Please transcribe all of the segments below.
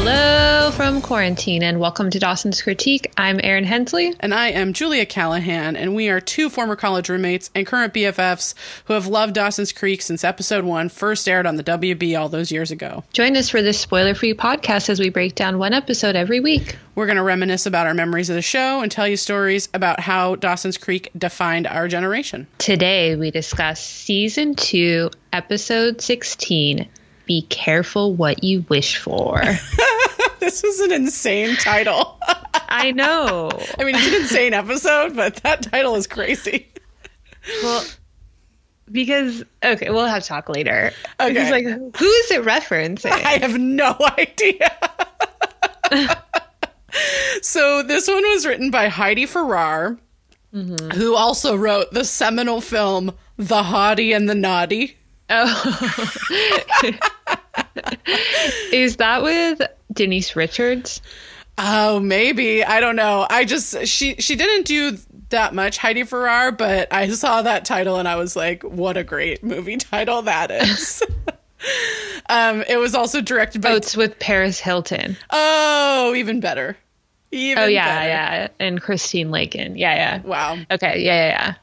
Hello from quarantine and welcome to Dawson's Critique. I'm Erin Hensley. And I am Julia Callahan, and we are two former college roommates and current BFFs who have loved Dawson's Creek since episode 1 first aired on the WB all those years ago. Join us for this spoiler-free podcast as we break down one episode every week. We're going to reminisce about our memories of the show and tell you stories about how Dawson's Creek defined our generation. Today we discuss Season 2, Episode 16, Be Careful What You Wish For. This is an insane title. I know. I mean, it's an insane episode, but that title is crazy. Well, because, okay, we'll have to talk later. Okay. Because, like, who is it referencing? I have no idea. So this one was written by Heidi Ferrar, who also wrote the seminal film The Hottie and the Nottie. Oh. Is that with Denise Richards? Oh, maybe. I don't know. I just, she didn't do that much Heidi Ferrar, but I saw that title and I was like, what a great movie title that is. It was also directed by... Oh, it's with Paris Hilton. Oh, even better. Even better. And Christine Lakin. Yeah. Wow. Okay. Yeah.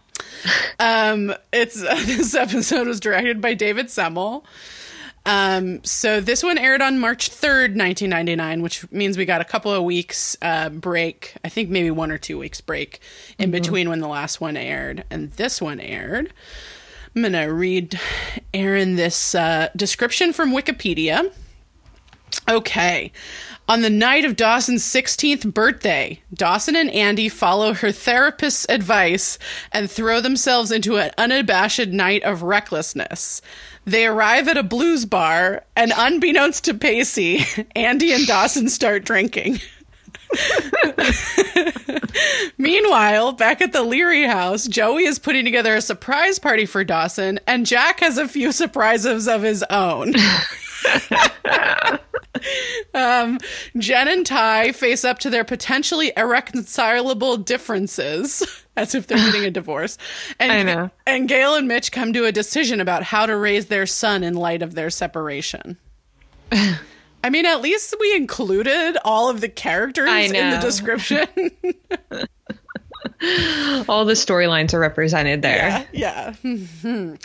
This episode was directed by David Semel. So this one aired on March 3rd, 1999, which means we got a couple of weeks break. I think maybe 1 or 2 weeks break in between when the last one aired and this one aired. I'm going to read, Erin, this description from Wikipedia. Okay. On the night of Dawson's 16th birthday, Dawson and Andy follow her therapist's advice and throw themselves into an unabashed night of recklessness. They arrive at a blues bar, and unbeknownst to Pacey, Andy and Dawson start drinking. Meanwhile, back at the Leary house, Joey is putting together a surprise party for Dawson, and Jack has a few surprises of his own. Jen and Ty face up to their potentially irreconcilable differences, as if they're getting a divorce. And, I know. And Gail and Mitch come to a decision about how to raise their son in light of their separation. I mean, at least we included all of the characters in the description. All the storylines are represented there. Yeah. Mm-hmm.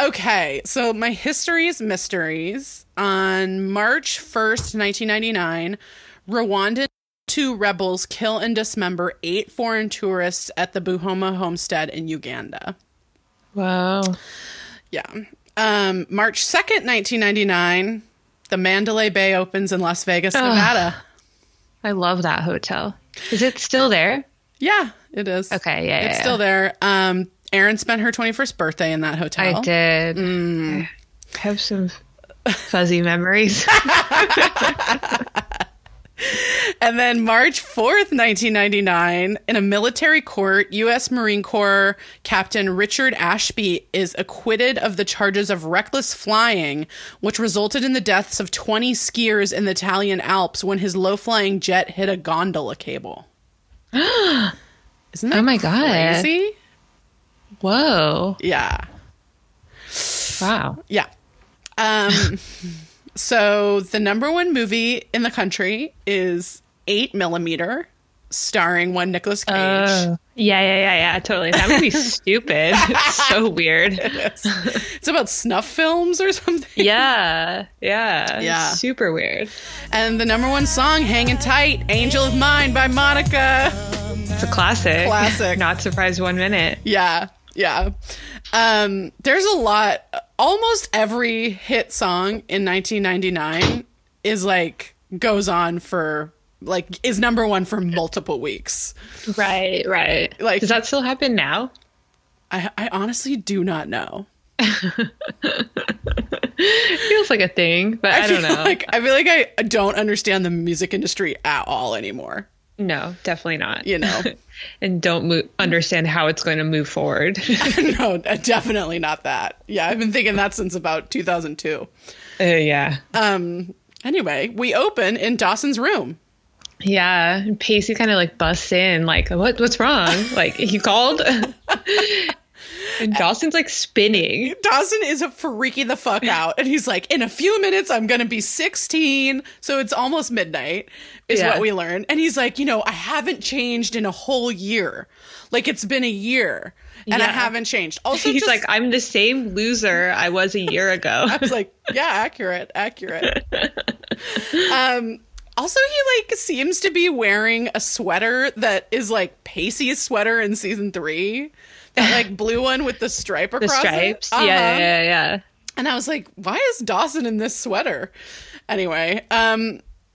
Okay, so my History's Mysteries. On March 1st, 1999, Rwandan two rebels kill and dismember 8 foreign tourists at the Buhoma homestead in Uganda. Wow. Yeah. March 2nd, 1999... The Mandalay Bay opens in Las Vegas, Nevada. I love that hotel. Is it still there? Yeah, it is. Okay, yeah, it's still there. Erin spent her 21st birthday in that hotel. I did. I have some fuzzy memories. And then March 4th, 1999, in a military court, U.S. Marine Corps Captain Richard Ashby is acquitted of the charges of reckless flying, which resulted in the deaths of 20 skiers in the Italian Alps when his low-flying jet hit a gondola cable. Isn't that crazy? God. Whoa. Yeah. Wow. Yeah. So the number one movie in the country is 8mm, starring one Nicolas Cage. Yeah, totally. That would be stupid. It's so weird. It's about snuff films or something. Yeah. Super weird. And the number one song, Hangin' Tight, Angel of Mine by Monica. It's a classic. Not surprised 1 minute. Yeah. There's a lot. Almost every hit song in 1999 is like goes on for like is number one for multiple weeks. Right. Like, does that still happen now? I honestly do not know. Feels like a thing, but I don't know. I feel like I don't understand the music industry at all anymore. No, definitely not. And don't understand how it's going to move forward. No, definitely not that. Yeah, I've been thinking that since about 2002. Yeah. Anyway, we open in Dawson's room. Yeah, and Pacey kind of like busts in, like, what's wrong? Like, he called? And Dawson's like spinning. Dawson is freaking the fuck out. And he's like, in a few minutes, I'm going to be 16. So it's almost midnight is what we learn. And he's like, you know, I haven't changed in a whole year. Like, it's been a year and I haven't changed. Also, he's like, I'm the same loser I was a year ago. I was like, yeah, accurate. Also, he, like, seems to be wearing a sweater that is, like, Pacey's sweater in season 3. That, like, blue one with the stripe across it. The stripes. Uh-huh. Yeah. And I was like, why is Dawson in this sweater? Anyway,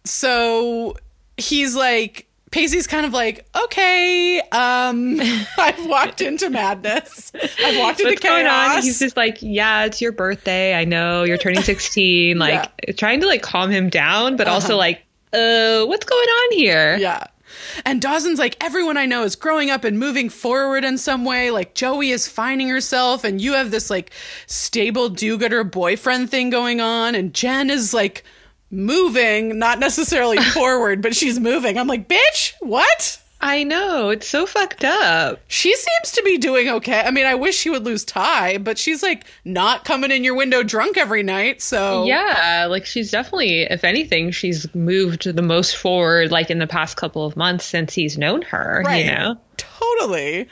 so he's, like, Pacey's kind of like, okay, I've walked into madness. I've walked into chaos. What's going on? He's just like, yeah, it's your birthday. I know. You're turning 16. Like, trying to, like, calm him down, but also, like, what's going on here? Yeah. And Dawson's like, everyone I know is growing up and moving forward in some way. Like, Joey is finding herself, and you have this, like, stable do-gooder boyfriend thing going on. And Jen is, like, moving, not necessarily forward, but she's moving. I'm like, bitch, what? I know. It's so fucked up. She seems to be doing okay. I mean, I wish she would lose Ty, but she's, like, not coming in your window drunk every night, so... Yeah, like, she's definitely, if anything, she's moved the most forward, like, in the past couple of months since he's known her, right. You know? Totally.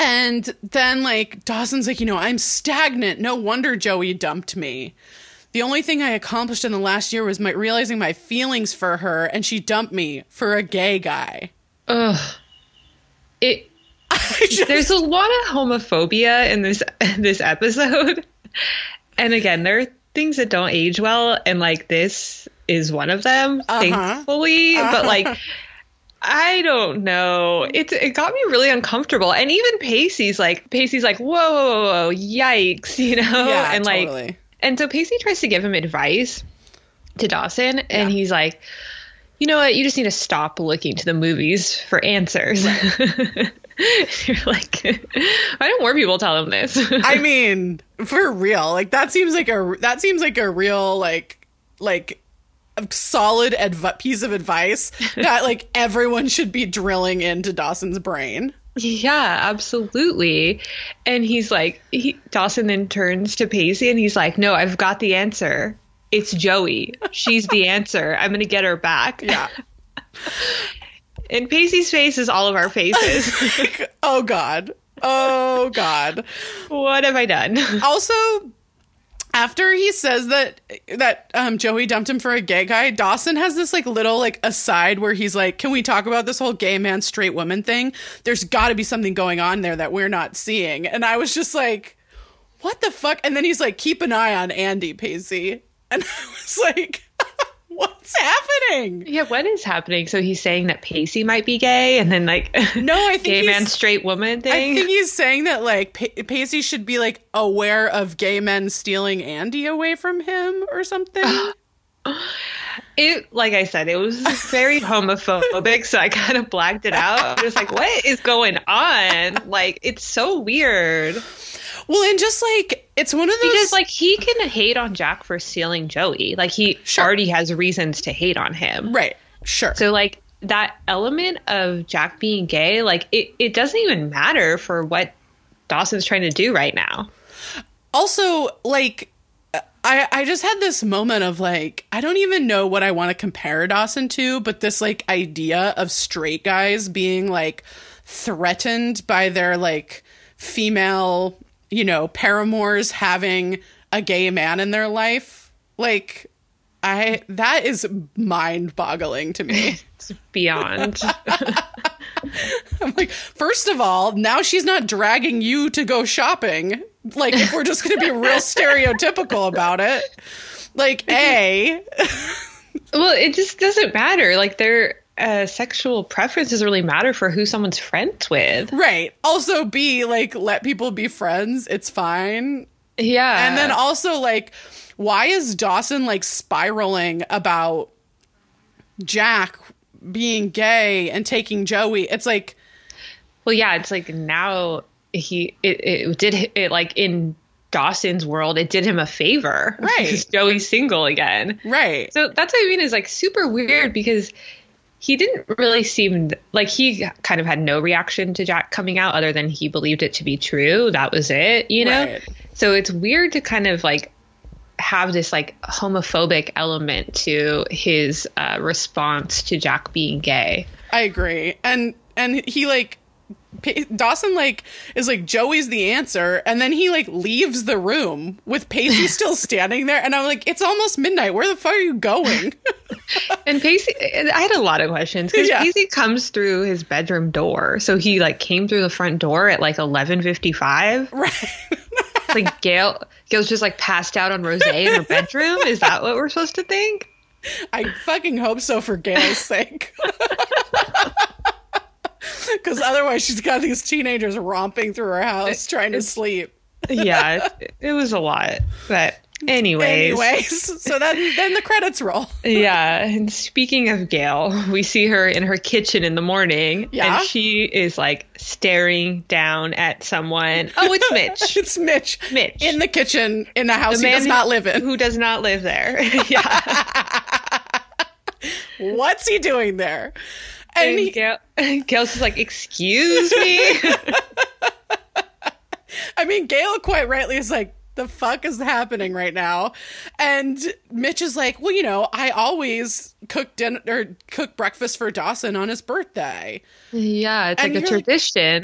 And then, like, Dawson's like, you know, I'm stagnant. No wonder Joey dumped me. The only thing I accomplished in the last year was realizing my feelings for her, and she dumped me for a gay guy. Ugh. There's a lot of homophobia in this episode. And again, there are things that don't age well, and, like, this is one of them, thankfully. But, like, I don't know. It got me really uncomfortable. And even Pacey's like, whoa, yikes, you know? Yeah, and, like, totally. And so Pacey tries to give him advice to Dawson, and he's like, you know what? You just need to stop looking to the movies for answers. Right. You're like, why don't more people tell him this? I mean, for real, like, that seems like a real, like solid piece of advice that, like, everyone should be drilling into Dawson's brain. Yeah, absolutely. And he's like, Dawson then turns to Pacey and he's like, no, I've got the answer. It's Joey. She's the answer. I'm going to get her back. Yeah. And Pacey's face is all of our faces. Like, oh, God. What have I done? Also, after he says that Joey dumped him for a gay guy, Dawson has this, like, little, like, aside where he's like, can we talk about this whole gay man, straight woman thing? There's got to be something going on there that we're not seeing. And I was just like, what the fuck? And then he's like, keep an eye on Andy, Pacey. And I was like, what's happening? Yeah, what is happening? So he's saying that Pacey might be gay, and then, like, no, I think gay man, straight woman thing. I think he's saying that, like, Pacey should be, like, aware of gay men stealing Andy away from him or something. It, like I said, it was very homophobic, so I kind of blacked it out. I'm just like, what is going on? Like, it's so weird. Well, and just, like, it's one of those... Because, like, he can hate on Jack for stealing Joey. Like, he already has reasons to hate on him. Right. Sure. So, like, that element of Jack being gay, like, it doesn't even matter for what Dawson's trying to do right now. Also, like... I just had this moment of, like, I don't even know what I want to compare Dawson to, but this, like, idea of straight guys being, like, threatened by their, like, female, you know, paramours having a gay man in their life. Like, that is mind-boggling to me. It's beyond. I'm like, first of all, now she's not dragging you to go shopping. Like, if we're just going to be real stereotypical about it, like, A. Well, it just doesn't matter. Like, their sexual preferences really matter for who someone's friends with. Right. Also, B, like, let people be friends. It's fine. Yeah. And then also, like, why is Dawson, like, spiraling about Jack being gay and taking Joey? It's like. Well, yeah, it's like now. It did like, in Dawson's world, it did him a favor. Right. Joey's single again. Right. So that's what I mean is, like, super weird, because he didn't really seem like he kind of had no reaction to Jack coming out other than he believed it to be true. That was it, you know? Right. So it's weird to kind of like have this like homophobic element to his response to Jack being gay. I agree. And he like Dawson like is like, Joey's the answer, and then he like leaves the room with Pacey still standing there, and I'm like, it's almost midnight, where the fuck are you going? And Pacey, I had a lot of questions because Pacey comes through his bedroom door, so he like came through the front door at like 11:55, right? It's like Gail's just like passed out on Rosé in her bedroom. Is that what we're supposed to think? I fucking hope so, for Gail's sake. Because otherwise she's got these teenagers romping through her house trying to sleep. Yeah, it was a lot. But anyways. So then the credits roll. Yeah. And speaking of Gail, we see her in her kitchen in the morning. Yeah. And she is like staring down at someone. Oh, it's Mitch. It's Mitch. Mitch. In the kitchen in a house he does not live in. Who does not live there. Yeah. What's he doing there? And Gail's is like, excuse me. I mean, Gail quite rightly is like, the fuck is happening right now? And Mitch is like, well, you know, I always cook dinner or cook breakfast for Dawson on his birthday. Yeah, it's like a tradition.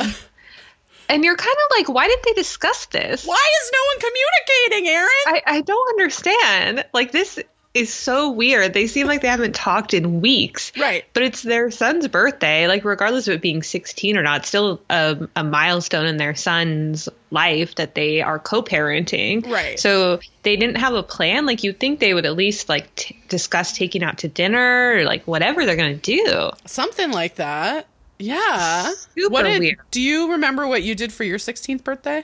And you're kind of like, why didn't they discuss this? Why is no one communicating, Aaron? I don't understand. Like, this is so weird. They seem like they haven't talked in weeks. Right. But it's their son's birthday. Like, regardless of it being 16 or not, it's still a milestone in their son's life that they are co-parenting. Right. So they didn't have a plan. Like, you'd think they would at least like discuss taking out to dinner or like whatever they're going to do. Something like that. Yeah. Super weird. Do you remember what you did for your 16th birthday?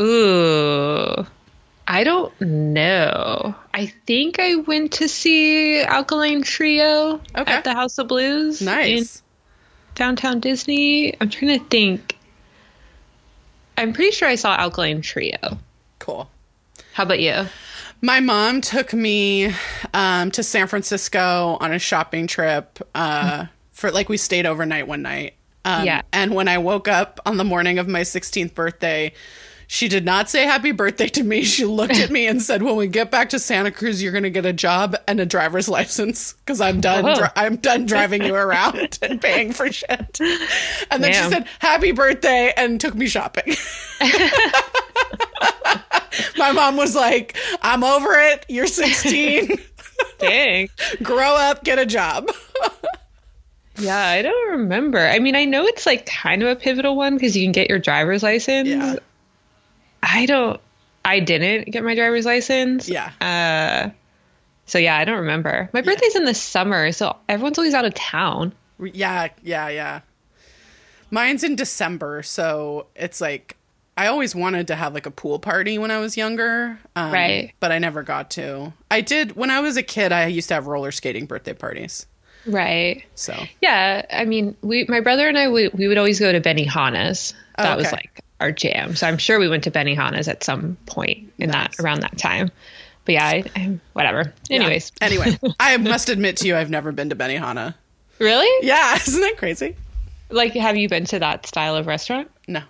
Ooh. I don't know. I think I went to see Alkaline Trio at the House of Blues. Nice. In Downtown Disney. I'm trying to think. I'm pretty sure I saw Alkaline Trio. Cool. How about you? My mom took me to San Francisco on a shopping trip for like, we stayed overnight one night. And when I woke up on the morning of my 16th birthday, she did not say happy birthday to me. She looked at me and said, when we get back to Santa Cruz, you're going to get a job and a driver's license because I'm done. I'm done driving you around and paying for shit. And then she said, happy birthday, and took me shopping. My mom was like, I'm over it. You're 16. Dang. Grow up, get a job. Yeah, I don't remember. I mean, I know it's like kind of a pivotal one because you can get your driver's license. Yeah. I didn't get my driver's license. Yeah. So I don't remember. My birthday's in the summer, so everyone's always out of town. Yeah. Mine's in December, so it's like, I always wanted to have like a pool party when I was younger. Right. But I never got to. I did, when I was a kid, I used to have roller skating birthday parties. Right. So. Yeah, I mean, my brother and I, we would always go to Benihana's. That was like our jam. So I'm sure we went to Benihana's at some point in that around that time. But yeah, I whatever. Anyways. Yeah. Anyway, I must admit to you, I've never been to Benihana. Really? Yeah. Isn't that crazy? Like, have you been to that style of restaurant? No.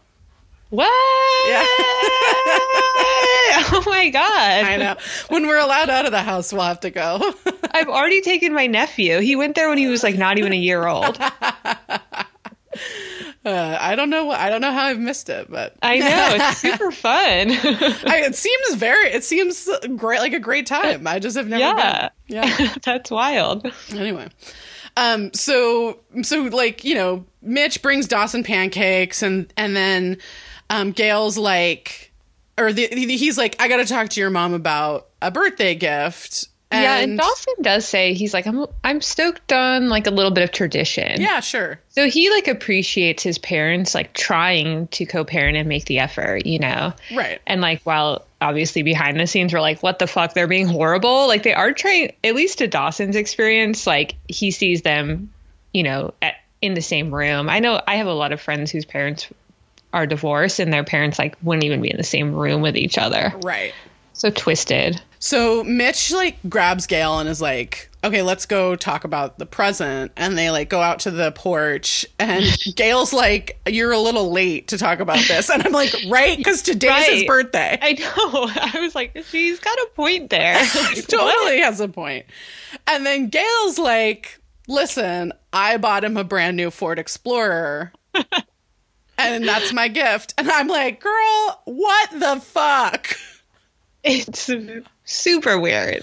What? Yeah. Oh my God. I know. When we're allowed out of the house, we'll have to go. I've already taken my nephew. He went there when he was like not even a year old. I don't know how I've missed it, but I know it's super fun. It seems great, like a great time. I just have never been. Yeah, that's wild. Anyway, so like, you know, Mitch brings Dawson pancakes, and then Gail's like, he's like, I got to talk to your mom about a birthday gift. And Dawson does say, he's like, I'm stoked on like a little bit of tradition. Yeah, sure. So he like appreciates his parents like trying to co-parent and make the effort, you know? Right. And like, while obviously behind the scenes we're like, what the fuck, they're being horrible. Like, they are trying, at least to Dawson's experience, like he sees them, you know, in the same room. I know I have a lot of friends whose parents are divorced and their parents like wouldn't even be in the same room with each other. Right. So twisted. So Mitch, like, grabs Gail and is like, okay, let's go talk about the present. And they, like, go out to the porch. And Gail's like, you're a little late to talk about this. And I'm like, right? Because today's his birthday. I know. I was like, she's got a point there. Like, totally has a point. And then Gail's like, listen, I bought him a brand new Ford Explorer. And that's my gift. And I'm like, girl, what the fuck? It's super weird.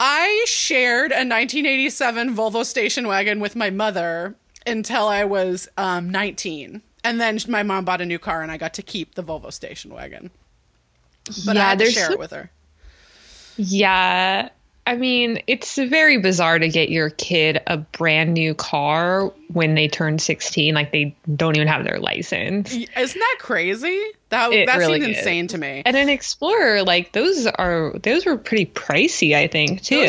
I shared a 1987 Volvo station wagon with my mother until I was 19. And then my mom bought a new car and I got to keep the Volvo station wagon. But yeah, I had to share it with her. Yeah. I mean, it's very bizarre to get your kid a brand new car when they turn 16. Like, they don't even have their license. Isn't that crazy? That really seems insane to me. And an Explorer, like, those were pretty pricey, I think, too.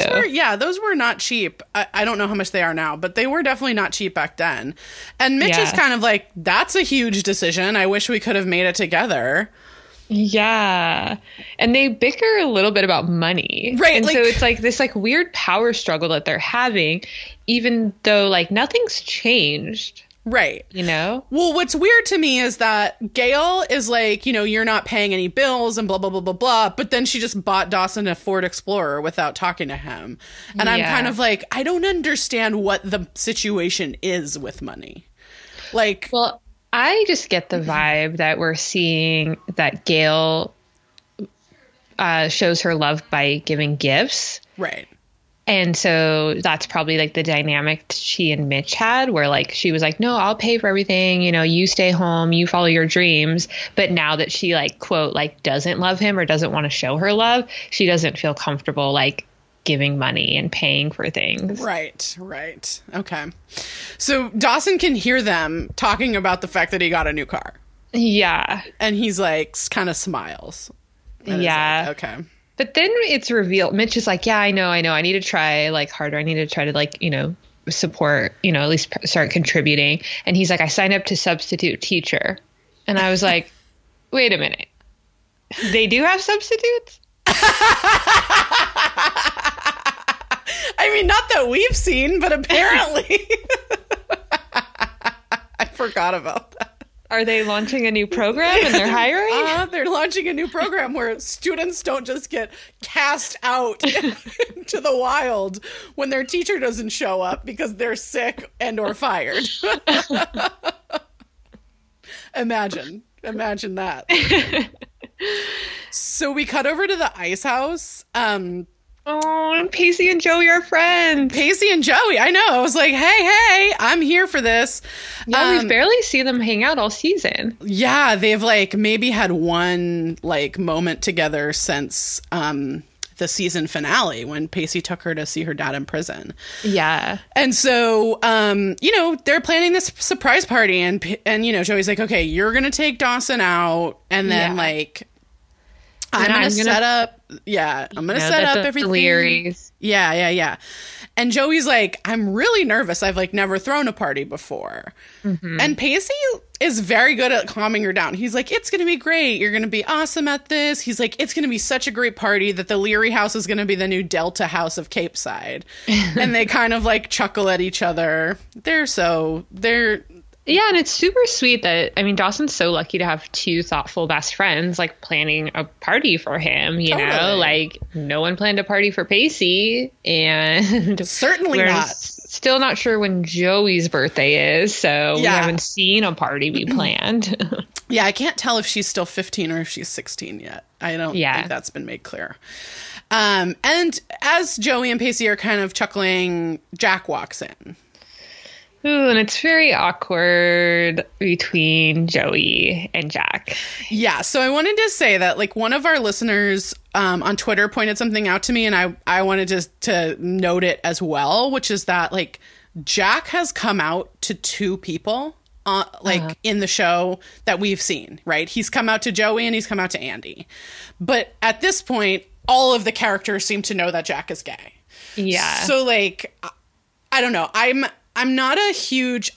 Those were not cheap. I don't know how much they are now, but they were definitely not cheap back then. And Mitch is kind of like, that's a huge decision. I wish we could have made it together. Yeah. And they bicker a little bit about money. Right. And like, so it's like this like weird power struggle that they're having, even though like nothing's changed. Right. You know? Well, what's weird to me is that Gail is like, you know, you're not paying any bills and blah, blah, blah, blah, blah. But then she just bought Dawson a Ford Explorer without talking to him. And I'm kind of like, I don't understand what the situation is with money. Like, well, I just get the vibe that we're seeing that Gail shows her love by giving gifts. Right. And so that's probably like the dynamic she and Mitch had where like she was like, no, I'll pay for everything. You know, you stay home, you follow your dreams. But now that she like, quote, like doesn't love him or doesn't want to show her love, she doesn't feel comfortable like giving money and paying for things. Right. Okay. So Dawson can hear them talking about the fact that he got a new car. Yeah. And he's like, kind of smiles. And it's like, okay. But then it's revealed. Mitch is like, yeah, I know. I need to try like harder. I need to try to like, you know, support, you know, at least start contributing. And he's like, I signed up to substitute teacher. And I was like, wait a minute. They do have substitutes? I mean, not that we've seen, but apparently. I forgot about that. Are they launching a new program and they're hiring? They're launching a new program where students don't just get cast out to the wild when their teacher doesn't show up because they're sick and or fired. Imagine that. So we cut over to the ice house. And Pacey and Joey are friends. I know. I was like, hey, I'm here for this. Yeah, we've barely seen them hang out all season. Yeah, they've like maybe had one like moment together since the season finale when Pacey took her to see her dad in prison. Yeah. And so, you know, they're planning this surprise party and you know, Joey's like, okay, you're going to take Dawson out and then like... I'm going to set up everything. Delirious. Yeah. And Joey's like, I'm really nervous. I've like never thrown a party before. Mm-hmm. And Pacey is very good at calming her down. He's like, it's going to be great. You're going to be awesome at this. He's like, it's going to be such a great party that the Leary house is going to be the new Delta house of Cape Side. And they kind of like chuckle at each other. Yeah, and it's super sweet that, I mean, Dawson's so lucky to have two thoughtful best friends, like, planning a party for him, you know? Like, no one planned a party for Pacey, and... Certainly not. Still not sure when Joey's birthday is, so we haven't seen a party be planned. Yeah, I can't tell if she's still 15 or if she's 16 yet. I don't think that's been made clear. And as Joey and Pacey are kind of chuckling, Jack walks in. Ooh, and it's very awkward between Joey and Jack. Yeah, so I wanted to say that, like, one of our listeners on Twitter pointed something out to me, and I wanted to note it as well, which is that, like, Jack has come out to two people, in the show that we've seen, right? He's come out to Joey and he's come out to Andy. But at this point, all of the characters seem to know that Jack is gay. Yeah. So, like, I don't know. I'm not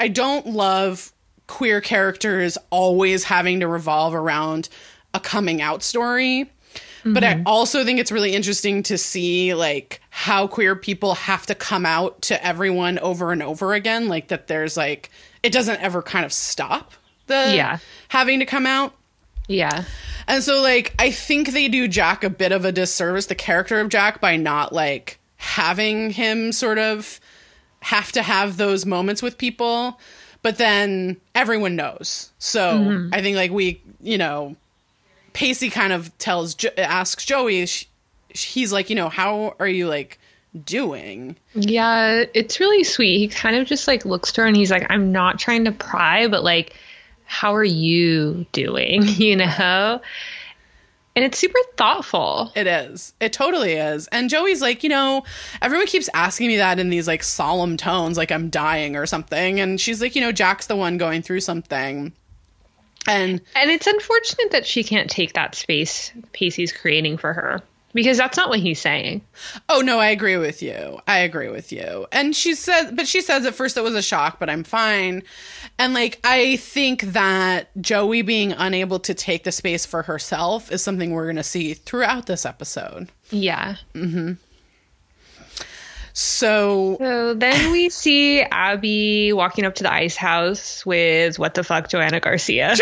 I don't love queer characters always having to revolve around a coming out story. Mm-hmm. But I also think it's really interesting to see, like, how queer people have to come out to everyone over and over again. Like, that there's, like, it doesn't ever kind of stop the having to come out. Yeah. And so, like, I think they do Jack a bit of a disservice, the character of Jack, by not, like, having him sort of have to have those moments with people. But then everyone knows. So I think, like, we, you know, Pacey kind of asks Joey, he's like, you know, how are you, like, doing? Yeah, it's really sweet. He kind of just, like, looks to her and he's like, I'm not trying to pry, but, like, how are you doing, you know? And it's super thoughtful. It is. It totally is. And Joey's like, you know, everyone keeps asking me that in these, like, solemn tones, like I'm dying or something. And she's like, you know, Jack's the one going through something. And it's unfortunate that she can't take that space Pacey's creating for her, because that's not what he's saying. Oh, no, I agree with you. And she says at first it was a shock, but I'm fine. And, like, I think that Joey being unable to take the space for herself is something we're going to see throughout this episode. Yeah. Mm-hmm. So then we see Abby walking up to the ice house with, what the fuck, Joanna Garcia! If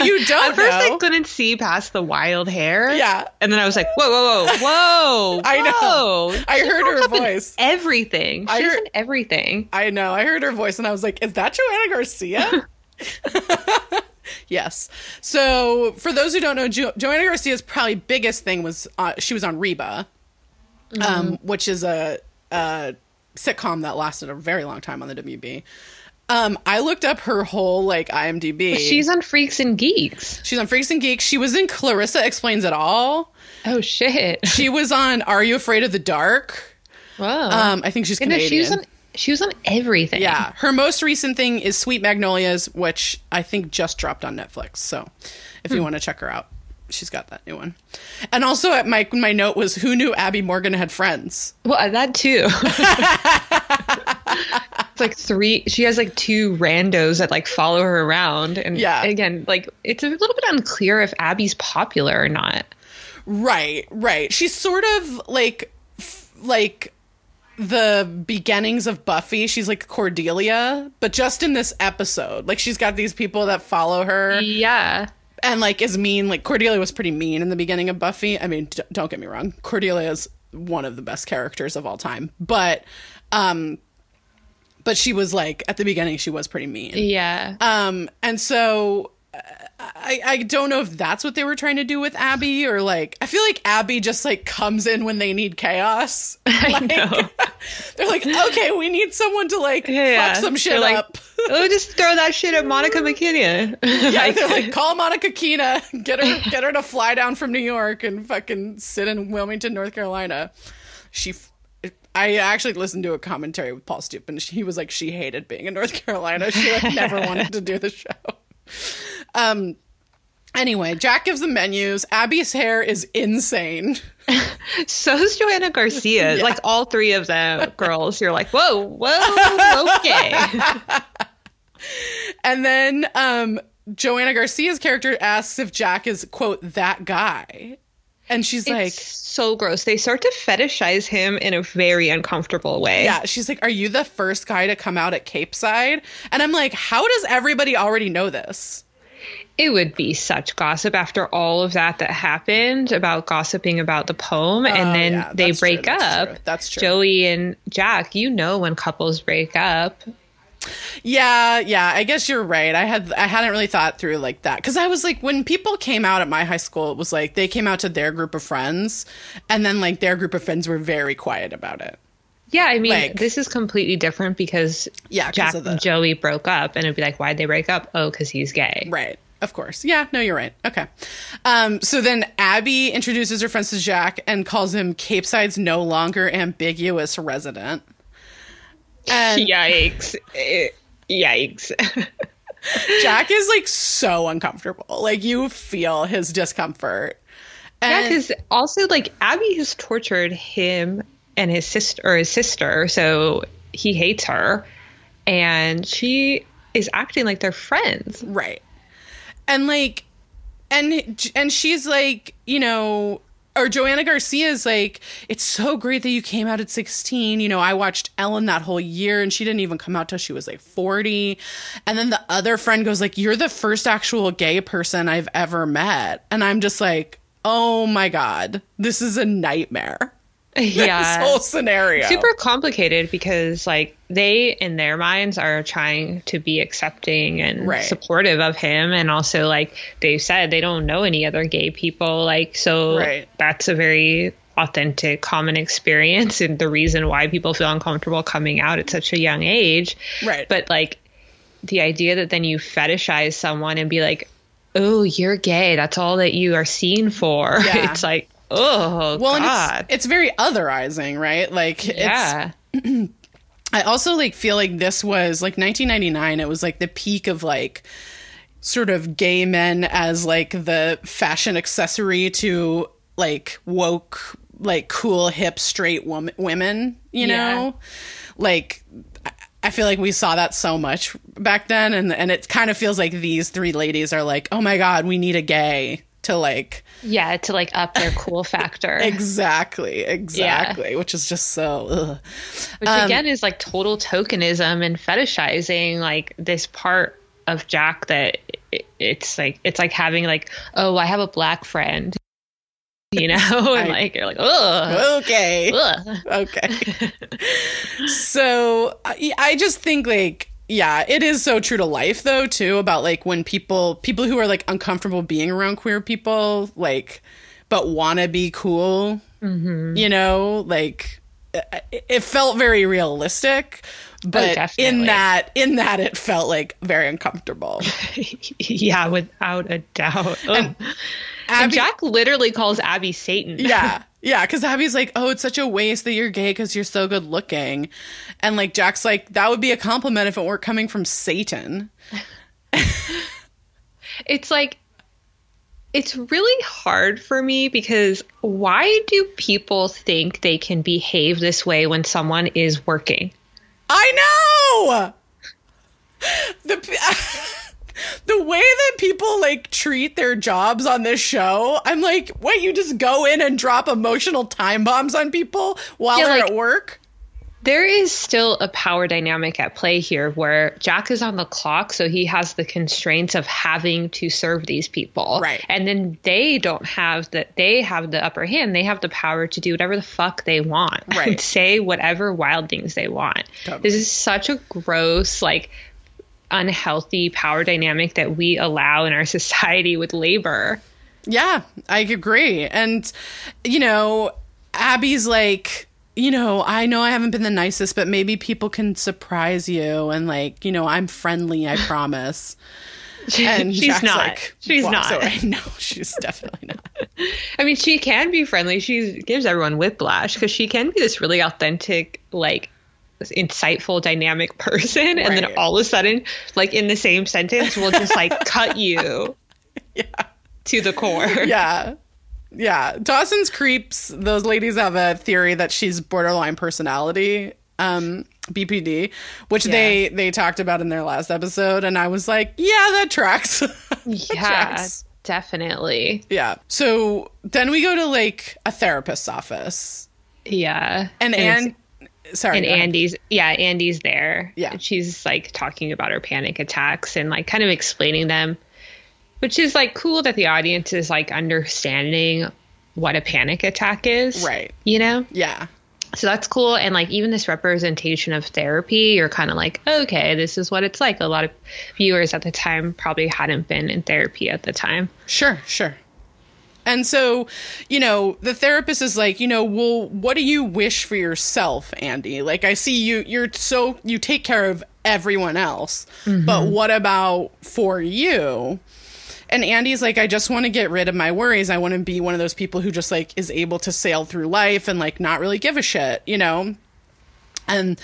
you don't know. At first I couldn't see past the wild hair. Yeah. And then I was like, whoa. I know. I heard her voice. Everything. She's in everything. I know. I heard her voice and I was like, is that Joanna Garcia? Yes. So for those who don't know, Joanna Garcia's probably biggest thing was she was on Reba, which is a sitcom that lasted a very long time on the WB. I looked up her whole, like, IMDb. She's on Freaks and Geeks. She was in Clarissa Explains It All. Oh, shit. She was on Are You Afraid of the Dark? Wow. I think she's Canadian. She was on everything. Yeah. Her most recent thing is Sweet Magnolias, which I think just dropped on Netflix. So if you want to check her out, she's got that new one. And also at my note was, who knew Abby Morgan had friends? Well, that too. It's like she has like two randos that like follow her around. And again, like, it's a little bit unclear if Abby's popular or not. Right. She's sort of like the beginnings of Buffy. She's like Cordelia, but just in this episode, like, she's got these people that follow her. Yeah. And, like, is mean. Like, Cordelia was pretty mean in the beginning of Buffy. I mean, don't get me wrong, Cordelia is one of the best characters of all time, but she was, like, at the beginning she was pretty mean. Yeah. And so I don't know if that's what they were trying to do with Abby, or, like, I feel like Abby just, like, comes in when they need chaos. Like, I know. They're like, okay, we need someone to, like, fuck some shit up. We'll just throw that shit at Monica McKenna. Yeah, they're like, call Monica Keena, get her to fly down from New York and fucking sit in Wilmington, North Carolina. I actually listened to a commentary with Paul Stoop, and he was like, she hated being in North Carolina. She, like, never wanted to do the show. Anyway, Jack gives them menus. Abby's hair is insane. So's Joanna Garcia. Yeah. Like, all three of them girls. You're like, whoa, okay. And then Joanna Garcia's character asks if Jack is, quote, that guy. And she's like, so gross. They start to fetishize him in a very uncomfortable way. Yeah. She's like, are you the first guy to come out at Capeside? And I'm like, how does everybody already know this? It would be such gossip after all of that happened about gossiping about the poem. And then they break up. That's true. Joey and Jack, you know, when couples break up. Yeah, I guess you're right. I hadn't really thought through, like, that, because I was like, when people came out at my high school, it was like they came out to their group of friends, and then, like, their group of friends were very quiet about it. Yeah, I mean, like, this is completely different because Jack and Joey broke up, and it'd be like, why'd they break up? Oh, because he's gay. Right. Of course. Yeah, no, you're right. Okay. So then Abby introduces her friends to Jack and calls him Capeside's no longer ambiguous resident. Yikes. Jack is, like, so uncomfortable. Like, you feel his discomfort. And yeah, because also, like, Abby has tortured him and his sister, so he hates her, and she is acting like they're friends. Right. And like, and she's like, you know, or Joanna Garcia is like, it's so great that you came out at 16. You know, I watched Ellen that whole year and she didn't even come out till she was like 40. And then the other friend goes like, you're the first actual gay person I've ever met. And I'm just like, oh my God, this is a nightmare. Yeah. This whole scenario. Super complicated because like they in their minds are trying to be accepting and supportive of him. And also like they said, they don't know any other gay people. Like, so that's a very authentic, common experience. And the reason why people feel uncomfortable coming out at such a young age. Right. But like the idea that then you fetishize someone and be like, oh, you're gay. That's all that you are seen for. Yeah. It's like, oh, well, God. And it's very otherizing, right? Like, yeah. It's, I also like feel like this was like 1999. It was like the peak of like sort of gay men as like the fashion accessory to like woke, like cool, hip, straight women, you know, like. I feel like we saw that so much back then. And it kind of feels like these three ladies are like, oh, my God, we need a gay to like. Yeah, to like up their cool factor. Exactly. Yeah. Which is just so. Ugh. Which again is like total tokenism and fetishizing like this part of Jack that it's like having like, oh, I have a black friend. You know, and like you're like, oh, okay, ugh. Okay. So I just think like, yeah, it is so true to life, though, too, about like when people who are like uncomfortable being around queer people, like, but want to be cool, you know, like it felt very realistic. But in that, it felt like very uncomfortable. Yeah, without a doubt. And Jack literally calls Abby Satan. Yeah, because Abby's like, oh, it's such a waste that you're gay because you're so good looking. And like Jack's like, that would be a compliment if it weren't coming from Satan. It's like, it's really hard for me because why do people think they can behave this way when someone is working? I know! The way that people, like, treat their jobs on this show, I'm like, what, you just go in and drop emotional time bombs on people while they're like, at work? There is still a power dynamic at play here where Jack is on the clock, so he has the constraints of having to serve these people. Right. And then they don't have that. They have the upper hand. They have the power to do whatever the fuck they want. Right. And say whatever wild things they want. Totally. This is such a gross, like, unhealthy power dynamic that we allow in our society with labor. Yeah, I agree. And, you know, Abby's like, you know I haven't been the nicest, but maybe people can surprise you. And like, you know, I'm friendly, I promise. And she's not. No, she's definitely not. I mean, she can be friendly. She gives everyone whiplash because she can be this really authentic, like insightful, dynamic person. And then all of a sudden, like in the same sentence, we'll just like cut you to the core. Yeah. Yeah, Dawson's Creeps, those ladies have a theory that she's borderline personality, BPD, which they talked about in their last episode. And I was like, yeah, that tracks. Definitely. Yeah. So then we go to like a therapist's office. Yeah. Andy's there. Yeah. And she's like talking about her panic attacks and like kind of explaining them. Which is, like, cool that the audience is, like, understanding what a panic attack is. Right. You know? Yeah. So that's cool. And, like, even this representation of therapy, you're kind of like, okay, this is what it's like. A lot of viewers at the time probably hadn't been in therapy at the time. Sure. And so, you know, the therapist is like, you know, well, what do you wish for yourself, Andy? Like, I see you take care of everyone else. Mm-hmm. But what about for you? And Andy's like, I just want to get rid of my worries. I want to be one of those people who just like is able to sail through life and like not really give a shit, you know? And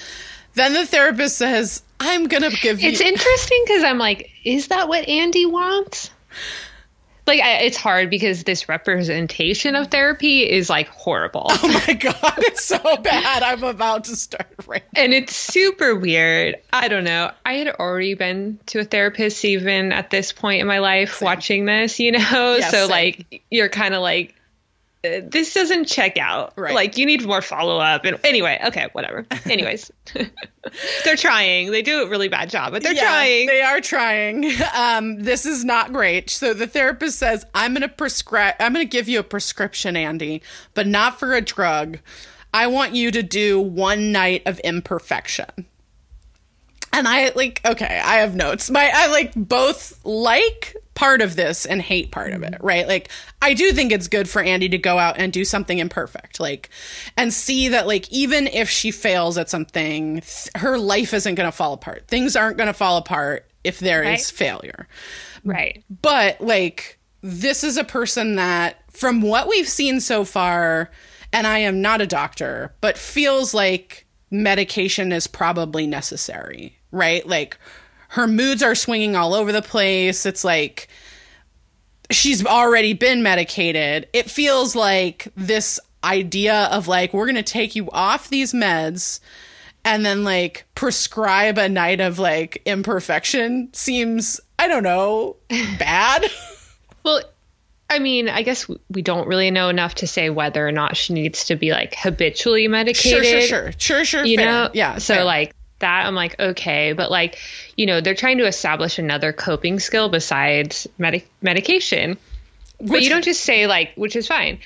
then the therapist says, I'm going to give you. It's interesting because I'm like, is that what Andy wants? like, it's hard because this representation of therapy is like horrible. Oh my God, it's so bad. I'm about to start ranting. And it's super weird. I don't know. I had already been to a therapist even at this point in my life watching this, you know? Yeah, so same. Like, you're kind of like, this doesn't check out. Right. Like, you need more follow-up. And anyway, okay, whatever. Anyways, they're trying. They do a really bad job, but they're trying. They are trying. This is not great. So the therapist says, I'm going to give you a prescription, Andy, but not for a drug. I want you to do one night of imperfection. And I, like, okay, I have notes. I like both like part of this and hate part of it, right? Like, I do think it's good for Andy to go out and do something imperfect, like, and see that, like, even if she fails at something, her life isn't going to fall apart. Things aren't going to fall apart if there is failure. Right. But, like, this is a person that, from what we've seen so far, and I am not a doctor, but feels like medication is probably necessary. Right? Like, her moods are swinging all over the place. It's like she's already been medicated. It feels like this idea of, like, we're going to take you off these meds and then, like, prescribe a night of, like, imperfection seems, I don't know, bad. Well, I mean, I guess we don't really know enough to say whether or not she needs to be, like, habitually medicated. Sure. You know? Yeah. So, fair. Like, that I'm like, okay, but, like, you know, they're trying to establish another coping skill besides medication, but you don't just say, like, which is fine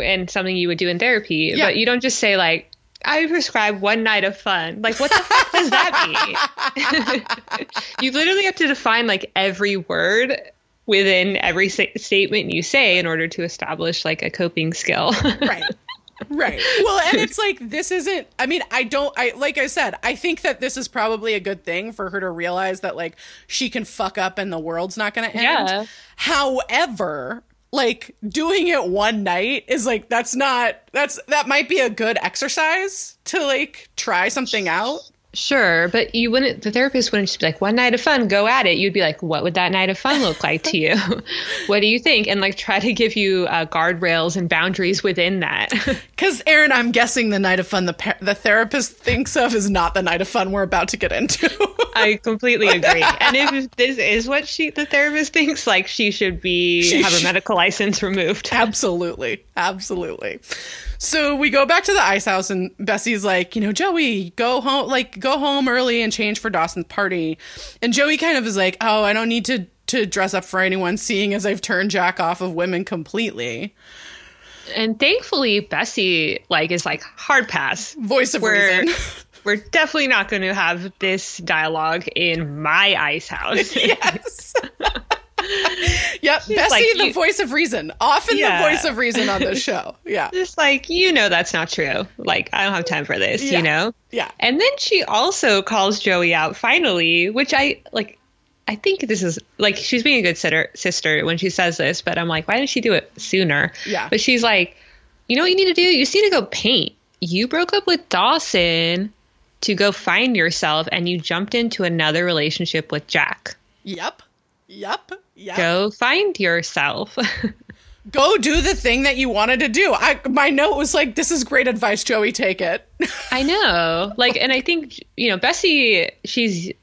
and something you would do in therapy, but you don't just say, like, I prescribe one night of fun. Like, what the fuck does that mean? You literally have to define, like, every word within every statement you say in order to establish, like, a coping skill. Right. Right. Well, and it's like, this isn't, I mean, like I said, I think that this is probably a good thing for her to realize that, like, she can fuck up and the world's not going to end. Yeah. However, like, doing it one night is, like, that might be a good exercise to, like, try something out. Sure, but the therapist wouldn't just be like, one night of fun, go at it. You'd be like, what would that night of fun look like to you? What do you think? And, like, try to give you guardrails and boundaries within that. Because, Erin, I'm guessing the night of fun the therapist thinks of is not the night of fun we're about to get into. I completely agree. And if this is what the therapist thinks, like, she should have her medical license removed. Absolutely. Absolutely. So we go back to the ice house and Bessie's like, you know, Joey, go home early and change for Dawson's party. And Joey kind of is like, oh, I don't need to dress up for anyone, seeing as I've turned Jack off of women completely. And thankfully, Bessie, like, is like, hard pass. Voice of reason. We're definitely not going to have this dialogue in my ice house. Yes. Yep. She's Bessie, like, the voice of reason. Often the voice of reason on this show. Yeah. Just like, you know, that's not true. Like, I don't have time for this, you know? Yeah. And then she also calls Joey out finally, which I think this is, like, she's being a good sister when she says this, but I'm like, why didn't she do it sooner? Yeah. But she's like, you know what you need to do? You just need to go paint. You broke up with Dawson to go find yourself, and you jumped into another relationship with Jack. Yep. Go find yourself. Go do the thing that you wanted to do. My note was like, this is great advice, Joey, take it. I know. Like, and I think, you know, Bessie, she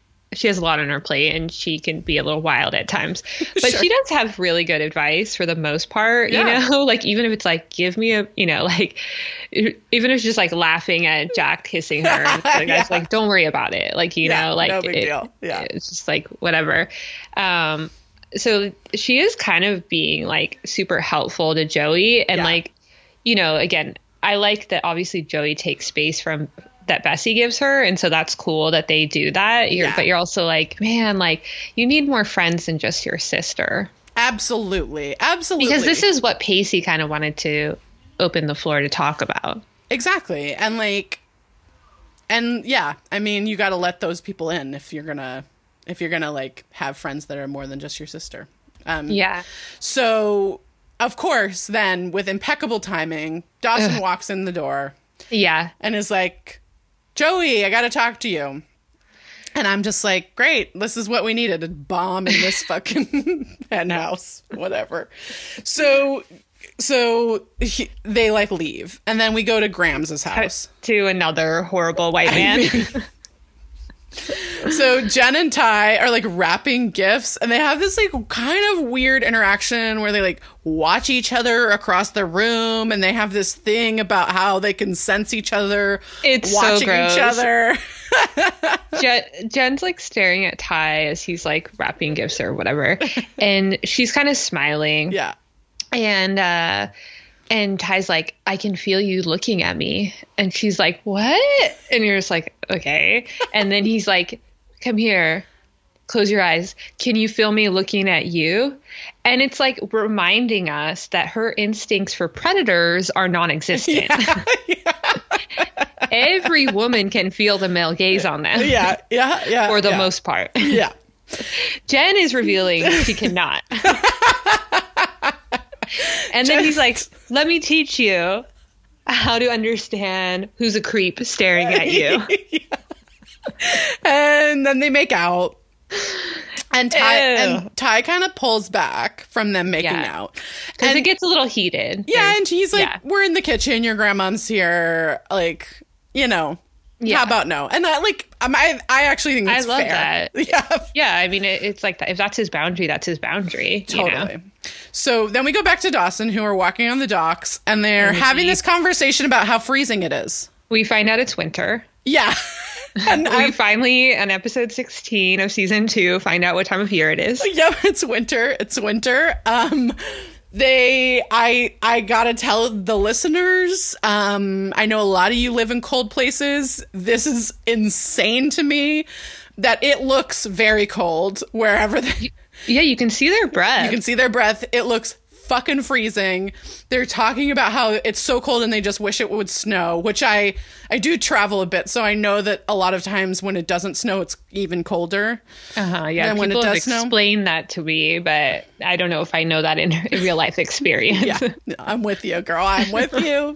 has a lot on her plate and she can be a little wild at times, but She does have really good advice for the most part, you know, like, even if it's like, give me a, you know, like, even if it's just like laughing at Jack kissing her, like, yeah. Like, don't worry about it. Like, you know, like, no big deal. Yeah. It's just like, whatever. So she is kind of being, like, super helpful to Joey. And like, you know, again, I like that obviously Joey takes space from that Bessie gives her. And so that's cool that they do that. But you're also like, man, like, you need more friends than just your sister. Absolutely. Absolutely. Because this is what Pacey kind of wanted to open the floor to talk about. Exactly. And like, I mean, you got to let those people in if you're going to like have friends that are more than just your sister. So of course, then with impeccable timing, Dawson walks in the door. Yeah. And is like, Joey, I got to talk to you. And I'm just like, great, this is what we needed, a bomb in this fucking penthouse, whatever. So they like leave. And then we go to Graham's house. To another horrible white man. So Jen and Ty are like wrapping gifts, and they have this like kind of weird interaction where they like watch each other across the room, and they have this thing about how they can sense each other. It's watching so gross. Each other. Jen's like staring at Ty as he's like wrapping gifts or whatever, and she's kind of smiling. Yeah. And Ty's like, I can feel you looking at me. And she's like, what? And you're just like, okay. And then he's like, come here. Close your eyes. Can you feel me looking at you? And it's like reminding us that her instincts for predators are non-existent. Yeah, yeah. Every woman can feel the male gaze on them. Yeah, yeah, yeah. For the most part. Yeah. Jen is revealing she cannot. And then he's like, let me teach you how to understand who's a creep staring at you. Yeah. And then they make out. And Ty kind of pulls back from them making out. Because it gets a little heated. Yeah, and he's like, we're in the kitchen. Your grandma's here. Like, you know. Yeah. How about no? And that, like, I actually think that's fair. I love fair. That. Yeah. Yeah, I mean, it's like that. If that's his boundary, that's his boundary. Totally. You know? So then we go back to Dawson, who are walking on the docks, and they're having this conversation about how freezing it is. We find out it's winter. Yeah. And we finally, on episode 16 of season 2, find out what time of year it is. Yep, it's winter. It's winter. I gotta tell the listeners, I know a lot of you live in cold places. This is insane to me that it looks very cold wherever they... Yeah, you can see their breath. You can see their breath. It looks fucking freezing. They're talking about how it's so cold and they just wish it would snow, which I do travel a bit, so I know that a lot of times when it doesn't snow, it's even colder. Yeah, than when people it does have explained snow. That to me, but I don't know if I know that in real life experience. Yeah, I'm with you, girl. I'm with you.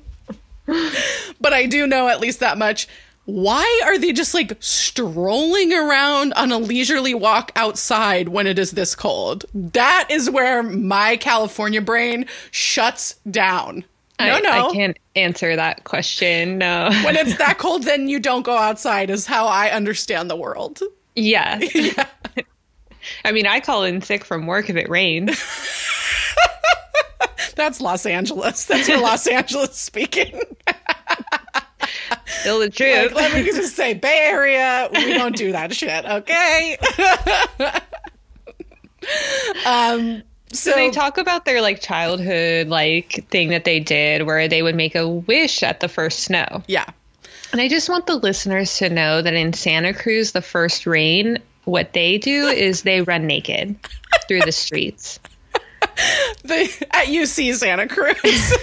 But I do know at least that much. Why are they just like strolling around on a leisurely walk outside when it is this cold? That is where my California brain shuts down. No. I can't answer that question. No. When it's that cold, then you don't go outside is how I understand the world. Yeah. Yeah. I mean, I call in sick from work if it rains. That's Los Angeles. That's your Los Angeles speaking. Still the truth. Like, let me just say, Bay Area, we don't do that shit, okay? So they talk about their like childhood like thing that they did where they would make a wish at the first snow. Yeah. And I just want the listeners to know that in Santa Cruz, the first rain, what they do is they run naked through the streets. At UC Santa Cruz.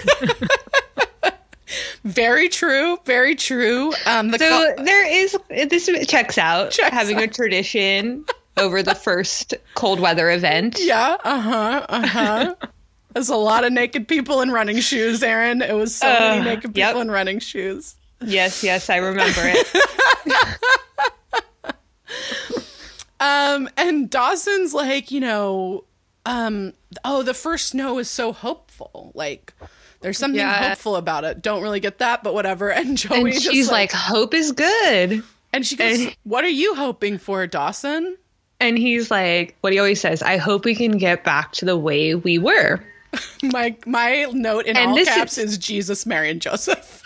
Very true. Very true. This checks out. Having a tradition over the first cold weather event. Yeah. Uh-huh. Uh-huh. There's a lot of naked people in running shoes, Erin. It was so many naked people in running shoes. Yes. Yes. I remember it. And Dawson's like, you know, the first snow is so hopeful. Like, there's something hopeful about it. Don't really get that, but whatever. And Joey just she's like, hope is good. And she goes, what are you hoping for, Dawson? And he's like, what he always says, I hope we can get back to the way we were. My note in all caps is Jesus, Mary, and Joseph.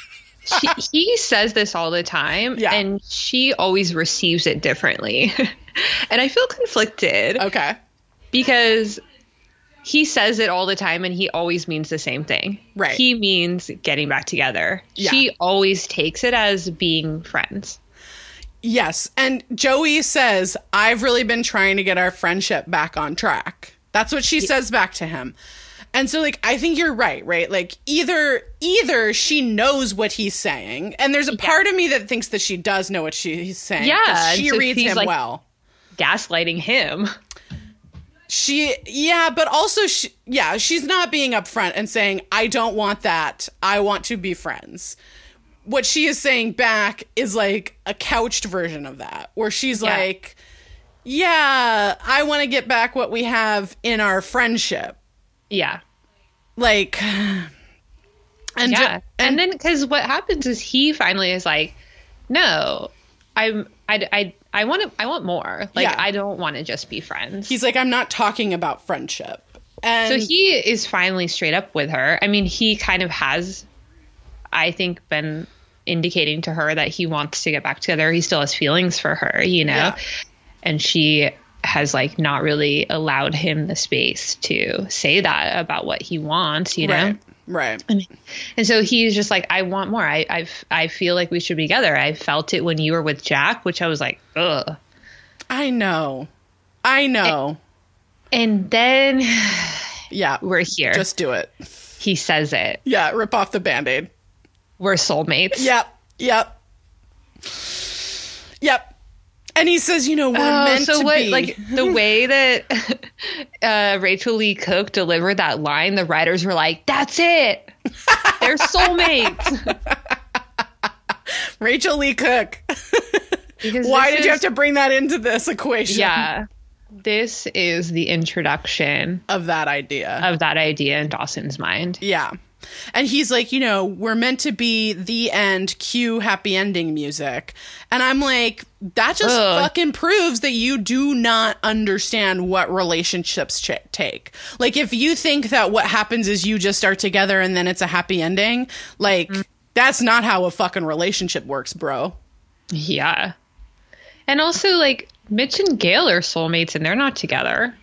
He says this all the time, and she always receives it differently. And I feel conflicted. Okay. Because... he says it all the time, and he always means the same thing. Right. He means getting back together. Yeah. She always takes it as being friends. Yes. And Joey says, I've really been trying to get our friendship back on track. That's what she says back to him. And so, like, I think you're right? Like, either she knows what he's saying, and there's a part of me that thinks that she does know what he's saying. Yeah. She reads him like, well. Gaslighting him. She's not being upfront and saying, I don't want that. I want to be friends. what she is saying back is like a couched version of that, where she's like, yeah, I want to get back what we have in our friendship. Yeah. Like, and yeah. And then, because what happens is he finally is like, no, I want more. Like, I don't want to just be friends. He's like, I'm not talking about friendship. And so he is finally straight up with her. I mean, he kind of has, I think, been indicating to her that he wants to get back together. He still has feelings for her, you know? Yeah. And she has, like, not really allowed him the space to say that about what he wants, you know? Right. I mean, and so he's just like, I want more. I feel like we should be together. I felt it when you were with Jack, which I was like, ugh. I know. And then, yeah, we're here. Just do it. He says it. Yeah, rip off the Band-Aid. We're soulmates. Yep. And he says, you know, we're meant to be. Like, the way that Rachel Lee Cook delivered that line, the writers were like, that's it. They're soulmates. Rachel Lee Cook. Why did you have to bring that into this equation? Yeah. This is the introduction of that idea. In Dawson's mind. Yeah. And he's like, you know, we're meant to be, the end, cue happy ending music. And I'm like, that just fucking proves that you do not understand what relationships take. Like, if you think that what happens is you just are together and then it's a happy ending, like, that's not how a fucking relationship works, bro. Yeah. And also, like, Mitch and Gail are soulmates and they're not together.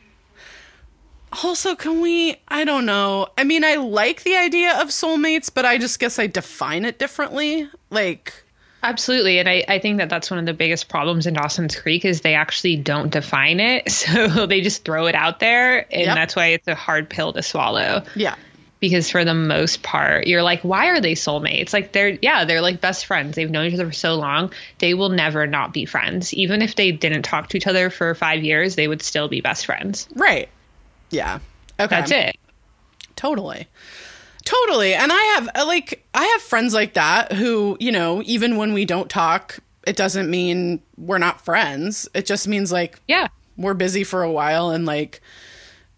Also, can we, I don't know. I mean, I like the idea of soulmates, but I just guess I define it differently. Like, absolutely. And I think that that's one of the biggest problems in Dawson's Creek is they actually don't define it. So they just throw it out there. And that's why it's a hard pill to swallow. Yeah. Because for the most part, you're like, why are they soulmates? Like, they're like best friends. They've known each other for so long. They will never not be friends. Even if they didn't talk to each other for 5 years, they would still be best friends. Right. Yeah. Okay. That's it. Totally. And I have friends like that who, you know, even when we don't talk, it doesn't mean we're not friends. It just means, like, we're busy for a while and, like,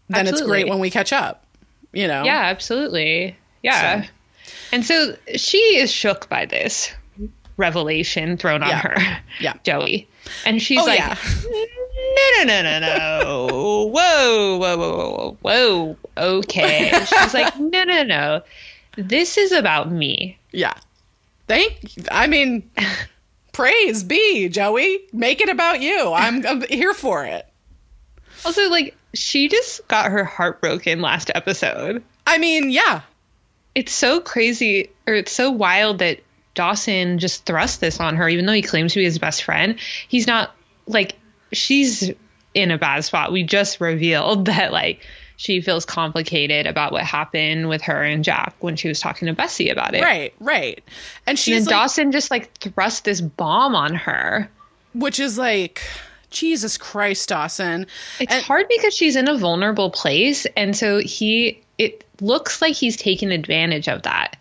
then it's great when we catch up. You know? Yeah, absolutely. Yeah. So. And so she is shook by this revelation thrown on her, Joey. And she's like, no. Whoa. Okay. And she's like, no. This is about me. Yeah. Praise be, Joey. Make it about you. I'm here for it. Also, like, she just got her heart broken last episode. I mean, yeah. It's so crazy, or it's so wild that Dawson just thrust this on her, even though he claims to be his best friend. He's not, like, she's in a bad spot. We just revealed that, like, she feels complicated about what happened with her and Jack when she was talking to Bessie about it. Right. And then Dawson just, like, thrust this bomb on her. Which is, like... Jesus Christ, Dawson. It's hard because she's in a vulnerable place. And so it looks like he's taking advantage of that.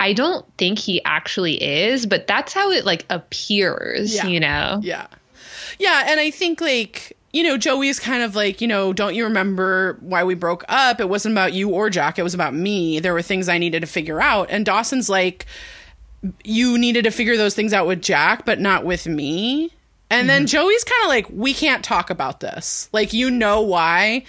I don't think he actually is, but that's how it, like, appears, you know? Yeah. Yeah. And I think, like, you know, Joey's kind of like, you know, don't you remember why we broke up? It wasn't about you or Jack. It was about me. There were things I needed to figure out. And Dawson's like, you needed to figure those things out with Jack, but not with me. And then Joey's kind of like, we can't talk about this. Like, you know why?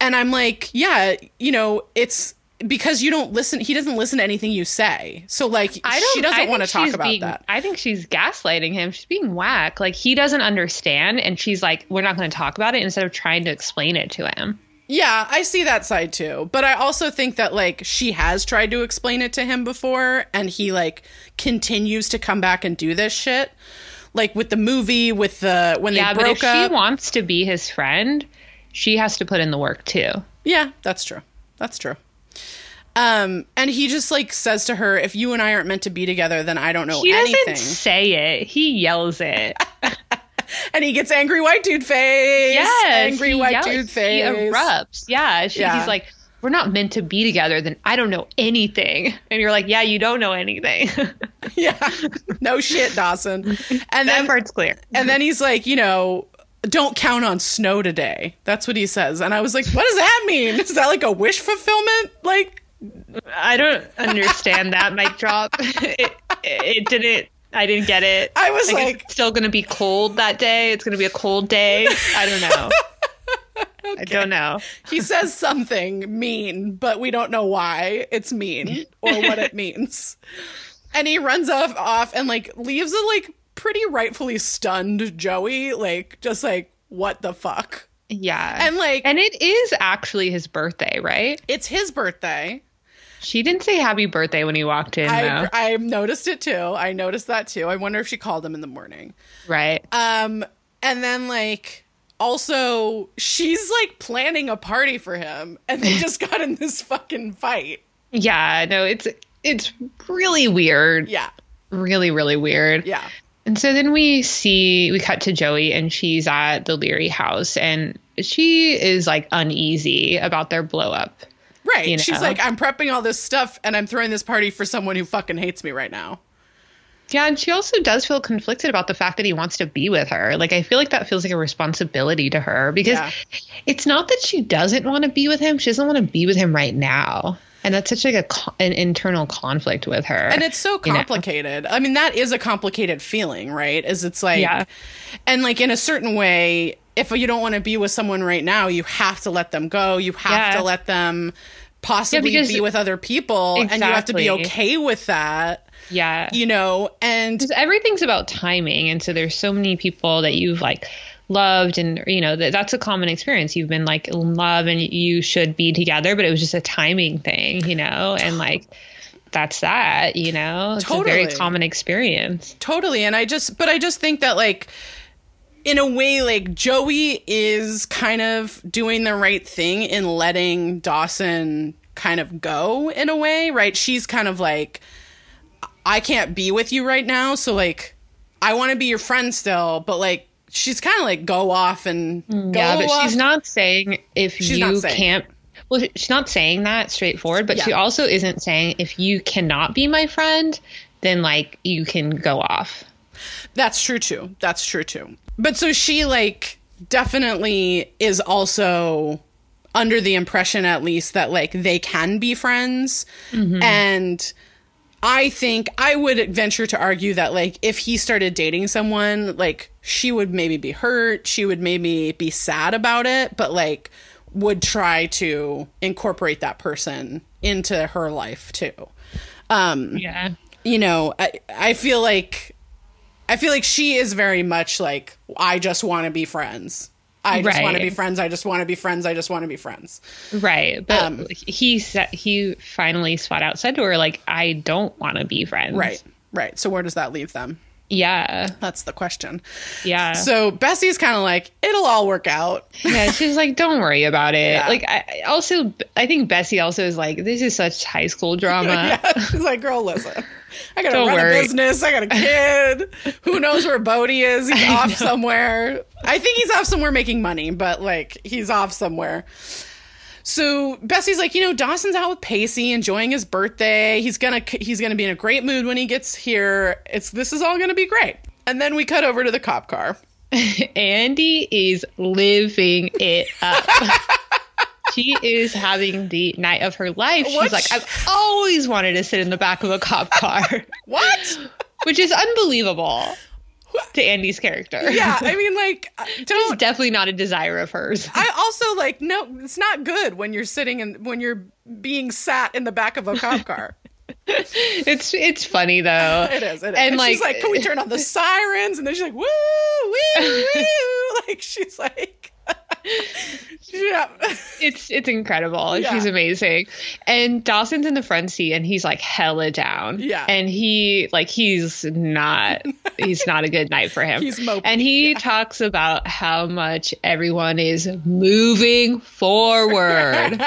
And I'm like, yeah, you know, it's because you don't listen. He doesn't listen to anything you say. So, like, she doesn't want to talk about that. I think she's gaslighting him. She's being whack. Like, he doesn't understand. And she's like, we're not going to talk about it, instead of trying to explain it to him. Yeah, I see that side, too. But I also think that, like, she has tried to explain it to him before. And he, like, continues to come back and do this shit. Like, with the movie, with the when they broke up. Yeah, but if she wants to be his friend, she has to put in the work, too. Yeah, that's true. And he just, like, says to her, if you and I aren't meant to be together, then I don't know anything. He doesn't say it. He yells it. And he gets angry white dude face. Yes. Angry white dude face. He erupts. Yeah, He's like, we're not meant to be together, then I don't know anything. And you're like, yeah, you don't know anything. Yeah. No shit, Dawson. And that part's clear. And then he's like, you know, don't count on snow today. That's what he says. And I was like, what does that mean? Is that like a wish fulfillment? Like, I don't understand that mic drop. I didn't get it. I was like it's still going to be cold that day. It's going to be a cold day. I don't know. Okay. I don't know. He says something mean, but we don't know why it's mean or what it means. And he runs off and like leaves a like pretty rightfully stunned Joey, like just like, what the fuck? Yeah. And like, and it is actually his birthday, right? It's his birthday. She didn't say happy birthday when he walked in, though. I noticed it, too. I noticed that, too. I wonder if she called him in the morning. Right. And then, like, also, she's, like, planning a party for him. And they just got in this fucking fight. Yeah. No, it's really weird. Yeah. Really, really weird. Yeah. And so then we cut to Joey, and she's at the Leary house. And she is, like, uneasy about their blow up. Right. You know? She's like, I'm prepping all this stuff and I'm throwing this party for someone who fucking hates me right now. Yeah. And she also does feel conflicted about the fact that he wants to be with her. Like, I feel like that feels like a responsibility to her because it's not that she doesn't want to be with him. She doesn't want to be with him right now. And that's such like an internal conflict with her. And it's so complicated. You know? I mean, that is a complicated feeling, right? Is it's like, and like in a certain way, if you don't want to be with someone right now, you have to let them go. You have to let them possibly be with other people. Exactly. And you have to be okay with that. Yeah. You know, and everything's about timing. And so there's so many people that you've like loved and, you know, that's a common experience. You've been like in love and you should be together, but it was just a timing thing, you know, and like. That's that, you know, it's a very common experience. Totally. And I just think that like, in a way, like Joey is kind of doing the right thing in letting Dawson kind of go in a way, right? She's kind of like, I can't be with you right now. So like, I want to be your friend still, but like, she's kind of like go off and but she's not saying if you can't. Well, she's not saying that straightforward, but she also isn't saying if you cannot be my friend, then like you can go off. That's true, too. That's true, too. But so she like definitely is also under the impression, at least, that like they can be friends. Mm-hmm. And I think I would venture to argue that like if he started dating someone, like she would maybe be hurt. She would maybe be sad about it. But like would try to incorporate that person into her life too. You know, I feel like she is very much like, I just want to be friends. I just want to be friends. Right. But he finally flat out said to her, like, I don't want to be friends. Right. Right. So where does that leave them? Yeah. That's the question. Yeah. So Bessie's kind of like, it'll all work out. Yeah. She's like, don't worry about it. Yeah. Like, I think Bessie also is like, this is such high school drama. Yeah. She's like, girl, listen, I got to run a business. I got a kid. Who knows where Bodie is? He's off somewhere. I think he's off somewhere making money, but like, he's off somewhere. So Bessie's like, you know, Dawson's out with Pacey enjoying his birthday. He's gonna be in a great mood when he gets here. This is all going to be great. And then we cut over to the cop car. Andy is living it up. She is having the night of her life. What? She's like, I've always wanted to sit in the back of a cop car. What? Which is unbelievable. To Andy's character. Yeah, I mean, like, it's definitely not a desire of hers. I also like, no, it's not good when you're sitting and when you're being sat in the back of a cop car. It's funny though. It is. And like, she's like, can we turn on the sirens? And then she's like, woo, woo, woo. Like she's like, yeah. It's incredible. Yeah. She's amazing. And Dawson's in the front seat and he's like hella down. Yeah. And he's not a good night for him. He's mopey. And he talks about how much everyone is moving forward.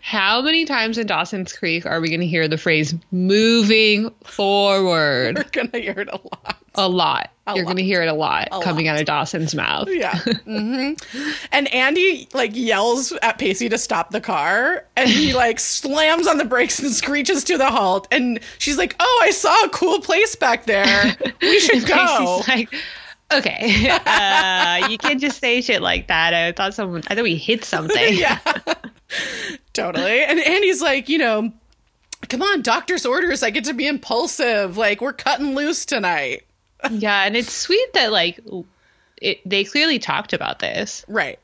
How many times in Dawson's Creek are we going to hear the phrase moving forward? We're going to hear it a lot. A lot. You're going to hear it a lot coming out of Dawson's mouth. Yeah. Mm-hmm. And Andy, like, yells at Pacey to stop the car. And he, like, slams on the brakes and screeches to the halt. And she's like, oh, I saw a cool place back there. We should go. Pacey's like, okay. You can't just say shit like that. I thought we hit something. Yeah. Totally. And Andy's like, you know, come on, doctor's orders. I get to be impulsive. Like, we're cutting loose tonight. Yeah, and it's sweet that, like, they clearly talked about this. Right.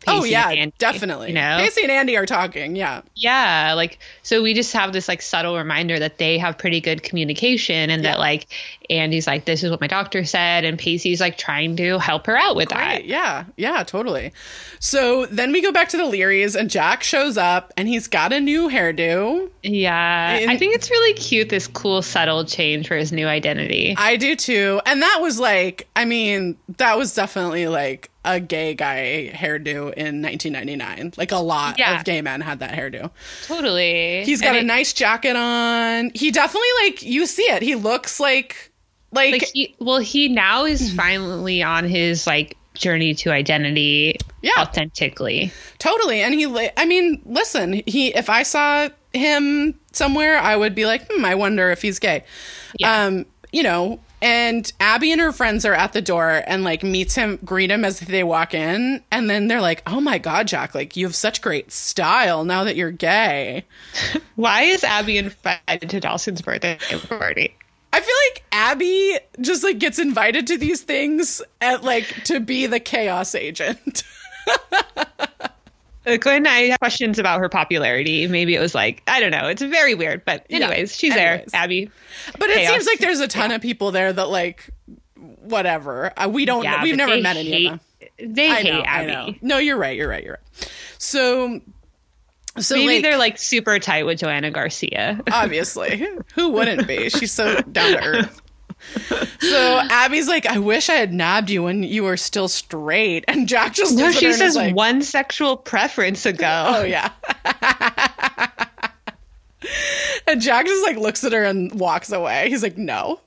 Pacey and Andy, definitely. You know? Pacey and Andy are talking, yeah. Yeah, like, so we just have this, like, subtle reminder that they have pretty good communication and that, like, Andy's like, this is what my doctor said, and Pacey's, like, trying to help her out with that. Yeah, yeah, totally. So then we go back to the Learys, and Jack shows up, and he's got a new hairdo. Yeah, I think it's really cute, this cool, subtle change for his new identity. I do, too. And that was, like, I mean, that was definitely, like, a gay guy hairdo in 1999. Like, a lot of gay men had that hairdo. Totally. He's got a nice jacket on. He definitely, like, you see it. He looks he now is finally on his, like, journey to identity authentically. Totally. And he, I mean, listen, if I saw him somewhere, I would be like, I wonder if he's gay. Yeah. You know, and Abby and her friends are at the door and, like, greet him as they walk in. And then they're like, oh, my God, Jack, like, you have such great style now that you're gay. Why is Abby invited to Dawson's birthday party? I feel like Abby just, like, gets invited to these things to be the chaos agent. Glenn and I have questions about her popularity. Maybe it was like, I don't know. It's very weird. But anyways, there, Abby. But it seems like there's a ton of people there that, like, whatever. We don't know. We've never met any of them. They hate Abby. No, you're right. So maybe they're, like, super tight with Joanna Garcia. Obviously. Who wouldn't be? She's so down to earth. So Abby's like, I wish I had nabbed you when you were still straight. And Jack just looks at her and says, like, one sexual preference ago. Oh, yeah. And Jack just, like, looks at her and walks away. He's like, no.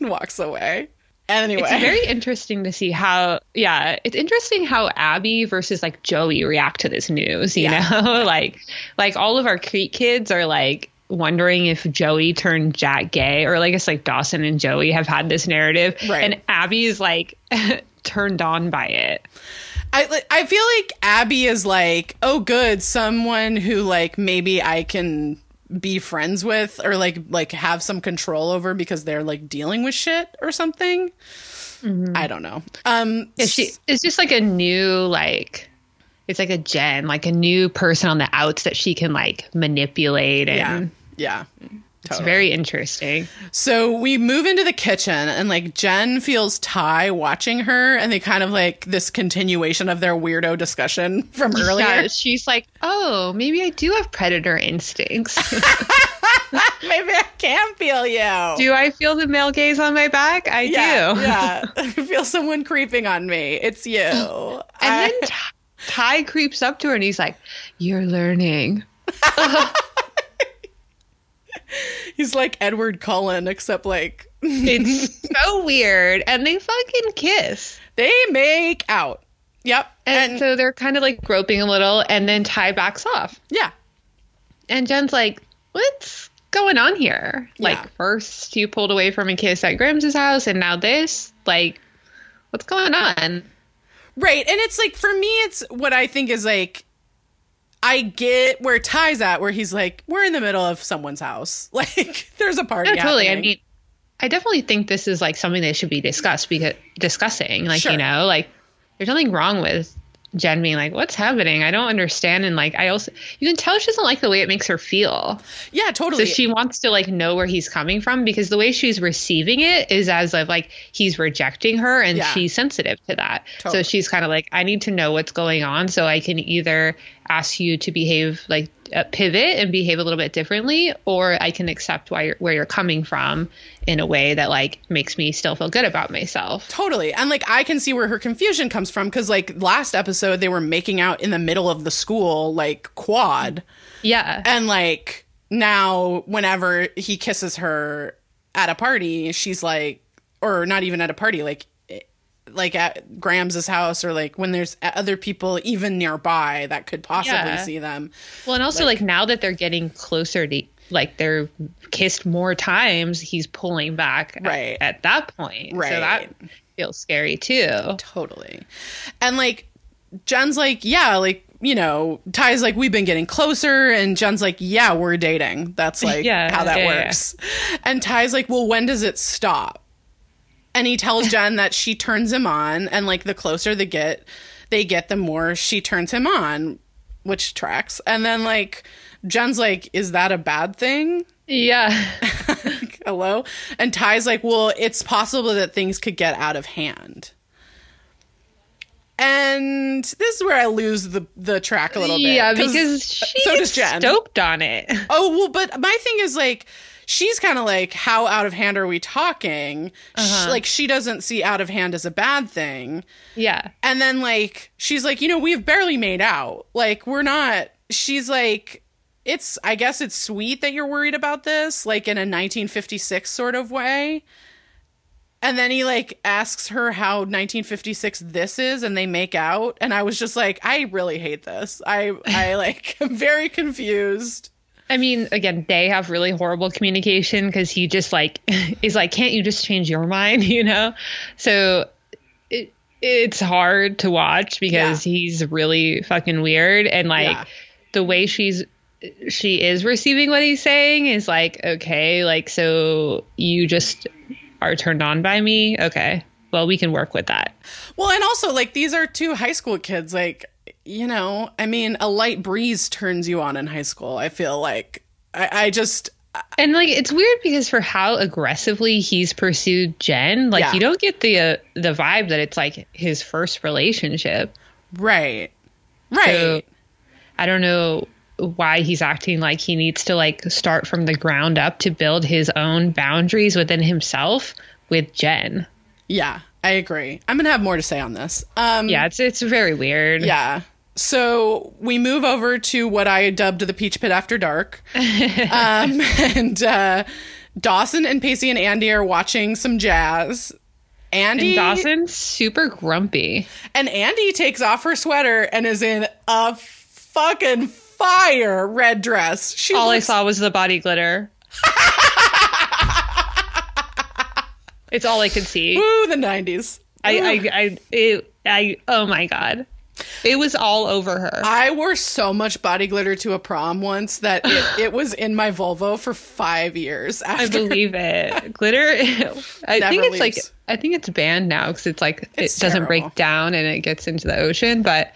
And walks away. Anyway. It's very interesting to see how, it's interesting how Abby versus, like, Joey react to this news, you know? like all of our Creek kids are, like, wondering if Joey turned Jack gay, or, like, it's like Dawson and Joey have had this narrative, right? And Abby is, like, turned on by it. I feel like Abby is like, oh, good, someone who, like, maybe I can be friends with or like have some control over because they're, like, dealing with shit or something. Mm-hmm. I don't know. It's just like a new, like, it's like a Jen, like a new person on the outs that she can, like, manipulate. And yeah. Totally. It's very interesting. So we move into the kitchen and, like, Jen feels Ty watching her, and they kind of, like, this continuation of their weirdo discussion from earlier. Yeah, she's like, oh, maybe I do have predator instincts. Maybe I can feel you. Do I feel the male gaze on my back? I do. Yeah, I feel someone creeping on me. It's you. And then Ty creeps up to her and he's like, you're learning. He's like Edward Cullen, except, like, it's so weird. And they fucking kiss. They make out. Yep. And so they're kind of, like, groping a little, and then Ty backs off. Yeah. And Jen's like, what's going on here? Yeah. Like, first you pulled away from a kiss at Grimm's house, and now this? Like, what's going on? Right. And it's like, for me, it's what I think is, like, I get where Ty's at, where he's like, we're in the middle of someone's house. Like, there's a party. Yeah, totally. Happening. I mean, I definitely think this is, like, something they should be discussing. Like, sure. You know, like, there's nothing wrong with Jen being like, what's happening? I don't understand. And, like, you can tell she doesn't like the way it makes her feel. Yeah, totally. So she wants to, like, know where he's coming from, because the way she's receiving it is as of, like, he's rejecting her, and she's sensitive to that. Totally. So she's kind of like, I need to know what's going on so I can either ask you to behave, like, pivot and behave a little bit differently, or I can accept where you're coming from in a way that, like, makes me still feel good about myself. Totally. And, like, I can see where her confusion comes from, because, like, last episode they were making out in the middle of the school, like, quad. Yeah. And, like, now whenever he kisses her at a party, she's like, or not even at a party, like at Graham's house, or like when there's other people even nearby that could possibly see them. Well, and also like now that they're getting closer to, like, they're kissed more times, he's pulling back at that point. Right. So that feels scary too. Totally. And like Jen's like, yeah, like, you know, Ty's like, we've been getting closer, and Jen's like, yeah, we're dating. That's like how that works. Yeah. And Ty's like, well, when does it stop? And he tells Jen that she turns him on, and like the closer they get, the more she turns him on, which tracks. And then like Jen's like, is that a bad thing? Yeah. Hello? And Ty's like, well, it's possible that things could get out of hand. And this is where I lose the track a little bit. Yeah, because she's so stoked on it. Oh, well, but my thing is like, she's kind of like, how out of hand are we talking? Uh-huh. She doesn't see out of hand as a bad thing. Yeah. And then like, she's like, you know, we've barely made out. Like, we're not, she's like, it's, I guess it's sweet that you're worried about this, like in a 1956 sort of way. And then he, like, asks her how 1956 this is, and they make out. And I was just like, I really hate this. I like, am very confused. I mean, again, they have really horrible communication, because he just, like, is like, can't you just change your mind, you know? So it's hard to watch, because he's really fucking weird. And, like, the way she is receiving what he's saying is, like, okay, like, so you just are turned on by me. Okay, well, we can work with that. Well, and also, like, these are two high school kids. Like, you know, I mean, a light breeze turns you on in high school. I feel like I just... And, like, it's weird because for how aggressively he's pursued Jen, like, you don't get the vibe that it's, like, his first relationship. Right. Right. So, I don't know why he's acting like he needs to, like, start from the ground up to build his own boundaries within himself with Jen. Yeah, I agree. I'm going to have more to say on this. Yeah, it's very weird. Yeah. So we move over to what I dubbed the Peach Pit After Dark. And Dawson and Pacey and Andy are watching some jazz. And Dawson's super grumpy. And Andy takes off her sweater and is in a fucking fire red dress. I saw was the body glitter. It's all I could see. Ooh, the 90s. Oh my God. It was all over her. I wore so much body glitter to a prom once that it was in my Volvo for 5 years after. I believe it. Glitter. I think it's like, I think it's banned now because it's like, it doesn't break down and it gets into the ocean, but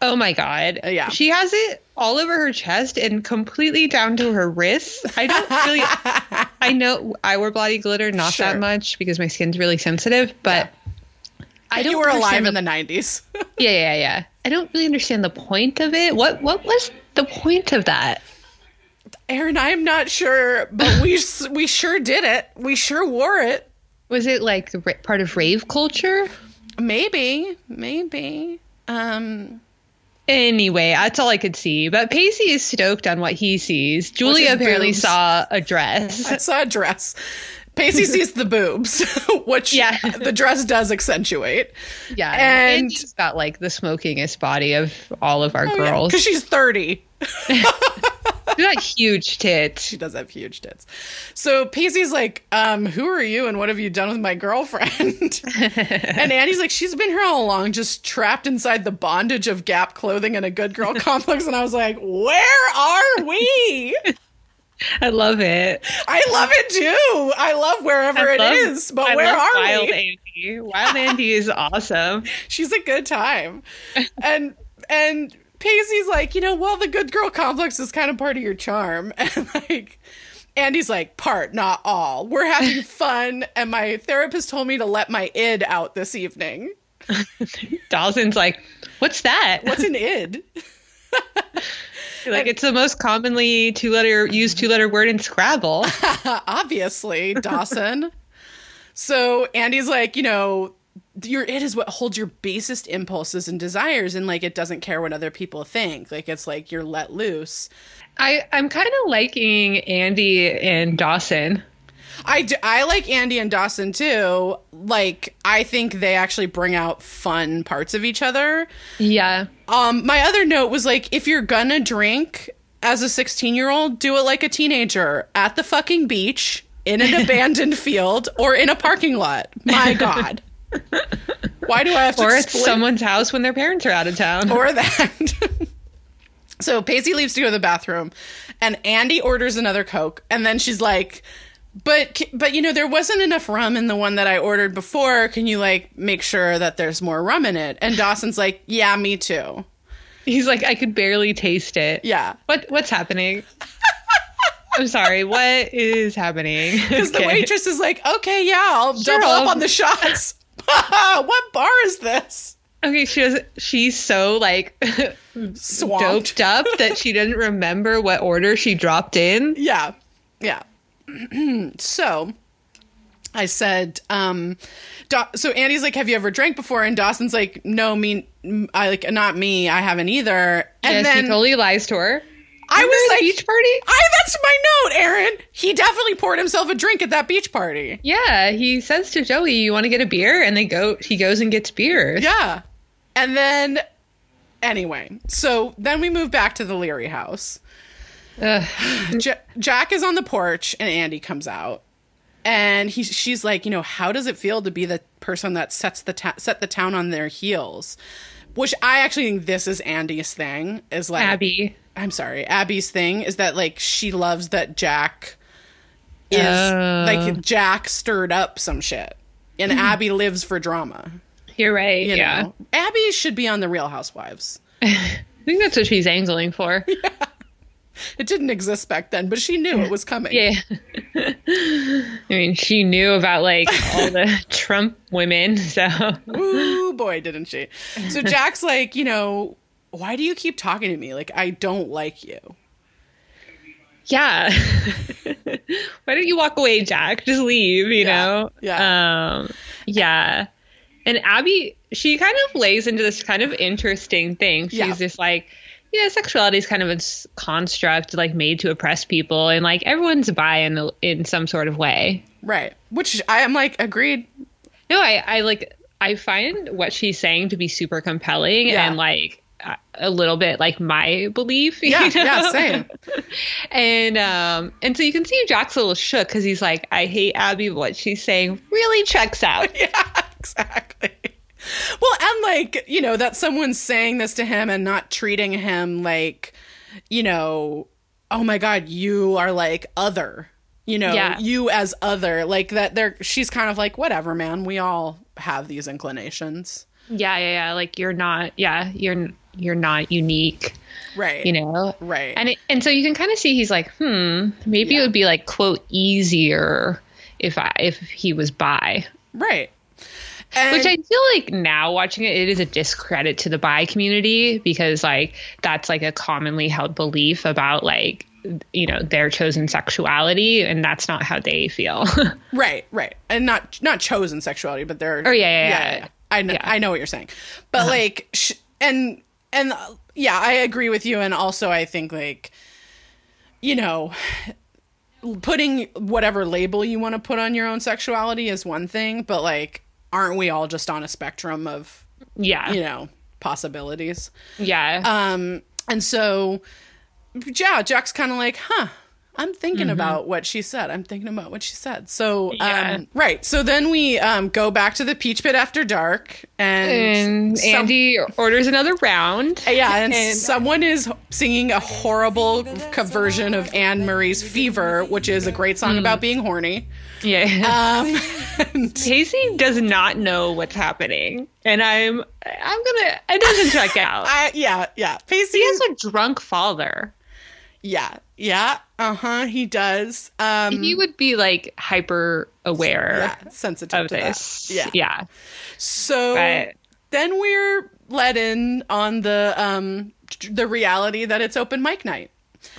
oh my God. Yeah. She has it all over her chest and completely down to her wrists. I don't really... I know I wear body glitter, not that much, because my skin's really sensitive, but I don't... You were alive in the 90s. Yeah. I don't really understand the point of it. What was the point of that? Erin, I'm not sure, but we sure did it. We sure wore it. Was it like part of rave culture? Maybe. Anyway, that's all I could see. But Pacey is stoked on what he sees. Julia apparently saw a dress. I saw a dress. Pacey sees the boobs, which the dress does accentuate. Yeah. And she's got like the smokingest body of all of our girls. Because she's 30. She's got huge tits. She does have huge tits. So Pacey's like, who are you and what have you done with my girlfriend? And Annie's like, she's been here all along, just trapped inside the bondage of Gap clothing and a good girl complex. And I was like, where are we? I love it. I love it too. I love wherever it is. But where are we? Wild Andy. Wild Andy is awesome. She's a good time. And Pacey's like, you know, well, the good girl complex is kind of part of your charm. And like, Andy's like, part, not all. We're having fun. And my therapist told me to let my id out this evening. Dawson's like, what's that? What's an id? Like, it's the most commonly used two-letter word in Scrabble. Obviously, Dawson. So Andy's like, you know, your it is what holds your basest impulses and desires, and like it doesn't care what other people think. Like, it's like you're let loose. I'm kind of liking Andy and Dawson. I like Andy and Dawson too. Like, I think they actually bring out fun parts of each other. Yeah. My other note was like, if you're gonna drink as a 16-year-old, do it like a teenager at the fucking beach, in an abandoned field, or in a parking lot. My God. Why do I have to explain? Or at someone's house when their parents are out of town. Or that. So Pacey leaves to go to the bathroom, and Andy orders another Coke, and then she's like, but you know, there wasn't enough rum in the one that I ordered before. Can you, like, make sure that there's more rum in it? And Dawson's like, yeah, me too. He's like, I could barely taste it. Yeah. What's happening? I'm sorry. What is happening? Because the waitress is like, okay, yeah, I'll double up on the shots. What bar is this? Okay, she's so, like, doped up that she didn't remember what order she dropped in. Yeah, yeah. So I said, so Andy's like, have you ever drank before? And Dawson's like, no, not me. I haven't either. And yes, then he totally lies to her. I was like, beach party? That's my note, Aaron. He definitely poured himself a drink at that beach party. Yeah, he says to Joey, you want to get a beer? And he goes and gets beer. Yeah. And then, anyway, so then we move back to the Leary house. Jack is on the porch, and Andy comes out. And she's like, you know, how does it feel to be the person that set the town on their heels? Which I actually think this is Andy's thing, is like... Abby's thing is that, like, she loves that Jack is, like, Jack stirred up some shit. And Abby lives for drama. You're right, you know? Abby should be on The Real Housewives. I think that's what she's angling for. Yeah. It didn't exist back then, but she knew it was coming. Yeah. I mean, she knew about, like, all the Trump women, so... Ooh, boy, didn't she. So Jack's like, you know... Why do you keep talking to me? Like, I don't like you. Yeah. Why don't you walk away, Jack? Just leave, you know? Yeah. Yeah. And Abby, she kind of lays into this kind of interesting thing. She's just like, yeah, sexuality is kind of a construct, like, made to oppress people. And, like, everyone's bi in some sort of way. Right. Which I'm like, agreed. No, I find what she's saying to be super compelling and, like, a little bit like my belief, you know? Yeah, same. And so you can see Jack's a little shook because he's like, I hate Abby, but what she's saying really checks out. Yeah, exactly. Well, and, like, you know, that someone's saying this to him and not treating him like, you know, oh my God, you are, like, other, you know, you as other, like, that she's kind of like, whatever, man, we all have these inclinations. Yeah. Like, you're not unique. Right. You know? Right. And so you can kind of see he's like, maybe it would be, like, quote, easier if he was bi. Right. Which I feel like now watching it is a discredit to the bi community because, like, that's, like, a commonly held belief about, like, you know, their chosen sexuality, and that's not how they feel. Right. And not chosen sexuality, but they're... Oh, yeah. I know what you're saying. But, like, I agree with you. And also I think, like, you know, putting whatever label you want to put on your own sexuality is one thing. But, like, aren't we all just on a spectrum of, you know, possibilities? Yeah. And so, yeah, Jack's kind of like, I'm thinking about what she said. So, right. So then we go back to the Peach Pit after dark. And Andy orders another round. Yeah. And someone is singing a horrible version of Anne Marie's Fever, which is a great song about being horny. Yeah. Casey does not know what's happening. And it doesn't check out. Pacey has a drunk father. Yeah. He does. He would be, like, hyper aware. Yeah, sensitive of to this. That. Yeah. So then we're let in on the reality that it's open mic night.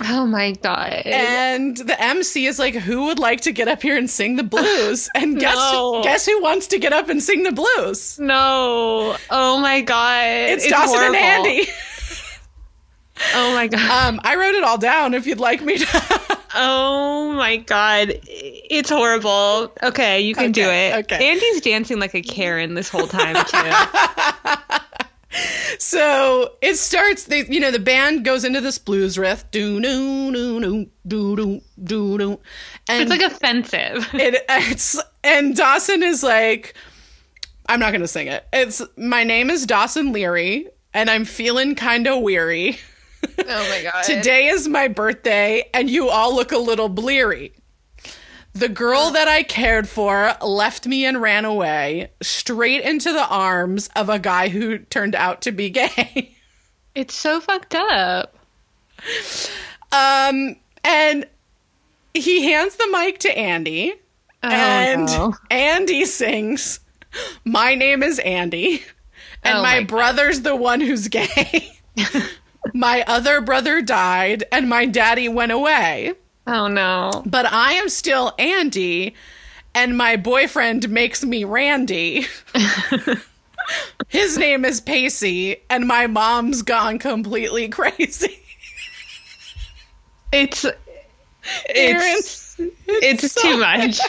Oh my God. And the MC is like, who would like to get up here and sing the blues? And guess who wants to get up and sing the blues? No. Oh my God. It's Dawson horrible. And Andy. Oh my God. I wrote it all down if you'd like me to. Oh my God. It's horrible. Okay, you can do it. Okay. Andy's dancing like a Karen this whole time, too. So it starts, the band goes into this blues riff. Do, do, do, do, do, do, do. It's like offensive. And Dawson is like, I'm not going to sing it. It's, my name is Dawson Leary, and I'm feeling kind of weary. Oh, my God. Today is my birthday, and you all look a little bleary. The girl that I cared for left me and ran away straight into the arms of a guy who turned out to be gay. It's so fucked up. And he hands the mic to Andy, Andy sings, "My name is Andy, and my brother's the one who's gay. My other brother died, and my daddy went away. Oh, no. But I am still Andy, and my boyfriend makes me Randy. His name is Pacey, and my mom's gone completely crazy." It's so too much.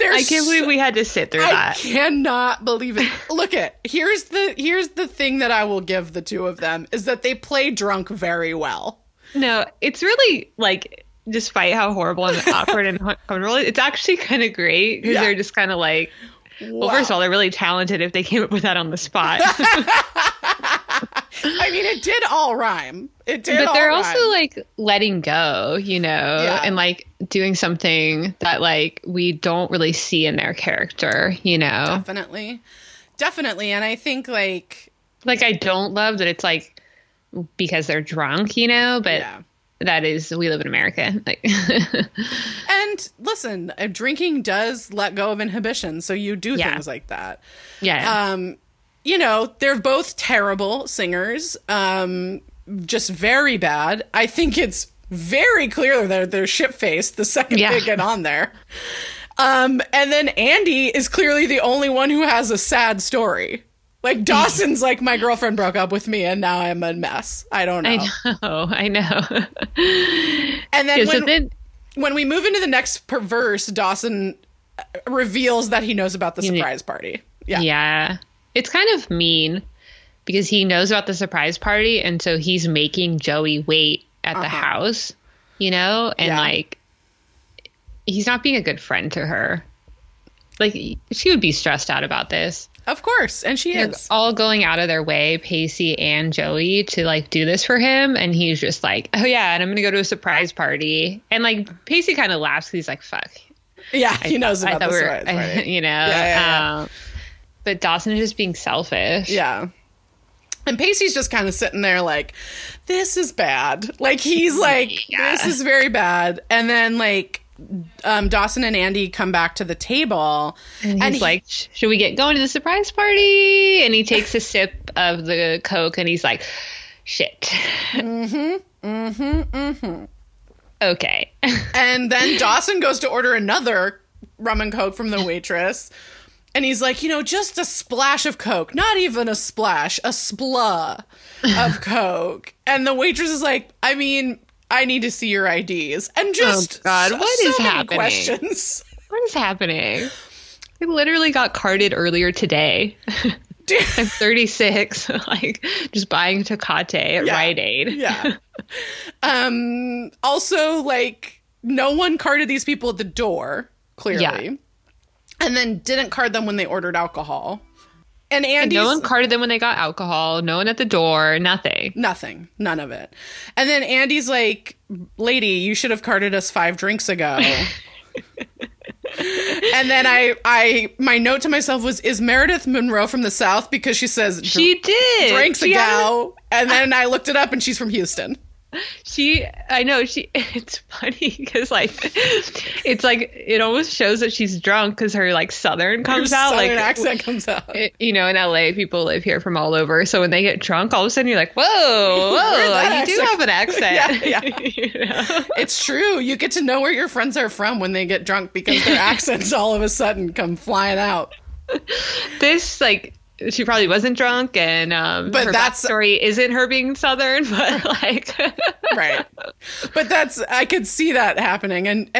I can't believe we had to sit through that. I cannot believe it. Look at, here's the thing that I will give the two of them is that they play drunk very well. No, it's really like, despite how horrible and awkward and uncomfortable, it's actually kind of great because they're just kind of like, well, first of all, they're really talented if they came up with that on the spot. I mean, it did all rhyme. But they're also like letting go, and like doing something that like we don't really see in their character, Definitely. And I think like I don't love that it's like because they're drunk, but that is, we live in America. Like, and listen, drinking does let go of inhibition. So you do things like that. Yeah. They're both terrible singers, just very bad. I think it's very clear that they're shit-faced the second they get on there. And then Andy is clearly the only one who has a sad story. Like, Dawson's like, my girlfriend broke up with me and now I'm a mess. I don't know. I know. And then when we move into the next verse, Dawson reveals that he knows about the surprise party. Yeah. It's kind of mean because he knows about the surprise party. And so he's making Joey wait at the house, and like he's not being a good friend to her. Like she would be stressed out about this. Of course. And she is all going out of their way, Pacey and Joey, to like do this for him. And he's just like, oh, yeah. And I'm going to go to a surprise party. And like Pacey kind of laughs. He's like, fuck. Yeah. He knows about the surprise party. But Dawson is just being selfish. Yeah. And Pacey's just kind of sitting there like, this is bad. Like, he's like, this is very bad. And then, like, Dawson and Andy come back to the table. And he's like, should we get going to the surprise party? And he takes a sip of the Coke and he's like, shit. Okay. And then Dawson goes to order another rum and Coke from the waitress. And he's like, just a splash of Coke. Not even a splash. A splah of Coke. And the waitress is like, I mean, I need to see your IDs. And just what is happening? Questions. What is happening? I literally got carded earlier today. I'm 36. Like, just buying Tecate at Rite Aid. Yeah. Also, like, no one carded these people at the door, clearly. Yeah. And then didn't card them when they ordered alcohol. And no one carded them when they got alcohol. No one at the door. Nothing. Nothing. None of it. And then Andy's like, lady, you should have carded us 5 drinks ago. And then my note to myself was, is Meredith Monroe from the South? Because she says she did. Drinks she ago. And then I looked it up and she's from Houston. It's funny because like it's like it almost shows that she's drunk because her like southern accent comes out. In LA people live here from all over, so when they get drunk all of a sudden you're like, whoa, you do have an accent. Yeah. It's true. You get to know where your friends are from when they get drunk because their accents all of a sudden come flying out. This like she probably wasn't drunk, and but her backstory isn't her being Southern, but like right. But that's, I could see that happening, and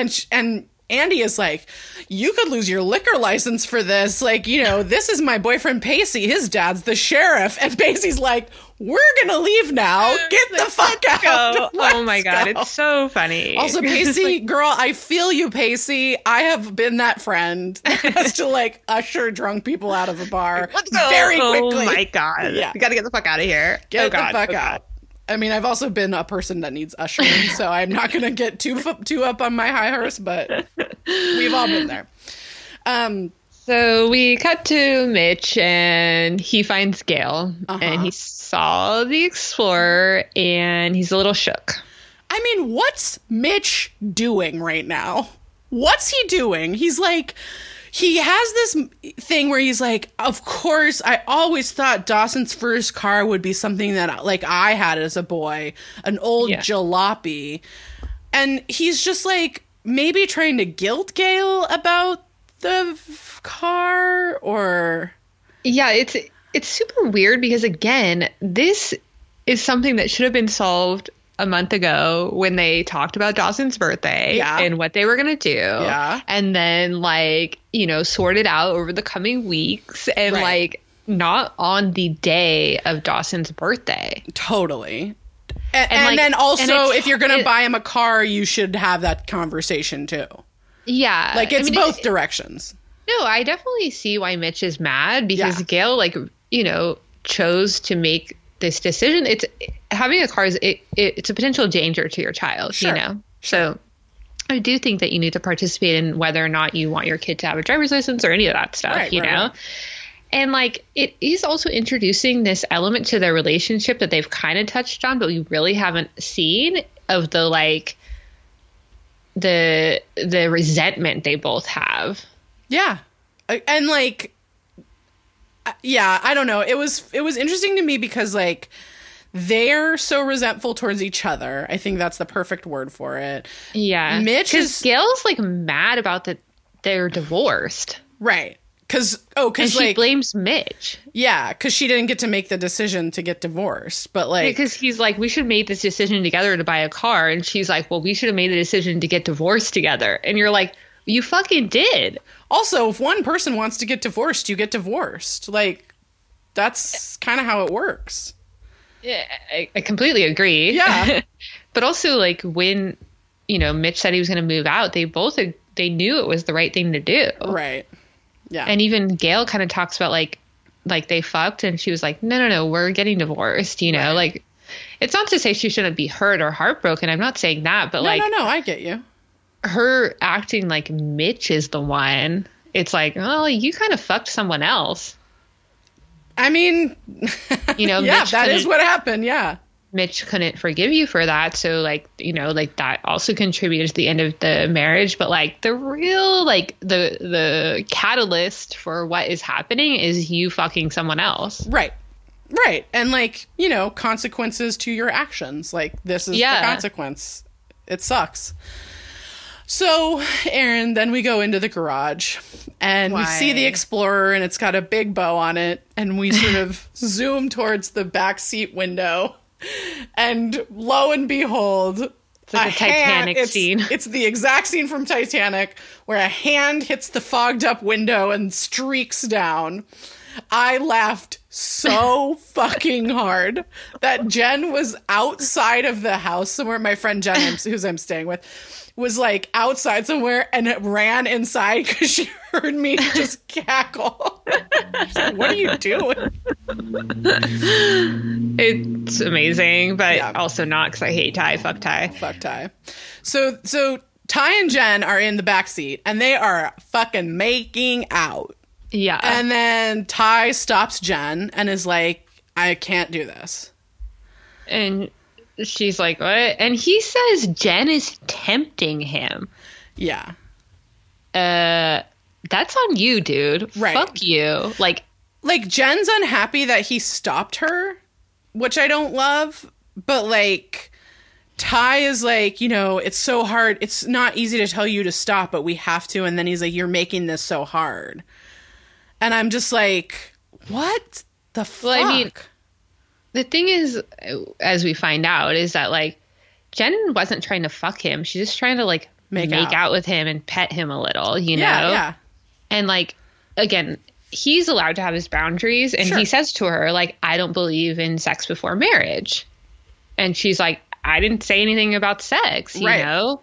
Andy is like, you could lose your liquor license for this. Like, you know, this is my boyfriend Pacey. His dad's the sheriff. And Pacey's like, we're going to leave now. Get the fuck out. Oh, my God. It's so funny. Also, Pacey, girl, I feel you, Pacey. I have been that friend that has to, like, usher drunk people out of a bar very quickly. Oh, my God. Yeah. You got to get the fuck out of here. Get the fuck out. I mean, I've also been a person that needs ushering, so I'm not going to get too up on my high horse, but we've all been there. So we cut to Mitch, and he finds Gale, and he saw the Explorer, and he's a little shook. I mean, what's Mitch doing right now? What's he doing? He's like... He has this thing where he's like, of course, I always thought Dawson's first car would be something that, like, I had as a boy, an old jalopy. And he's just, like, maybe trying to guilt Gale about the car, or... Yeah, it's super weird because, again, this is something that should have been solved a month ago when they talked about Dawson's birthday and what they were going to do. Yeah. And then, like, you know, sorted out over the coming weeks and, like, not on the day of Dawson's birthday. Totally. And like, then also, if you're going to buy him a car, you should have that conversation, too. Yeah. Like, it's both directions. No, I definitely see why Mitch is mad because Gale, like, you know, chose to make this decision. It's having a car is it's a potential danger to your child, you know? So I do think that you need to participate in whether or not you want your kid to have a driver's license or any of that stuff, you know? And like, it is also introducing this element to their relationship that they've kind of touched on, but we really haven't seen, of the, like, the resentment they both have. Yeah. And like, yeah, I don't know. It was interesting to me because, like, they're so resentful towards each other. I think that's the perfect word for it. Yeah. Mitch is... Gail's, like, mad about that they're divorced. Right. Because she blames Mitch. Yeah, because she didn't get to make the decision to get divorced. But, like... Because he's like, we should have made this decision together to buy a car. And she's like, well, we should have made the decision to get divorced together. And you're like... You fucking did. Also, if one person wants to get divorced, you get divorced. Like, that's kind of how it works. Yeah, I completely agree. Yeah. But also, like, when, you know, Mitch said he was going to move out, they knew it was the right thing to do. Right. Yeah. And even Gail kind of talks about, like they fucked, and she was like, no, we're getting divorced, you know? Right. Like, it's not to say she shouldn't be hurt or heartbroken. I'm not saying that, but, like... No, I get you. Her acting like Mitch is the one. It's like, oh, you kind of fucked someone else. I mean, you know, yeah, that is what happened. Yeah. Mitch couldn't forgive you for that. So, like, you know, like, that also contributed to the end of the marriage. But, like, the real, like, the catalyst for what is happening is you fucking someone else. Right. Right. And, like, you know, consequences to your actions. Like, this is the consequence. It sucks. So, Aaron, then we go into the garage, and we see the Explorer, and it's got a big bow on it, and we sort of zoom towards the backseat window, and lo and behold, it's like a Titanic scene. It's the exact scene from Titanic, where a hand hits the fogged-up window and streaks down. I laughed so fucking hard that Jen was outside of the house somewhere. My friend Jen, who's I'm staying with, was, like, outside somewhere and ran inside because she heard me just cackle. She's like, what are you doing? It's amazing, but also not, because I hate Ty. Fuck Ty. Fuck Ty. So Ty and Jen are in the backseat, and they are fucking making out. Yeah. And then Ty stops Jen and is like, I can't do this. And... she's like, what? And he says Jen is tempting him. Yeah. That's on you, dude. Right. Fuck you. Like Jen's unhappy that he stopped her, which I don't love. But, like, Ty is like, you know, it's so hard. It's not easy to tell you to stop, but we have to. And then he's like, you're making this so hard. And I'm just like, What the fuck? Well, I mean, the thing is, as we find out, is that, like, Jen wasn't trying to fuck him. She's just trying to, like, make out with him and pet him a little, you know? Yeah. And, like, again, he's allowed to have his boundaries. And he says to her, like, I don't believe in sex before marriage. And she's like, I didn't say anything about sex, you know?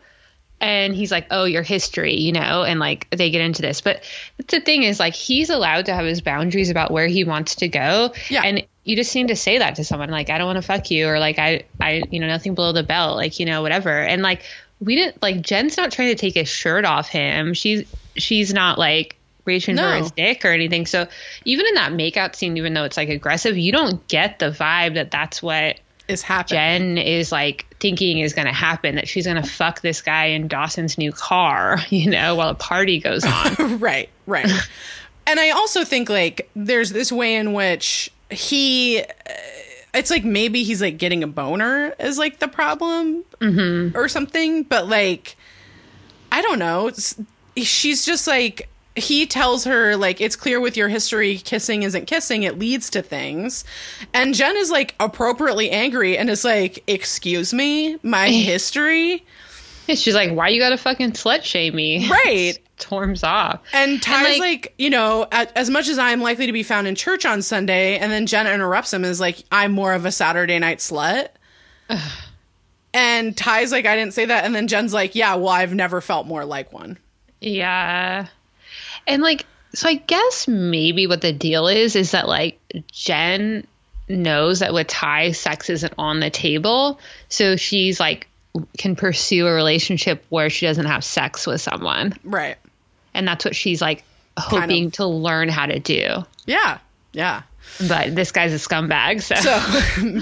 And he's like, oh, your history, you know? And, like, they get into this. But the thing is, like, he's allowed to have his boundaries about where he wants to go. Yeah. And you just need to say that to someone, like, I don't want to fuck you, or, like, I, you know, nothing below the belt, like, you know, whatever. And, like, we didn't, like, Jen's not trying to take his shirt off him. She's not, like, reaching for his dick or anything. So even in that makeout scene, even though it's, like, aggressive, you don't get the vibe that that's what is happening. Jen is, like, thinking is going to happen, that she's going to fuck this guy in Dawson's new car, you know, while a party goes on. Right. And I also think, like, there's this way in which he, it's like maybe he's, like, getting a boner is, like, the problem or something. But, like, I don't know. She's just, like, he tells her, like, it's clear with your history, kissing isn't kissing. It leads to things. And Jen is, like, appropriately angry and is like, excuse me, my history? And she's like, why you gotta fucking slut shame me? Right. Storms off. And Ty's like, you know, as much as I'm likely to be found in church on Sunday, and then Jen interrupts him and is like, I'm more of a Saturday night slut. And Ty's like, I didn't say that. And then Jen's like, yeah, well, I've never felt more like one. Yeah. And, like, so I guess maybe what the deal is that, like, Jen knows that with Ty, sex isn't on the table. So she's, like, can pursue a relationship where she doesn't have sex with someone. Right. And that's what she's, like, hoping to learn how to do. Yeah. Yeah. But this guy's a scumbag. So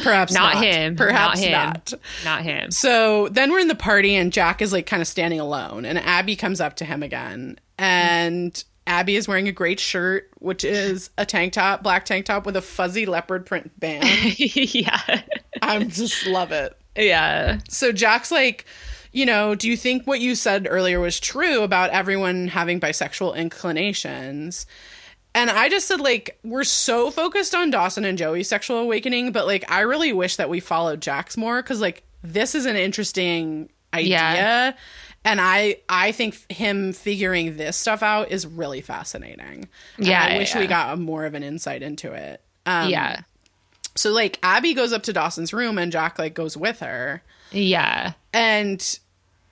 perhaps not him. Perhaps not. Not him. So then we're in the party and Jack is, like, kind of standing alone. And Abby comes up to him again. And Abby is wearing a great shirt, which is a tank top, black tank top with a fuzzy leopard print band. Yeah. I just love it. Yeah. So Jack's like, you know, do you think what you said earlier was true about everyone having bisexual inclinations? And I just said, like, we're so focused on Dawson and Joey's sexual awakening, but, like, I really wish that we followed Jack's more, because, like, this is an interesting idea. Yeah. And I think him figuring this stuff out is really fascinating. Yeah. And I wish we got more of an insight into it. Yeah. So, like, Abby goes up to Dawson's room and Jack, like, goes with her. Yeah. And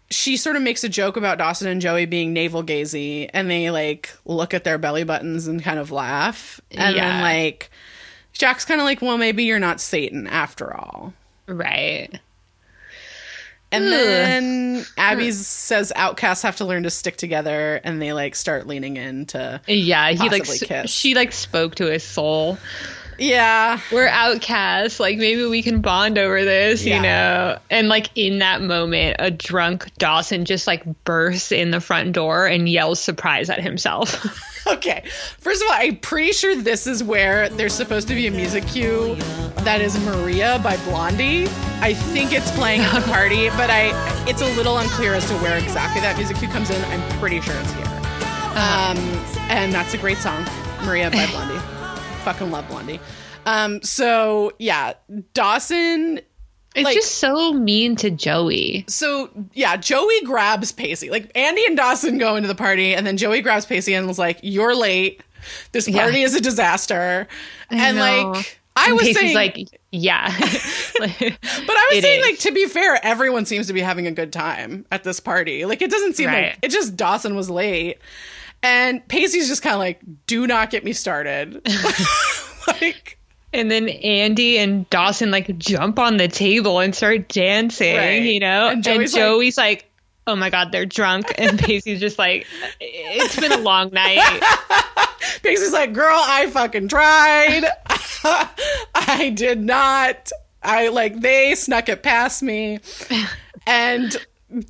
she sort of makes a joke about Dawson and Joey being navel-gazy, and they, like, look at their belly buttons and kind of laugh. And then, like, Jack's kind of like, well, maybe you're not Satan after all. Right. And then Abby says outcasts have to learn to stick together, and they, like, start leaning in to kiss. She, like, spoke to his soul. Yeah. We're outcasts. Like, maybe we can bond over this, you know? And, like, in that moment, a drunk Dawson just, like, bursts in the front door and yells surprise at himself. Okay. First of all, I'm pretty sure this is where there's supposed to be a music cue that is Maria by Blondie. I think it's playing at the party, but it's a little unclear as to where exactly that music cue comes in. I'm pretty sure it's here. And that's a great song, Maria by Blondie. Fucking love Blondie. So, yeah, Dawson... It's, like, just so mean to Joey. So, yeah, Joey grabs Pacey. Like, Andy and Dawson go into the party, and then Joey grabs Pacey and was like, you're late. This party is a disaster. But I was saying, to be fair, everyone seems to be having a good time at this party. Like, it doesn't seem like... It just Dawson was late. And Pacey's just kind of like, do not get me started. Like... And then Andy and Dawson, like, jump on the table and start dancing, you know? And Joey's like, oh, my God, they're drunk. And Pacey's just like, it's been a long night. Pacey's like, girl, I fucking tried. I did not. They snuck it past me. And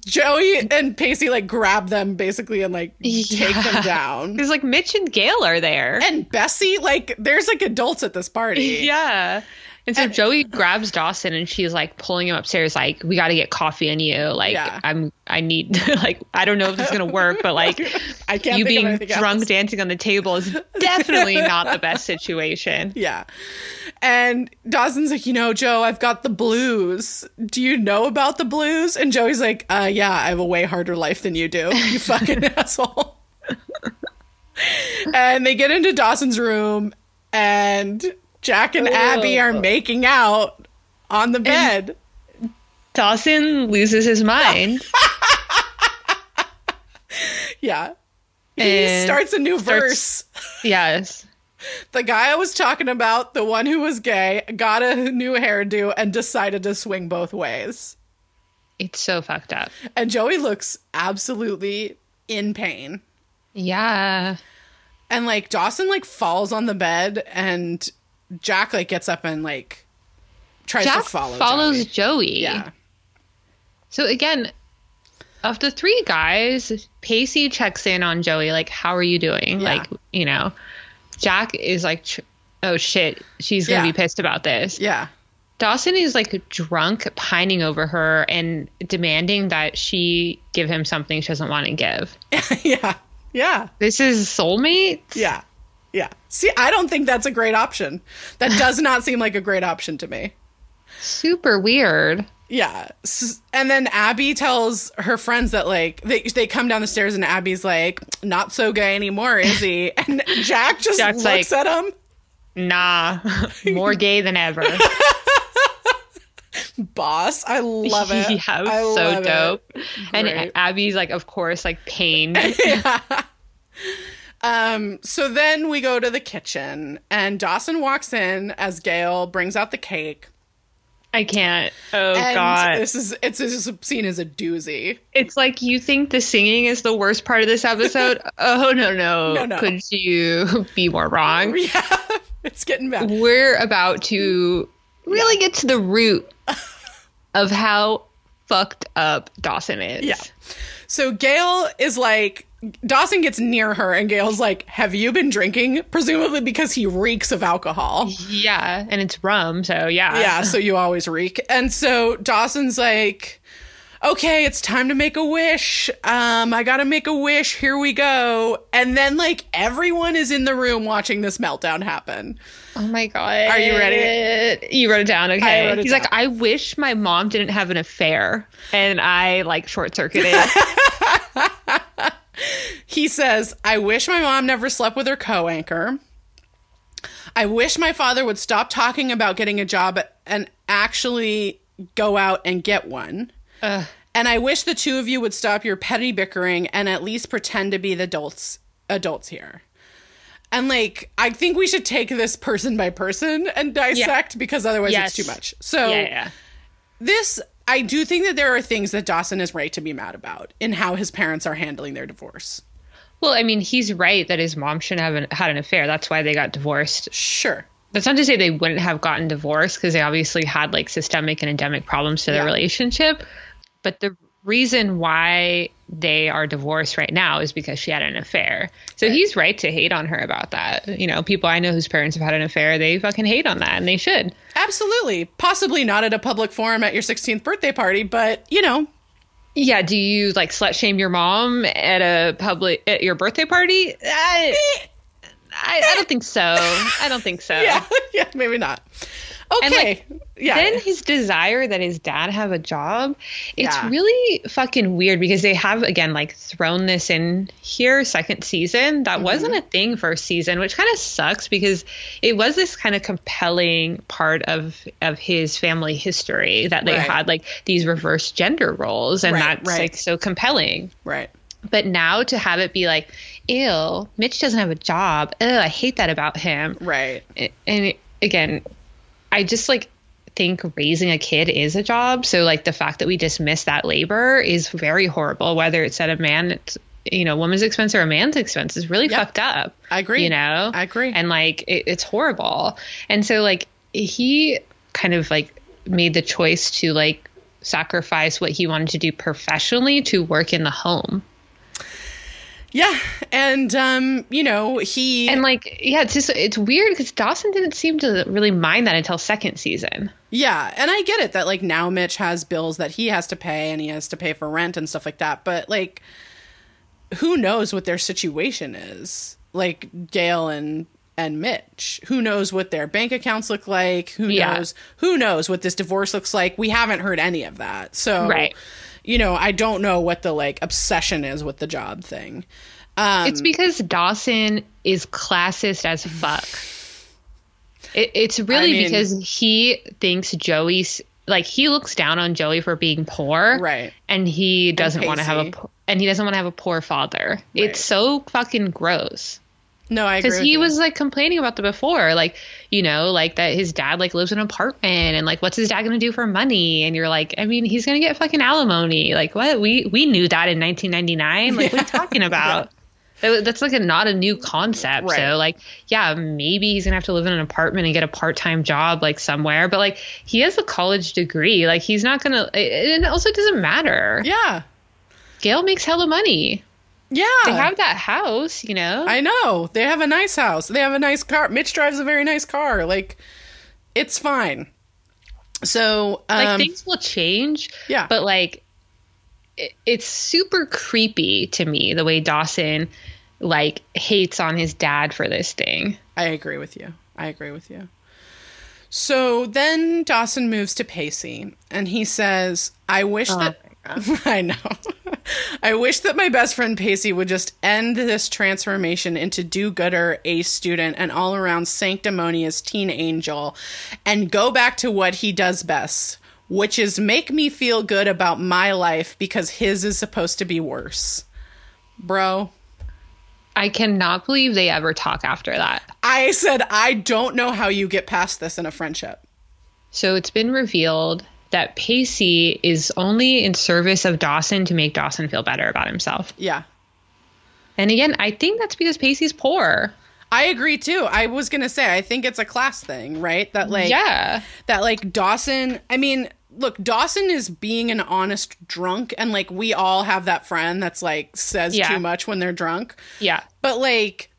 Joey and Pacey, like, grab them, basically, and, like, take them down. Because, like, Mitch and Gail are there. And Bessie, like, there's, like, adults at this party. Yeah. And so Joey grabs Dawson and she's like pulling him upstairs, like, we got to get coffee on you. Like, yeah. I need, like, I don't know if it's going to work, but like, I can't, you being drunk else. Dancing on the table is definitely not the best situation. Yeah. And Dawson's like, you know, Joe, I've got the blues. Do you know about the blues? And Joey's like, yeah, I have a way harder life than you do, you fucking asshole. And they get into Dawson's room and Jack and Abby are making out on the bed. And Dawson loses his mind. Yeah. He starts a new verse. Yes. The guy I was talking about, the one who was gay, got a new hairdo and decided to swing both ways. It's so fucked up. And Joey looks absolutely in pain. Yeah. And like Dawson like falls on the bed and Jack like gets up and like tries to follows Joey. Yeah. So again, of the three guys, Pacey checks in on Joey like, how are you doing? Yeah. Like, you know, Jack is like, oh shit, she's going to be pissed about this. Yeah. Dawson is like drunk, pining over her and demanding that she give him something she doesn't want to give. Yeah. Yeah. This is soulmates? Yeah. Yeah. See, I don't think that's a great option. That does not seem like a great option to me. Super weird. Yeah. And then Abby tells her friends that, like, they come down the stairs and Abby's like, not so gay anymore, is he? And Jack just Jack's looks like, at him. Nah. More gay than ever. Boss, I love it. Yeah, I so love dope. It. And Abby's like, of course, like pained. Yeah. So then we go to the kitchen, and Dawson walks in as Gail brings out the cake. I can't. Oh and God, this scene is a doozy. It's like, you think the singing is the worst part of this episode? Oh no. Could you be more wrong? Yeah, it's getting bad. We're about to really get to the root of how fucked up Dawson is. Yeah. So Gail is like, Dawson gets near her and Gail's like, have you been drinking? Presumably because he reeks of alcohol. Yeah. And it's rum. So yeah. Yeah. So you always reek. And so Dawson's like, okay, it's time to make a wish. I got to make a wish. Here we go. And then like everyone is in the room watching this meltdown happen. Oh my God. Are you ready? You wrote it down. Okay. He's like, I wish my mom didn't have an affair. And I like short circuited. He says, I wish my mom never slept with her co-anchor. I wish my father would stop talking about getting a job and actually go out and get one. And I wish the two of you would stop your petty bickering and at least pretend to be the adults here. And like, I think we should take this person by person and dissect because otherwise it's too much. So this, I do think that there are things that Dawson is right to be mad about in how his parents are handling their divorce. Well, I mean, he's right that his mom shouldn't have had an affair. That's why they got divorced. Sure. That's not to say they wouldn't have gotten divorced because they obviously had like systemic and endemic problems to their relationship. But the reason why they are divorced right now is because she had an affair. So he's right to hate on her about that. You know, people I know whose parents have had an affair, they fucking hate on that, and they should. Absolutely. Possibly not at a public forum at your 16th birthday party, but, you know. Yeah. Do you, like, slut shame your mom at your birthday party? I don't think so. I don't think so. Yeah, maybe not. Okay. And like, then his desire that his dad have a job, it's really fucking weird because they have, again, like thrown this in here second season. That wasn't a thing first season, which kind of sucks because it was this kind of compelling part of his family history that they had like these reverse gender roles. And that's like so compelling. Right. But now to have it be like, ew, Mitch doesn't have a job. Ew, I hate that about him. Right. And again, I just like think raising a kid is a job. So like the fact that we dismiss that labor is very horrible, whether it's at a woman's expense or a man's expense is really fucked up. I agree. You know, I agree. And like, it's horrible. And so like, he kind of like made the choice to like sacrifice what he wanted to do professionally to work in the home. Yeah. And, you know, he... And, like, yeah, it's just, it's weird because Dawson didn't seem to really mind that until second season. Yeah. And I get it that, like, now Mitch has bills that he has to pay and he has to pay for rent and stuff like that. But, like, who knows what their situation is? Like, Gail and Mitch. Who knows what their bank accounts look like? Who knows what this divorce looks like? We haven't heard any of that. So, right. You know, I don't know what the, like, obsession is with the job thing. It's because Dawson is classist as fuck. It's really because he thinks Joey's, like, he looks down on Joey for being poor. Right. And he doesn't want to have a poor father. Right. It's so fucking gross. No, I agree. Because he was, like, complaining about that before. Like, you know, like, that his dad, like, lives in an apartment. And, like, what's his dad going to do for money? And you're like, I mean, he's going to get fucking alimony. Like, what? We knew that in 1999. Like, what are you talking about? Yeah. That's, like, not a new concept. Right. So, like, yeah, maybe he's going to have to live in an apartment and get a part-time job, like, somewhere. But, like, he has a college degree. Like, he's not going to... And it also doesn't matter. Yeah. Gail makes hella money. Yeah. They have that house, you know? I know. They have a nice house. They have a nice car. Mitch drives a very nice car. Like, it's fine. So, like, things will change. Yeah. But, like, it's super creepy to me the way Dawson, like, hates on his dad for this thing. I agree with you. So then Dawson moves to Pacey, and he says, I wish that... I know. I wish that my best friend Pacey would just end this transformation into do-gooder, ace student, and all-around sanctimonious teen angel and go back to what he does best, which is make me feel good about my life because his is supposed to be worse. Bro. I cannot believe they ever talk after that. I said, I don't know how you get past this in a friendship. So it's been revealed that Pacey is only in service of Dawson to make Dawson feel better about himself. Yeah. And again, I think that's because Pacey's poor. I agree too. I was going to say, I think it's a class thing, right? That like, yeah. That like Dawson, I mean, look, Dawson is being an honest drunk. And like, we all have that friend that's like, says too much when they're drunk. Yeah. But like,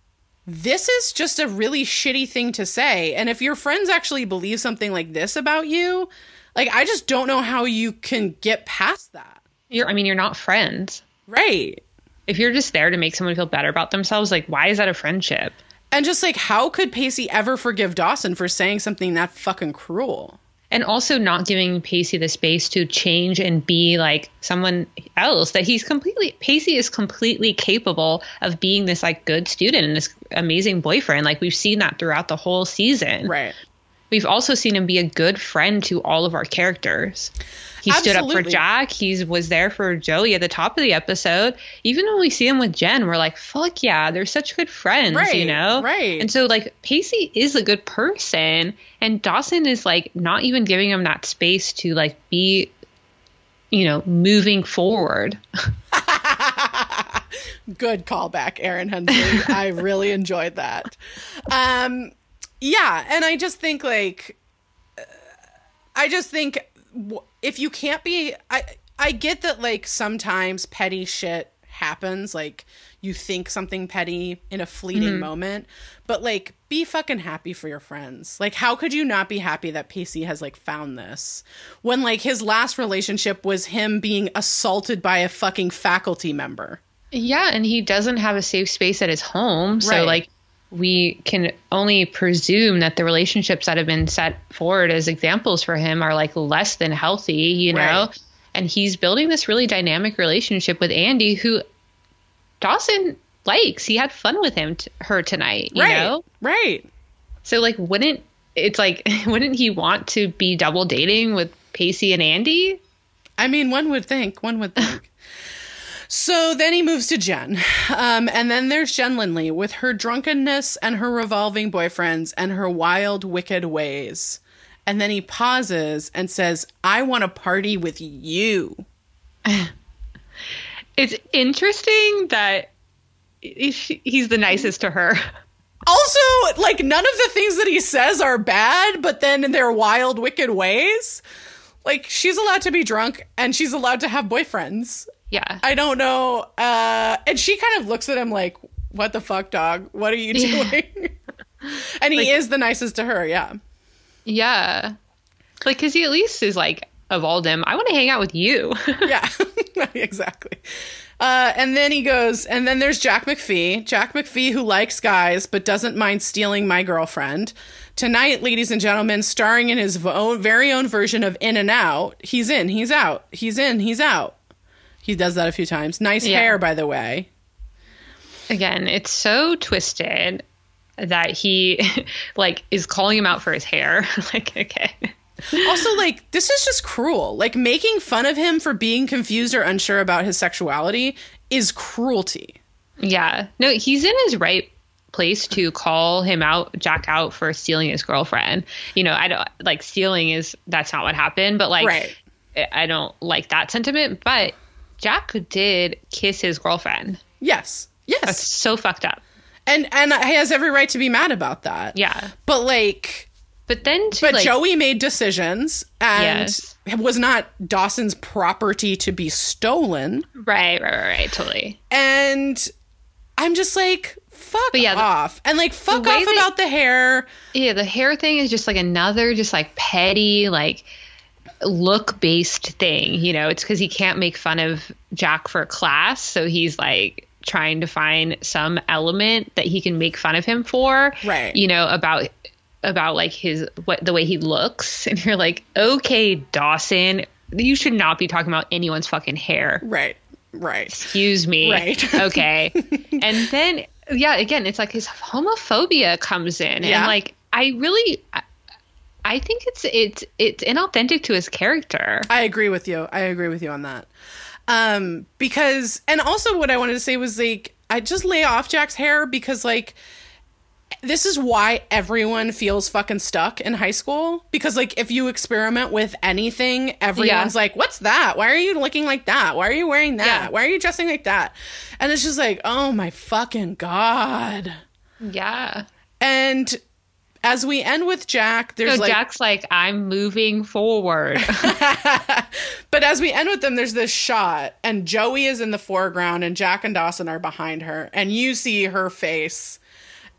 this is just a really shitty thing to say. And if your friends actually believe something like this about you, like, I just don't know how you can get past that. You're not friends. Right. If you're just there to make someone feel better about themselves, like, why is that a friendship? And just, like, how could Pacey ever forgive Dawson for saying something that fucking cruel? And also not giving Pacey the space to change and be, like, someone else. That Pacey is completely capable of being this, like, good student and this amazing boyfriend. Like, we've seen that throughout the whole season. Right. We've also seen him be a good friend to all of our characters. He Absolutely. Stood up for Jack. He was there for Joey at the top of the episode. Even when we see him with Jen, we're like, fuck yeah, they're such good friends, right, you know? Right. And so, like, Pacey is a good person, and Dawson is, like, not even giving him that space to, like, be, you know, moving forward. Good callback, Aaron Hensley. I really enjoyed that. Yeah, and I just think, like, if you can't be, I get that, like, sometimes petty shit happens, like, you think something petty in a fleeting moment, but, like, be fucking happy for your friends. Like, how could you not be happy that Pacey has, like, found this? When, like, his last relationship was him being assaulted by a fucking faculty member. Yeah, and he doesn't have a safe space at his home, so, right. Like, we can only presume that the relationships that have been set forward as examples for him are like less than healthy, you know, right. And he's building this really dynamic relationship with Andy, who Dawson likes. He had fun with her tonight, you right. know? Right. So like, wouldn't he want to be double dating with Pacey and Andy? I mean, one would think. So then he moves to Jen. And then there's Jen Lindley with her drunkenness and her revolving boyfriends and her wild, wicked ways. And then he pauses and says, I want to party with you. It's interesting that he's the nicest to her. Also, like, none of the things that he says are bad, but then their wild, wicked ways. Like, she's allowed to be drunk and she's allowed to have boyfriends. Yeah. I don't know. And she kind of looks at him like, what the fuck, dog? What are you doing? Yeah. And he is the nicest to her. Yeah. Yeah. Like, because he at least is like, of all them, I want to hang out with you. Yeah, exactly. And then he goes, and then there's Jack McPhee. Jack McPhee, who likes guys but doesn't mind stealing my girlfriend. Tonight, ladies and gentlemen, starring in his own, very own version of In and Out. He's in, he's out. He's in, he's out. He does that a few times. Nice hair, by the way. Again, it's so twisted that he like is calling him out for his hair. Like, okay. Also, like, this is just cruel. Like, making fun of him for being confused or unsure about his sexuality is cruelty. Yeah. No, he's in his right place to call him out, Jack out, for stealing his girlfriend. You know, I don't like stealing is, that's not what happened, but like, right. I don't like that sentiment. But Jack did kiss his girlfriend. Yes. Yes. That's so fucked up. And he has every right to be mad about that. Yeah. But like... But then, too, but Joey made decisions and was not Dawson's property to be stolen. Right, totally. And I'm just like, fuck off, and like fuck off about the hair. Yeah, the hair thing is just like another, just like petty, like look based thing. You know, it's because he can't make fun of Jack for class, so he's like trying to find some element that he can make fun of him for. Right, you know, about like the way he looks, and you're like, okay, Dawson, you should not be talking about anyone's fucking hair. Right. Excuse me. Right. Okay. And then, yeah, again, it's like his homophobia comes in, and like, I think it's inauthentic to his character. I agree with you on that. Because, and also what I wanted to say was like, I just lay off Jack's hair, because like, this is why everyone feels fucking stuck in high school, because like if you experiment with anything, everyone's like, what's that? Why are you looking like that? Why are you wearing that? Why are you dressing like that? And it's just like, oh my fucking God. Yeah. And as we end with Jack, there's so like... Jack's like, I'm moving forward. But as we end with them, there's this shot and Joey is in the foreground and Jack and Dawson are behind her, and you see her face.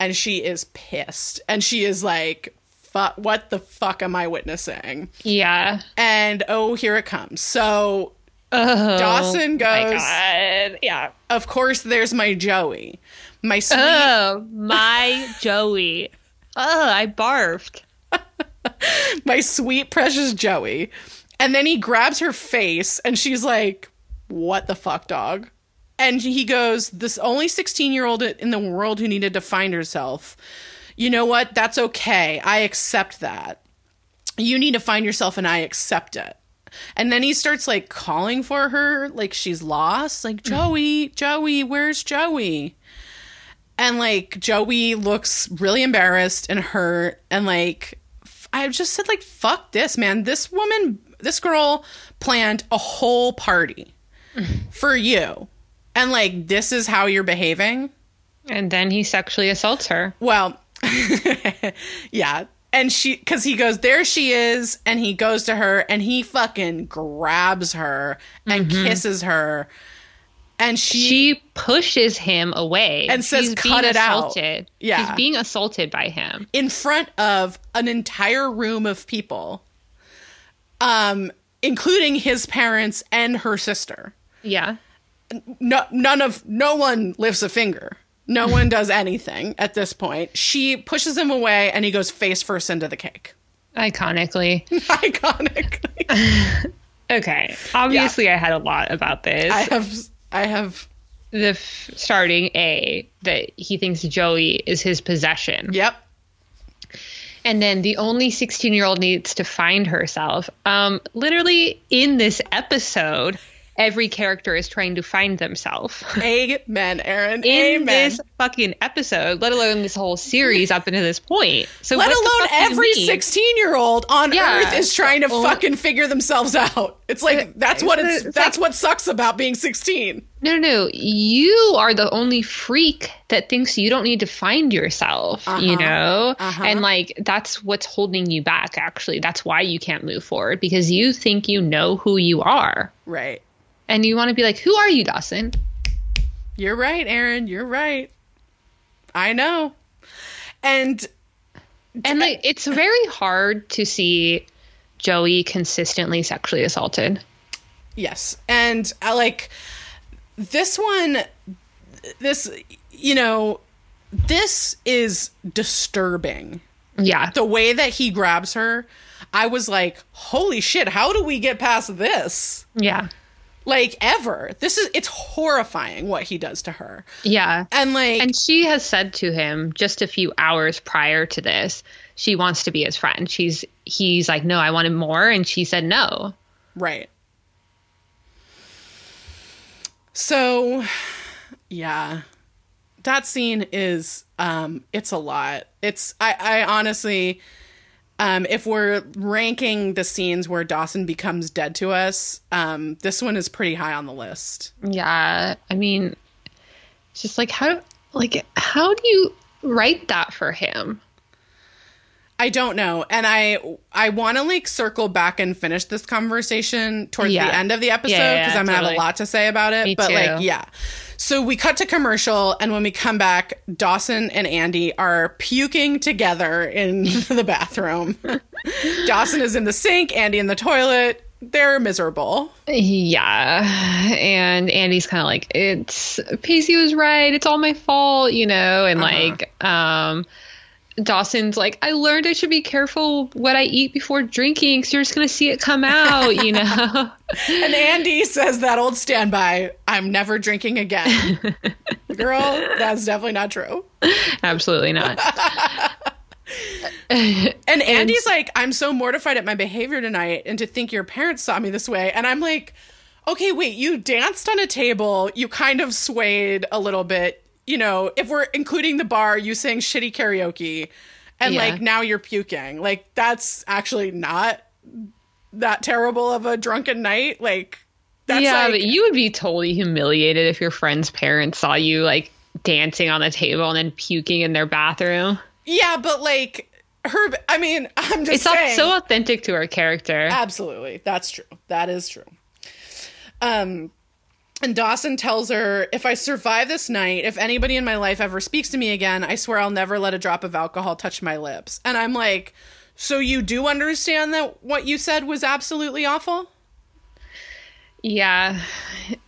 And she is pissed. And she is like, what the fuck am I witnessing? Yeah. And oh, here it comes. So Dawson goes, my God. Yeah. Of course, there's my Joey. My sweet. Oh, my Joey. Oh, I barfed. My sweet, precious Joey. And then he grabs her face and she's like, what the fuck, dog? And he goes, this only 16-year-old in the world who needed to find herself. You know what? That's okay. I accept that. You need to find yourself, and I accept it. And then he starts, like, calling for her, like she's lost. Like, Joey, Joey, where's Joey? And, like, Joey looks really embarrassed and hurt. And, like, I just said, like, fuck this, man. This girl planned a whole party for you. And, like, this is how you're behaving? And then he sexually assaults her. Well, yeah. And she, because he goes, there she is. And he goes to her and he fucking grabs her and kisses her. And she pushes him away. And says, cut it out. Yeah. She's being assaulted by him. In front of an entire room of people, including his parents and her sister. Yeah. No one lifts a finger. No one does anything at this point. She pushes him away and he goes face first into the cake. Iconically. Okay. Obviously, I had a lot about this. I have. The starting A, that he thinks Joey is his possession. Yep. And then the only 16-year-old needs to find herself. Literally in this episode... Every character is trying to find themselves. Amen, Aaron. In this fucking episode, let alone this whole series up until this point. So let alone every 16-year-old on Earth is trying to fucking figure themselves out. It's like, that's what sucks about being 16. No. You are the only freak that thinks you don't need to find yourself, you know? And like, that's what's holding you back, actually. That's why you can't move forward, because you think you know who you are. Right. And you want to be like, who are you, Dawson? You're right, Aaron. You're right. I know. And like, it's very hard to see Joey consistently sexually assaulted. Yes. And like this one, this, you know, this is disturbing. Yeah. The way that he grabs her, I was like, holy shit, how do we get past this? Yeah. Like, ever. It's horrifying what he does to her. Yeah. And like, and she has said to him just a few hours prior to this, she wants to be his friend. He's like, no, I wanted more. And she said no. Right. So, yeah. That scene is, it's a lot. It's, I honestly, if we're ranking the scenes where Dawson becomes dead to us, this one is pretty high on the list. Yeah. I mean, it's just like, how do you write that for him? I don't know. And I want to like circle back and finish this conversation towards the end of the episode, because I'm going to have a lot to say about it. But like, yeah. So we cut to commercial, and when we come back, Dawson and Andy are puking together in the bathroom. Dawson is in the sink, Andy in the toilet. They're miserable. Yeah. And Andy's kind of like, it's Pacey was right. It's all my fault, you know? And like, Dawson's like, I learned I should be careful what I eat before drinking, because you're just going to see it come out, you know? And Andy says that old standby, I'm never drinking again. Girl, that's definitely not true. Absolutely not. And Andy's like, I'm so mortified at my behavior tonight, and to think your parents saw me this way. And I'm like, okay, wait, you danced on a table. You kind of swayed a little bit. You know, if we're including the bar, you sang shitty karaoke, and like, now you're puking. Like, that's actually not that terrible of a drunken night. Like, that's but you would be totally humiliated if your friend's parents saw you like dancing on the table and then puking in their bathroom. Yeah, but like her, I mean, I'm just saying. It's so authentic to her character. Absolutely. That's true. That is true. And Dawson tells her, if I survive this night, if anybody in my life ever speaks to me again, I swear I'll never let a drop of alcohol touch my lips. And I'm like, so you do understand that what you said was absolutely awful? Yeah,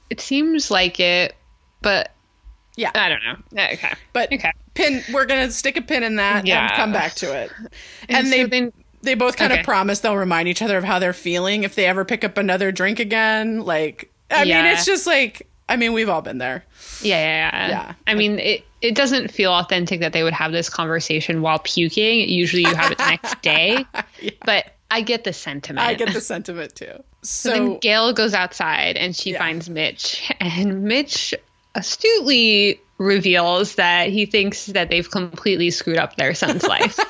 it seems like it, but yeah, I don't know. Okay. But okay. We're going to stick a pin in that and come back to it. And they both kind of promise they'll remind each other of how they're feeling if they ever pick up another drink again, like... I mean, it's just like, I mean, we've all been there. Yeah. I mean, it doesn't feel authentic that they would have this conversation while puking. Usually you have it the next day. Yeah. But I get the sentiment. I get the sentiment, too. So then Gail goes outside and she finds Mitch. And Mitch astutely reveals that he thinks that they've completely screwed up their son's life.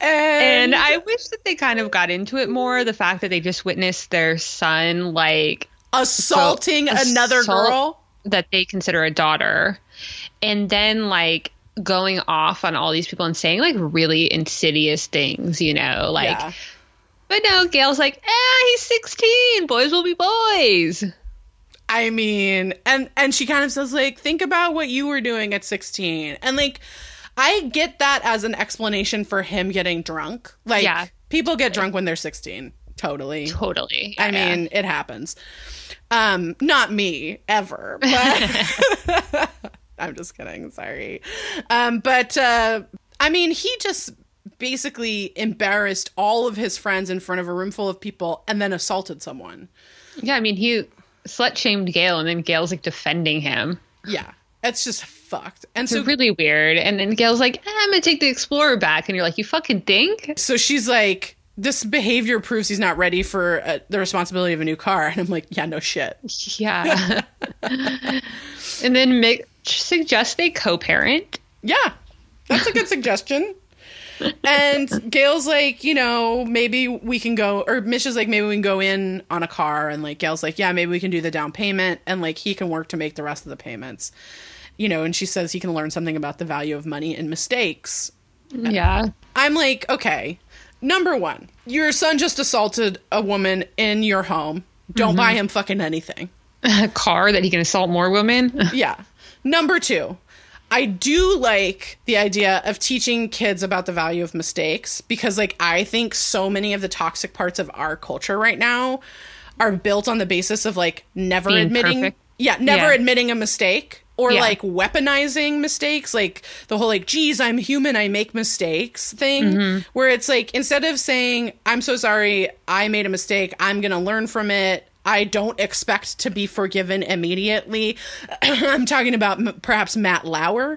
And I wish that they kind of got into it more. The fact that they just witnessed their son, like... Assaulting another girl? That they consider a daughter. And then, like, going off on all these people and saying, like, really insidious things, you know? Like, but no, Gail's like, he's 16. Boys will be boys. I mean, and she kind of says, like, think about what you were doing at 16. And, like... I get that as an explanation for him getting drunk. Like, people get drunk when they're 16. Totally. Yeah, I mean, it happens. Not me, ever. But I'm just kidding. Sorry. But I mean, he just basically embarrassed all of his friends in front of a room full of people and then assaulted someone. Yeah, I mean, he slut-shamed Gail, and then Gail's, like, defending him. Yeah. It's just fucked. And so really weird. And then Gail's like, I'm going to take the Explorer back. And you're like, you fucking think? So she's like, this behavior proves he's not ready for the responsibility of a new car. And I'm like, yeah, no shit. Yeah. And then Mitch suggests they co-parent. Yeah, that's a good suggestion. And Gail's like, you know, maybe we can go, or Mitch is like, maybe we can go in on a car. And like, Gail's like, yeah, maybe we can do the down payment. And like, he can work to make the rest of the payments, you know. And she says he can learn something about the value of money and mistakes. Yeah. I'm like, okay, number one, your son just assaulted a woman in your home. Don't buy him fucking anything. A car that he can assault more women? Yeah. Number two, I do like the idea of teaching kids about the value of mistakes because, like, I think so many of the toxic parts of our culture right now are built on the basis of, like, never admitting a mistake or, like, weaponizing mistakes. Like, the whole, like, geez, I'm human, I make mistakes thing where it's, like, instead of saying, I'm so sorry, I made a mistake, I'm going to learn from it. I don't expect to be forgiven immediately. I'm talking about perhaps Matt Lauer,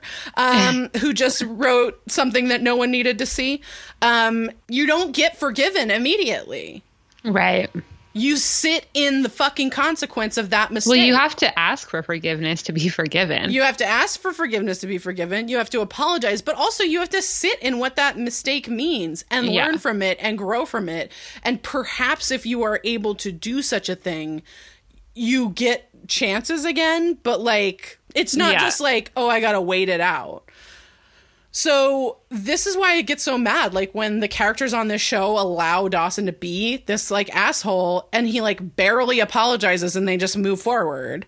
who just wrote something that no one needed to see. You don't get forgiven immediately. Right. You sit in the fucking consequence of that mistake. Well, you have to ask for forgiveness to be forgiven. You have to ask for forgiveness to be forgiven. You have to apologize. But also you have to sit in what that mistake means and learn from it and grow from it. And perhaps if you are able to do such a thing, you get chances again. But, like, it's not just like, oh, I got to wait it out. So this is why I get so mad, like, when the characters on this show allow Dawson to be this, like, asshole and he, like, barely apologizes and they just move forward.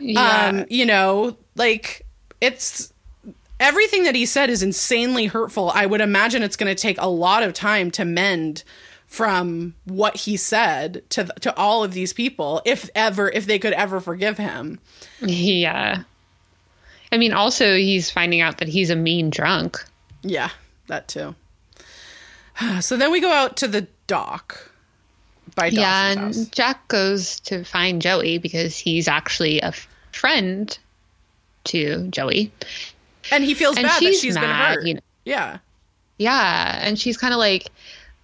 Yeah. You know, like, it's everything that he said is insanely hurtful. I would imagine it's going to take a lot of time to mend from what he said to all of these people, if they could ever forgive him. Yeah. I mean, also, he's finding out that he's a mean drunk. Yeah, that too. So then we go out to the dock by Dawson's house. Yeah, and Jack goes to find Joey because he's actually a friend to Joey. And he feels bad that she's been hurt. You know? Yeah. Yeah, and she's kind of like,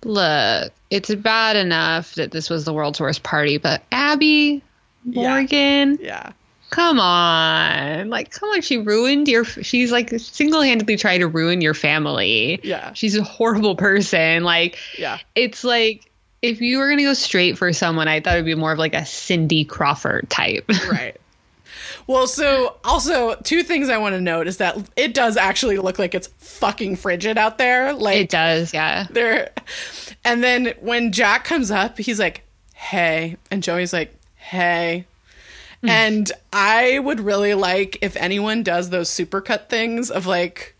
look, it's bad enough that this was the world's worst party, but Abby, Morgan... Yeah. Come on. She ruined she's like single-handedly trying to ruin your family. Yeah. She's a horrible person. Like, yeah. It's like, if you were going to go straight for someone, I thought it would be more of like a Cindy Crawford type. Right. Well, so also two things I want to note is that it does actually look like it's fucking frigid out there. Like it does. Yeah. And then when Jack comes up, he's like, hey, and Joey's like, hey. And I would really like if anyone does those supercut things of like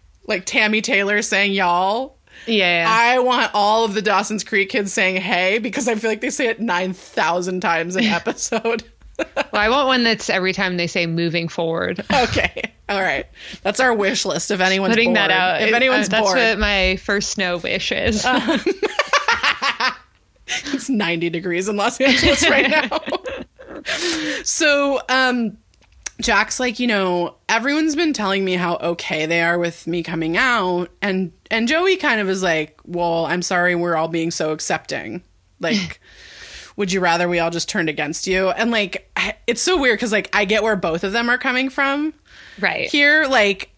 Tammy Taylor saying y'all. Yeah. I want all of the Dawson's Creek kids saying hey, because I feel like they say it 9,000 times an episode. Well, I want one that's every time they say moving forward. Okay. All right. That's our wish list if anyone's putting bored. That out. If anyone's bored. That's what my first snow wish is. It's 90 degrees in Los Angeles right now. So, Jack's like, you know, everyone's been telling me how okay they are with me coming out. And Joey kind of is like, well, I'm sorry, we're all being so accepting. Like, would you rather we all just turned against you? And, like, it's so weird because, like, I get where both of them are coming from. Right. Here, like,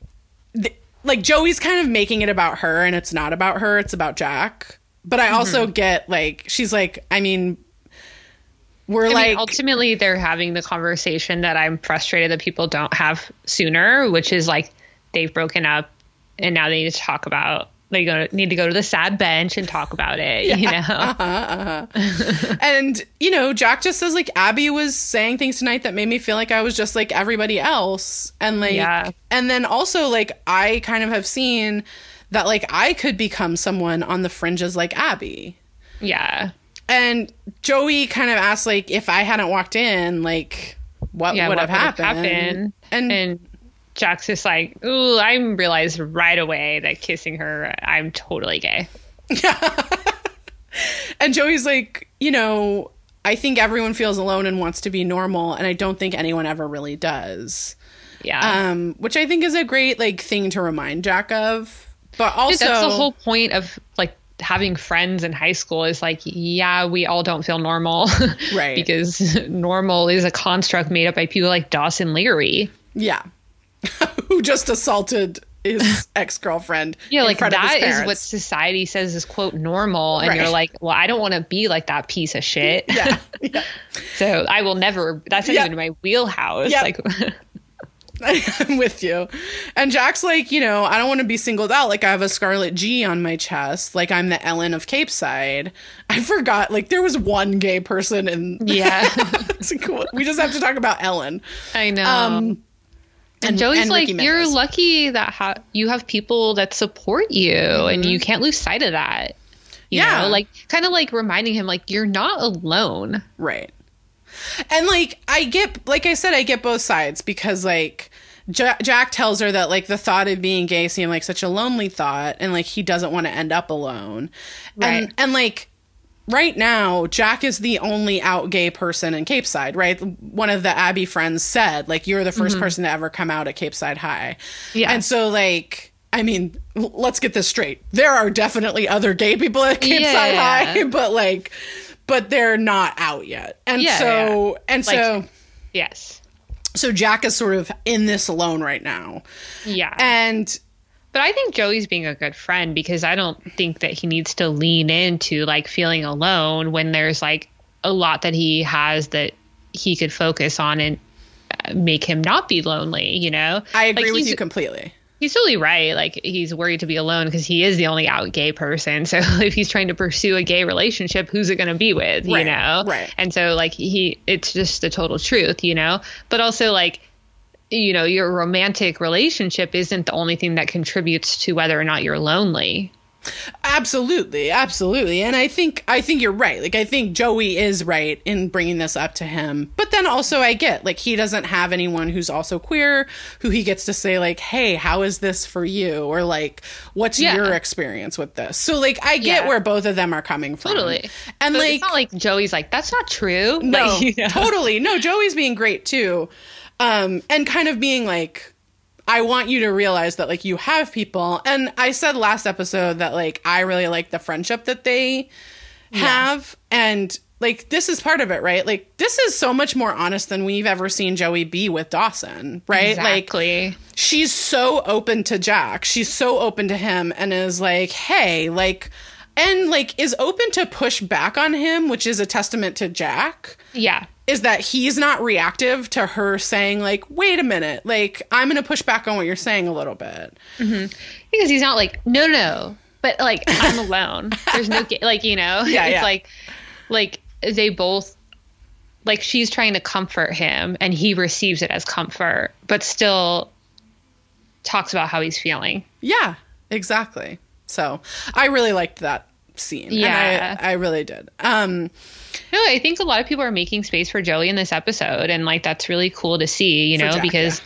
Joey's kind of making it about her and it's not about her. It's about Jack. But I also get, like, she's like, I mean... ultimately they're having the conversation that I'm frustrated that people don't have sooner, which is like they've broken up and now they need to talk about need to go to the sad bench and talk about it, you know? And, you know, Jack just says like Abby was saying things tonight that made me feel like I was just like everybody else. And and then also like I kind of have seen that like I could become someone on the fringes like Abby. Yeah. And Joey kind of asks, like, if I hadn't walked in, like, what would have happened? And Jack's just like, ooh, I realized right away that kissing her, I'm totally gay. And Joey's like, you know, I think everyone feels alone and wants to be normal. And I don't think anyone ever really does. Yeah. Which I think is a great, like, thing to remind Jack of. But also... that's the whole point of, like, having friends in high school is like, yeah, we all don't feel normal. Right. Because normal is a construct made up by people like Dawson Leary. Yeah. Who just assaulted his ex-girlfriend. Yeah, like that is what society says is, quote, normal. And you're like, well, I don't want to be like that piece of shit. Yeah. So I will never, that's not even my wheelhouse. Like, I'm with you. And Jack's like, you know, I don't want to be singled out. Like, I have a scarlet G on my chest. Like, I'm the Ellen of Cape Side. I forgot. Like, there was one gay person in. Yeah. It's cool. We just have to talk about Ellen. I know. And Joey's and like, you're lucky that you have people that support you, mm-hmm. and you can't lose sight of that. You know? Like, kind of like reminding him, like, you're not alone. Right. And, like, I get, like I said, I get both sides because, like, Jack tells her that, like, the thought of being gay seemed like such a lonely thought and, like, he doesn't want to end up alone. Right. And like, right now, Jack is the only out gay person in Cape Side, right? One of the Abby friends said, like, you're the first mm-hmm. person to ever come out at Cape Side High. Yeah. And so, like, I mean, let's get this straight. There are definitely other gay people at Cape Side High, but, like... But they're not out yet. And so, yes. So Jack is sort of in this alone right now. Yeah. But I think Joey's being a good friend because I don't think that he needs to lean into like feeling alone when there's like a lot that he has that he could focus on and make him not be lonely, you know? I agree with you completely. He's totally right. Like, he's worried to be alone because he is the only out gay person. So if he's trying to pursue a gay relationship, who's it going to be with, you know? Right. And so, like, it's just the total truth, you know? But also, like, you know, your romantic relationship isn't the only thing that contributes to whether or not you're lonely. Absolutely. Absolutely. And I think you're right. Like, I think Joey is right in bringing this up to him. But then also I get like he doesn't have anyone who's also queer who he gets to say like, hey, how is this for you? Or like, what's your experience with this? So like, I get where both of them are coming from. Totally. And but like, it's not like Joey's like, that's not true. No, like, you know? Totally. No, Joey's being great too. And kind of being like, I want you to realize that, like, you have people. And I said last episode that, like, I really like the friendship that they have. And, like, this is part of it, right? Like, this is so much more honest than we've ever seen Joey be with Dawson, right? Exactly. Like, she's so open to Jack. She's so open to him and is like, hey, like... And, like, is open to push back on him, which is a testament to Jack. Yeah. Is that he's not reactive to her saying, like, wait a minute. Like, I'm going to push back on what you're saying a little bit. Mm-hmm. Because he's not like, no. But, like, I'm alone. There's no, like, you know. Yeah, it's like, they both, like, she's trying to comfort him. And he receives it as comfort. But still talks about how he's feeling. Yeah, exactly. So I really liked that scene. Yeah. And I really did. No, I think a lot of people are making space for Joey in this episode. And like, that's really cool to see, you know, Jack, because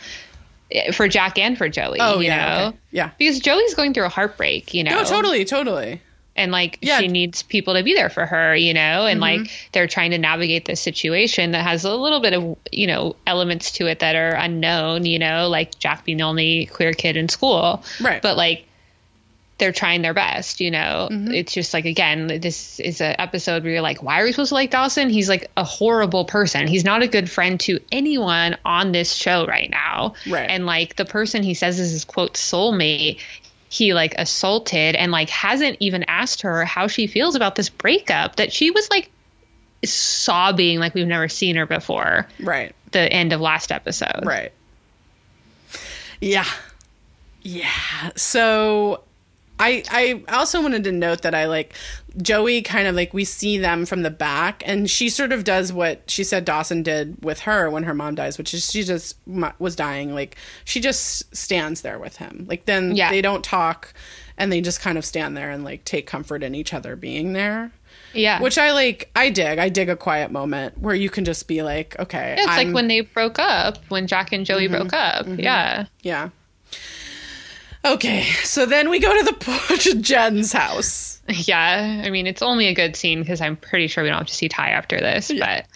for Jack and for Joey, you know, okay. Yeah, because Joey's going through a heartbreak, you know, no, totally. And like, she needs people to be there for her, you know, and mm-hmm. like, they're trying to navigate this situation that has a little bit of, you know, elements to it that are unknown, you know, like Jack being the only queer kid in school. Right. But like, they're trying their best, you know. Mm-hmm. It's just like, again, this is an episode where you're like, why are we supposed to like Dawson? He's like a horrible person. He's not a good friend to anyone on this show right now. Right. And like the person he says is his quote soulmate, he like assaulted and like hasn't even asked her how she feels about this breakup that she was like sobbing like we've never seen her before. Right. The end of last episode. Right. Yeah. Yeah. So I also wanted to note that I like Joey kind of like we see them from the back and she sort of does what she said Dawson did with her when her mom dies, which is she just was dying. Like she just stands there with him. Like then they don't talk and they just kind of stand there and like take comfort in each other being there. Yeah. Which I like, I dig a quiet moment where you can just be like, okay. Yeah, it's like when they broke up, when Jack and Joey mm-hmm, broke up. Mm-hmm. Yeah. Yeah. Okay, so then we go to Jen's house. Yeah, I mean, it's only a good scene because I'm pretty sure we don't have to see Ty after this. Yeah. But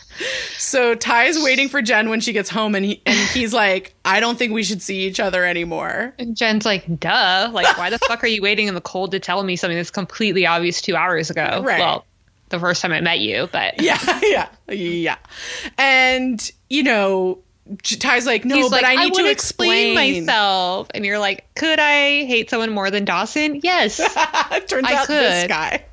so Ty's waiting for Jen when she gets home, and he's like, I don't think we should see each other anymore. And Jen's like, duh. Like, why the fuck are you waiting in the cold to tell me something that's completely obvious 2 hours ago? Right. Well, the first time I met you, but... Yeah. And, you know... Ty's like, no, he's but like, I need to explain myself. And you're like, could I hate someone more than Dawson? Yes. Turns out this guy.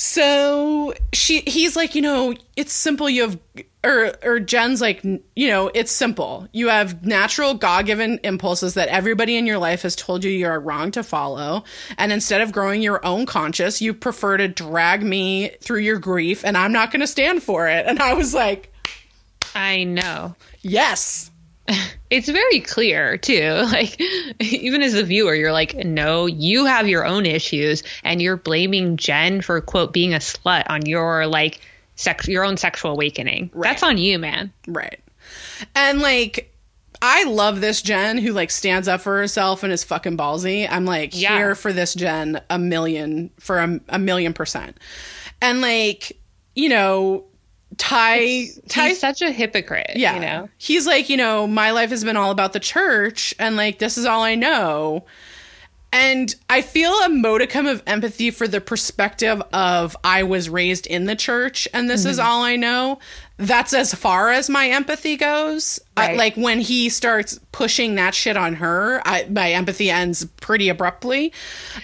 So he's like, you know, it's simple. You have, or Jen's like, you know, it's simple. You have natural God-given impulses that everybody in your life has told you you're wrong to follow. And instead of growing your own conscience, you prefer to drag me through your grief, and I'm not going to stand for it. And I was like, I know. Yes. It's very clear, too. Like, even as the viewer, you're like, no, you have your own issues, and you're blaming Jen for, quote, being a slut on your, like, your own sexual awakening. Right. That's on you, man. Right. And, like, I love this Jen who, like, stands up for herself and is fucking ballsy. I'm, like, yeah, here for this Jen a million percent. And, like, you know... Ty's such a hypocrite. Yeah, you know? He's like, you know, my life has been all about the church, and like, this is all I know. And I feel a modicum of empathy for the perspective of I was raised in the church, and this is all I know. That's as far as my empathy goes. Right. Like when he starts pushing that shit on her, my empathy ends pretty abruptly.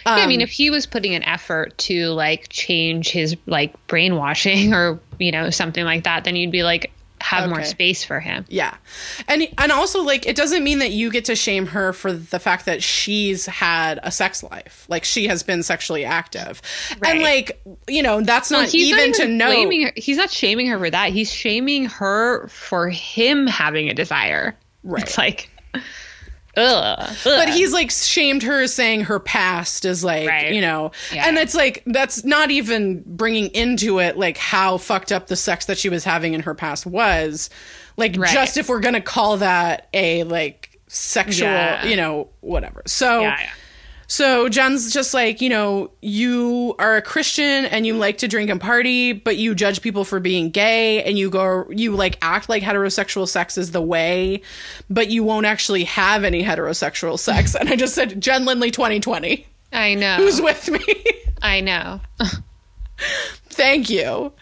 Yeah, I mean, if he was putting an effort to like change his like brainwashing or, you know, something like that, then you'd be like, have more space for him. Yeah. And also, like, it doesn't mean that you get to shame her for the fact that she's had a sex life. Like, she has been sexually active. Right. And, like, you know, that's not even to know. He's not shaming her for that. He's shaming her for him having a desire. Right. It's like, ugh. But he's, like, shamed her saying her past is, like, you know. Yeah. And it's, like, that's not even bringing into it, like, how fucked up the sex that she was having in her past was. Like, just if we're going to call that a, like, sexual, you know, whatever. So, so Jen's just like, you know, you are a Christian and you like to drink and party, but you judge people for being gay, and you like act like heterosexual sex is the way, but you won't actually have any heterosexual sex. And I just said, Jen Lindley 2020. I know. Who's with me? I know. Thank you.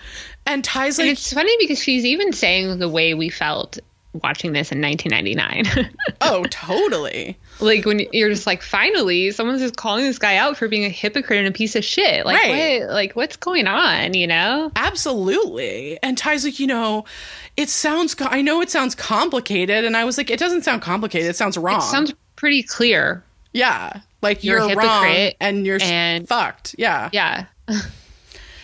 And Ty's like... And it's funny because she's even saying the way we felt watching this in 1999. Oh, totally. Like, when you're just like, finally, someone's just calling this guy out for being a hypocrite and a piece of shit. Like, what, like, what's going on, you know? Absolutely. And Ty's like, you know, I know it sounds complicated. And I was like, it doesn't sound complicated. It sounds wrong. It sounds pretty clear. Yeah. Like, you're wrong and you're fucked. Yeah. Yeah.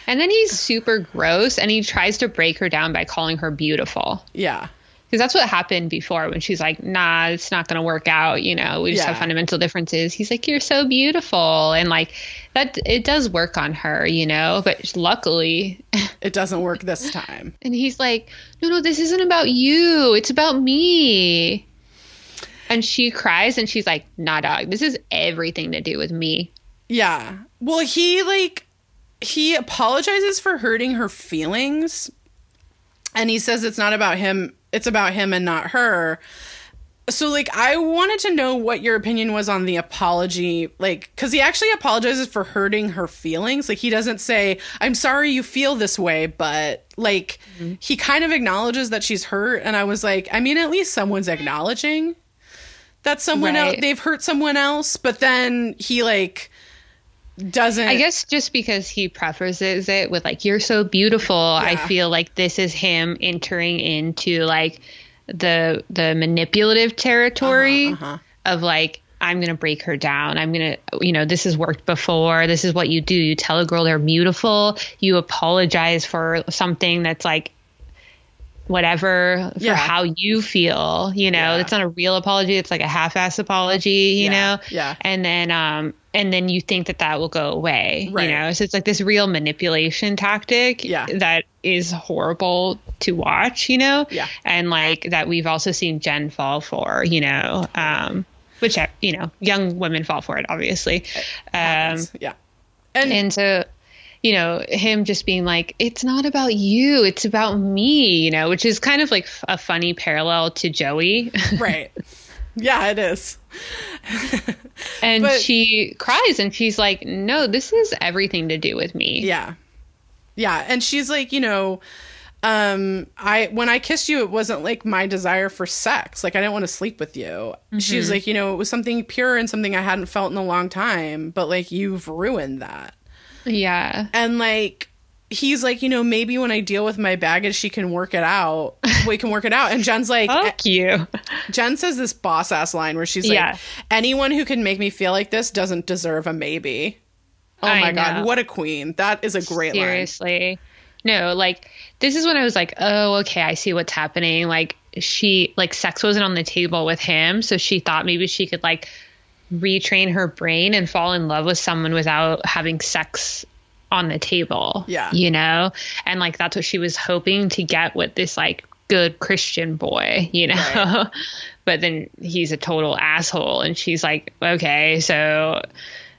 And then he's super gross and he tries to break her down by calling her beautiful. Yeah. Because that's what happened before when she's like, nah, it's not going to work out. You know, we just have fundamental differences. He's like, you're so beautiful. And like that, it does work on her, you know, but luckily it doesn't work this time. And he's like, no, this isn't about you. It's about me. And she cries and she's like, nah, dog, this is everything to do with me. Yeah. Well, he apologizes for hurting her feelings. And he says it's not about him. It's about him and not her. So, like, I wanted to know what your opinion was on the apology. Like, because he actually apologizes for hurting her feelings. Like, he doesn't say, I'm sorry you feel this way. But, like, he kind of acknowledges that she's hurt. And I was like, I mean, at least someone's acknowledging that someone else, they've hurt someone else. But then he, like... doesn't, I guess, just because he prefaces it with like, you're so beautiful, I feel like this is him entering into like the manipulative territory of like, I'm gonna break her down, I'm gonna, you know, this has worked before, this is what you do, you tell a girl they're beautiful, you apologize for something that's like whatever, for how you feel, you know, it's not a real apology, it's like a half-ass apology, you know, and then you think that will go away, you know? So it's like this real manipulation tactic that is horrible to watch, you know? Yeah. And like that we've also seen Jen fall for, you know, which, you know, young women fall for it, obviously. Yeah. And so, you know, him just being like, it's not about you, it's about me, you know, which is kind of like a funny parallel to Joey. Right. Yeah, it is. And she cries and she's like, no, this is everything to do with me. Yeah. Yeah. And she's like, you know, when I kissed you, it wasn't like my desire for sex. Like, I didn't want to sleep with you. She was like, you know, it was something pure and something I hadn't felt in a long time. But like, you've ruined that. Yeah. And like, he's like, you know, maybe when I deal with my baggage, she can work it out. We can work it out. And Jen's like, fuck you. Jen says this boss ass line where she's like, anyone who can make me feel like this doesn't deserve a maybe. Oh my God. What a queen. That is a great line. Seriously. No, like, this is when I was like, oh, okay, I see what's happening. Like, she, like, sex wasn't on the table with him. So she thought maybe she could, like, retrain her brain and fall in love with someone without having sex on the table. Yeah. You know? And, like, that's what she was hoping to get with this, like, good Christian boy, you know? Right. But then he's a total asshole. And she's like, okay, so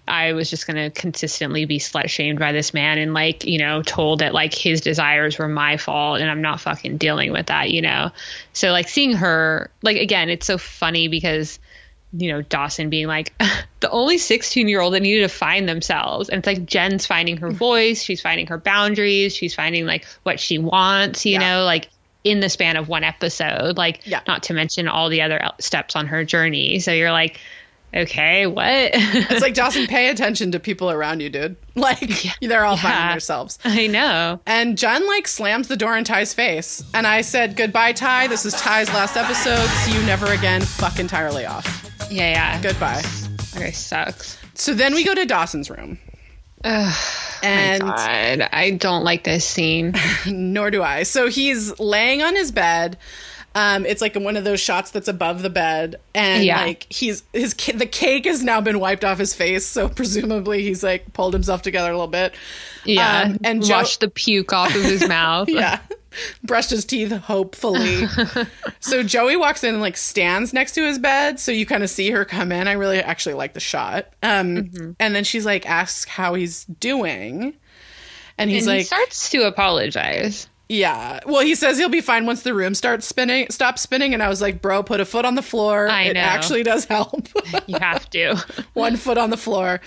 I was just going to consistently be slut shamed by this man and, like, you know, told that, like, his desires were my fault and I'm not fucking dealing with that, you know? So, like, seeing her, like, again, it's so funny because, you know, Dawson being like the only 16-year-old that needed to find themselves. And it's like Jen's finding her voice. She's finding her boundaries. She's finding, like, what she wants, you know, like, in the span of one episode, like, not to mention all the other steps on her journey. So you're like, okay, what? It's like, Dawson, pay attention to people around you, dude. Like, they're all finding themselves. I know. And Jen, like, slams the door in Ty's face. And I said, goodbye, Ty. This is Ty's last episode. See you never again. Fuck entirely off. Yeah, yeah. Goodbye. Okay, sucks. So then we go to Dawson's room. Ugh, and my God. I don't like this scene. Nor do I. So he's laying on his bed. It's like one of those shots that's above the bed, and like the cake has now been wiped off his face, so presumably he's like pulled himself together a little bit. Yeah, and washed the puke off of his mouth. Yeah, brushed his teeth hopefully. So Joey walks in and, like, stands next to his bed, so you kind of see her come in. I really actually like the shot. And then she's like, asks how he's doing, and he starts to apologize. Yeah. Well, he says he'll be fine once the room stops spinning. And I was like, bro, put a foot on the floor. I know. It actually does help. You have to. One foot on the floor.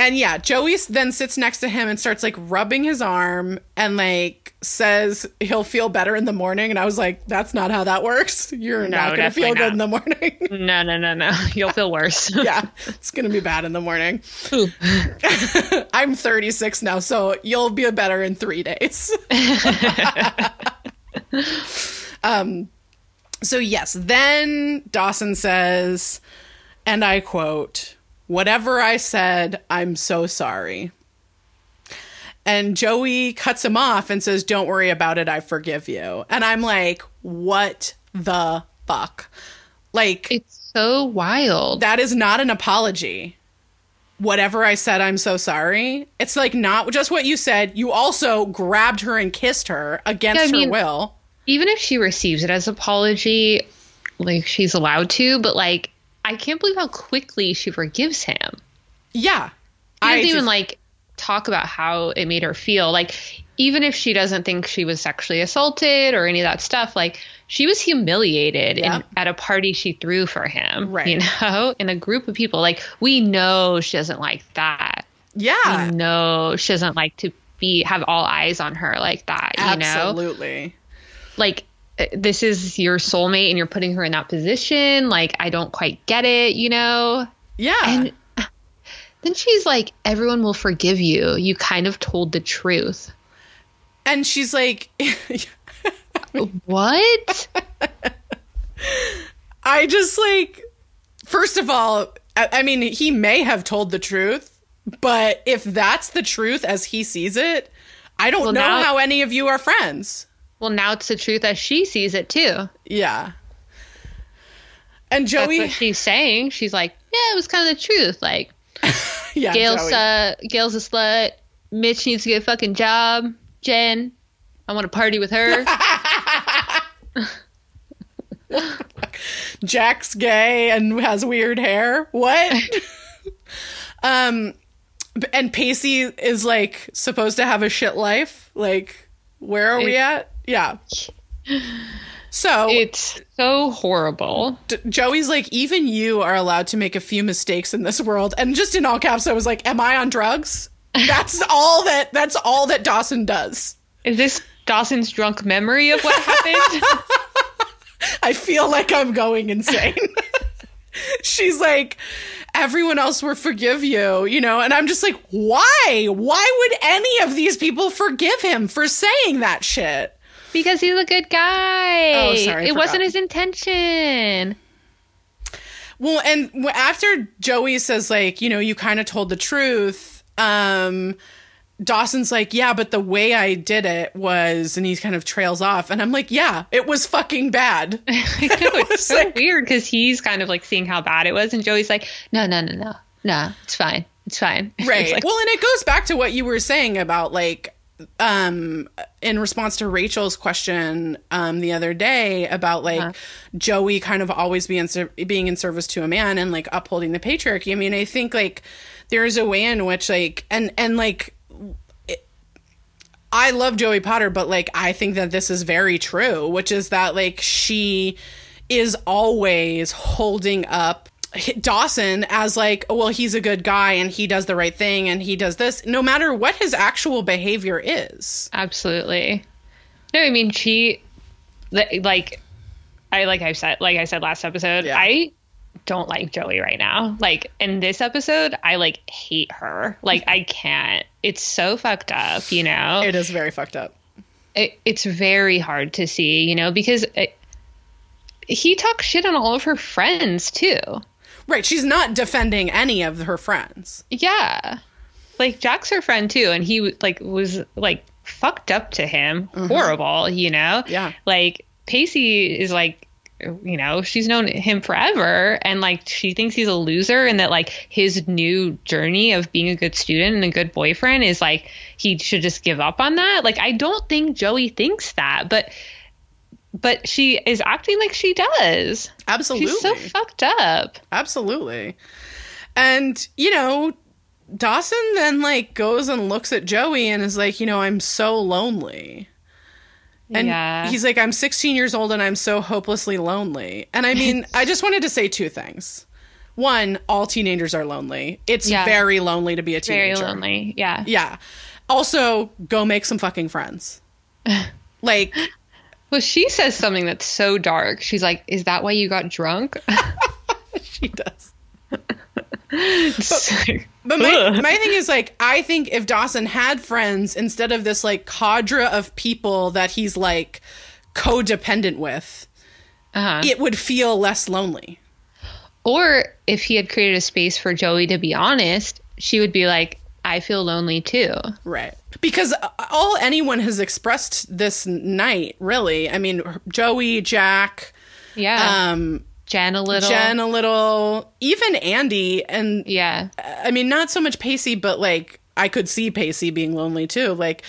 And yeah, Joey then sits next to him and starts, like, rubbing his arm and, like, says he'll feel better in the morning. And I was like, that's not how that works. You're not going to feel good in the morning. No. You'll feel worse. Yeah. It's going to be bad in the morning. I'm 36 now, so you'll be better in 3 days. So, yes, then Dawson says, and I quote, "Whatever I said, I'm so sorry." And Joey cuts him off and says, "Don't worry about it. I forgive you." And I'm like, what the fuck? Like, it's so wild. That is not an apology. Whatever I said, I'm so sorry. It's like, not just what you said. You also grabbed her and kissed her against her will. Even if she receives it as apology, like, she's allowed to, but, like, I can't believe how quickly she forgives him. Yeah. I didn't even, like, talk about how it made her feel. Like, even if she doesn't think she was sexually assaulted or any of that stuff, like, she was humiliated at a party she threw for him, right? You know, in a group of people. Like, we know she doesn't like that. Yeah. We know she doesn't like to have all eyes on her like that, you know? Absolutely. Like, this is your soulmate and you're putting her in that position. Like, I don't quite get it, you know? Yeah. And then she's like, everyone will forgive you. You kind of told the truth. And she's like, what? I just, like, first of all, I mean, he may have told the truth, but if that's the truth as he sees it, I don't know how any of you are friends. Well, now it's the truth as she sees it, too. Yeah. And Joey... That's what she's saying. She's like, yeah, it was kind of the truth. Like, yeah, Gail's a slut. Mitch needs to get a fucking job. Jen, I want to party with her. Jack's gay and has weird hair. What? And Pacey is, like, supposed to have a shit life. Like, where are we at? Yeah. So it's so horrible. Joey's like, even you are allowed to make a few mistakes in this world. And just in all caps, I was like, am I on drugs? That's all that Dawson does. Is this Dawson's drunk memory of what happened? I feel like I'm going insane. She's like, everyone else will forgive you, you know? And I'm just like, why? Why would any of these people forgive him for saying that shit? Because he's a good guy. Oh, sorry. It wasn't his intention. Well, and after Joey says, like, you know, you kind of told the truth, Dawson's like, yeah, but the way I did it was, and he kind of trails off. And I'm like, yeah, it was fucking bad. It's so weird because he's kind of like seeing how bad it was. And Joey's like, no, it's fine. It's fine. Right. Like, well, and it goes back to what you were saying about, like, in response to Rachel's question the other day about, like, Joey kind of always being in service to a man and, like, upholding the patriarchy. I mean, I think, like, there's a way in which, like, and like, I love Joey Potter, but, like, I think that this is very true, which is that, like, she is always holding up Dawson as, like, well, he's a good guy and he does the right thing and he does this, no matter what his actual behavior is. Absolutely. No, I mean, she, like I said last episode, yeah. I don't like Joey right now. Like, in this episode, I, like, hate her. Like, I can't. It's so fucked up, you know? It is very fucked up. It's very hard to see, you know, because he talks shit on all of her friends, too. Right. She's not defending any of her friends. Yeah. Like, Jack's her friend, too. And he, like, was, like, fucked up to him. Mm-hmm. Horrible, you know? Yeah. Like, Pacey is, like, you know, she's known him forever, and, like, she thinks he's a loser, and that, like, his new journey of being a good student and a good boyfriend is, like, he should just give up on that. Like, I don't think Joey thinks that, but she is acting like she does. Absolutely. She's so fucked up. Absolutely. And, you know, Dawson then, like, goes and looks at Joey and is like, you know, I'm so lonely. And yeah. He's like, I'm 16 years old and I'm so hopelessly lonely. And I mean, I just wanted to say two things. One, all teenagers are lonely. It's very lonely to be a teenager. Very lonely. Yeah. Yeah. Also, go make some fucking friends. Like, well, she says something that's so dark. She's like, is that why you got drunk? She does. But my thing is, like, I think if Dawson had friends instead of this, like, cadre of people that he's, like, codependent with, it would feel less lonely. Or if he had created a space for Joey to be honest, she would be like, I feel lonely too. Right. Because all anyone has expressed this night, really. I mean, Joey, Jack. Yeah. Jen a little, even Andy. And yeah, I mean, not so much Pacey, but, like, I could see Pacey being lonely too. Like,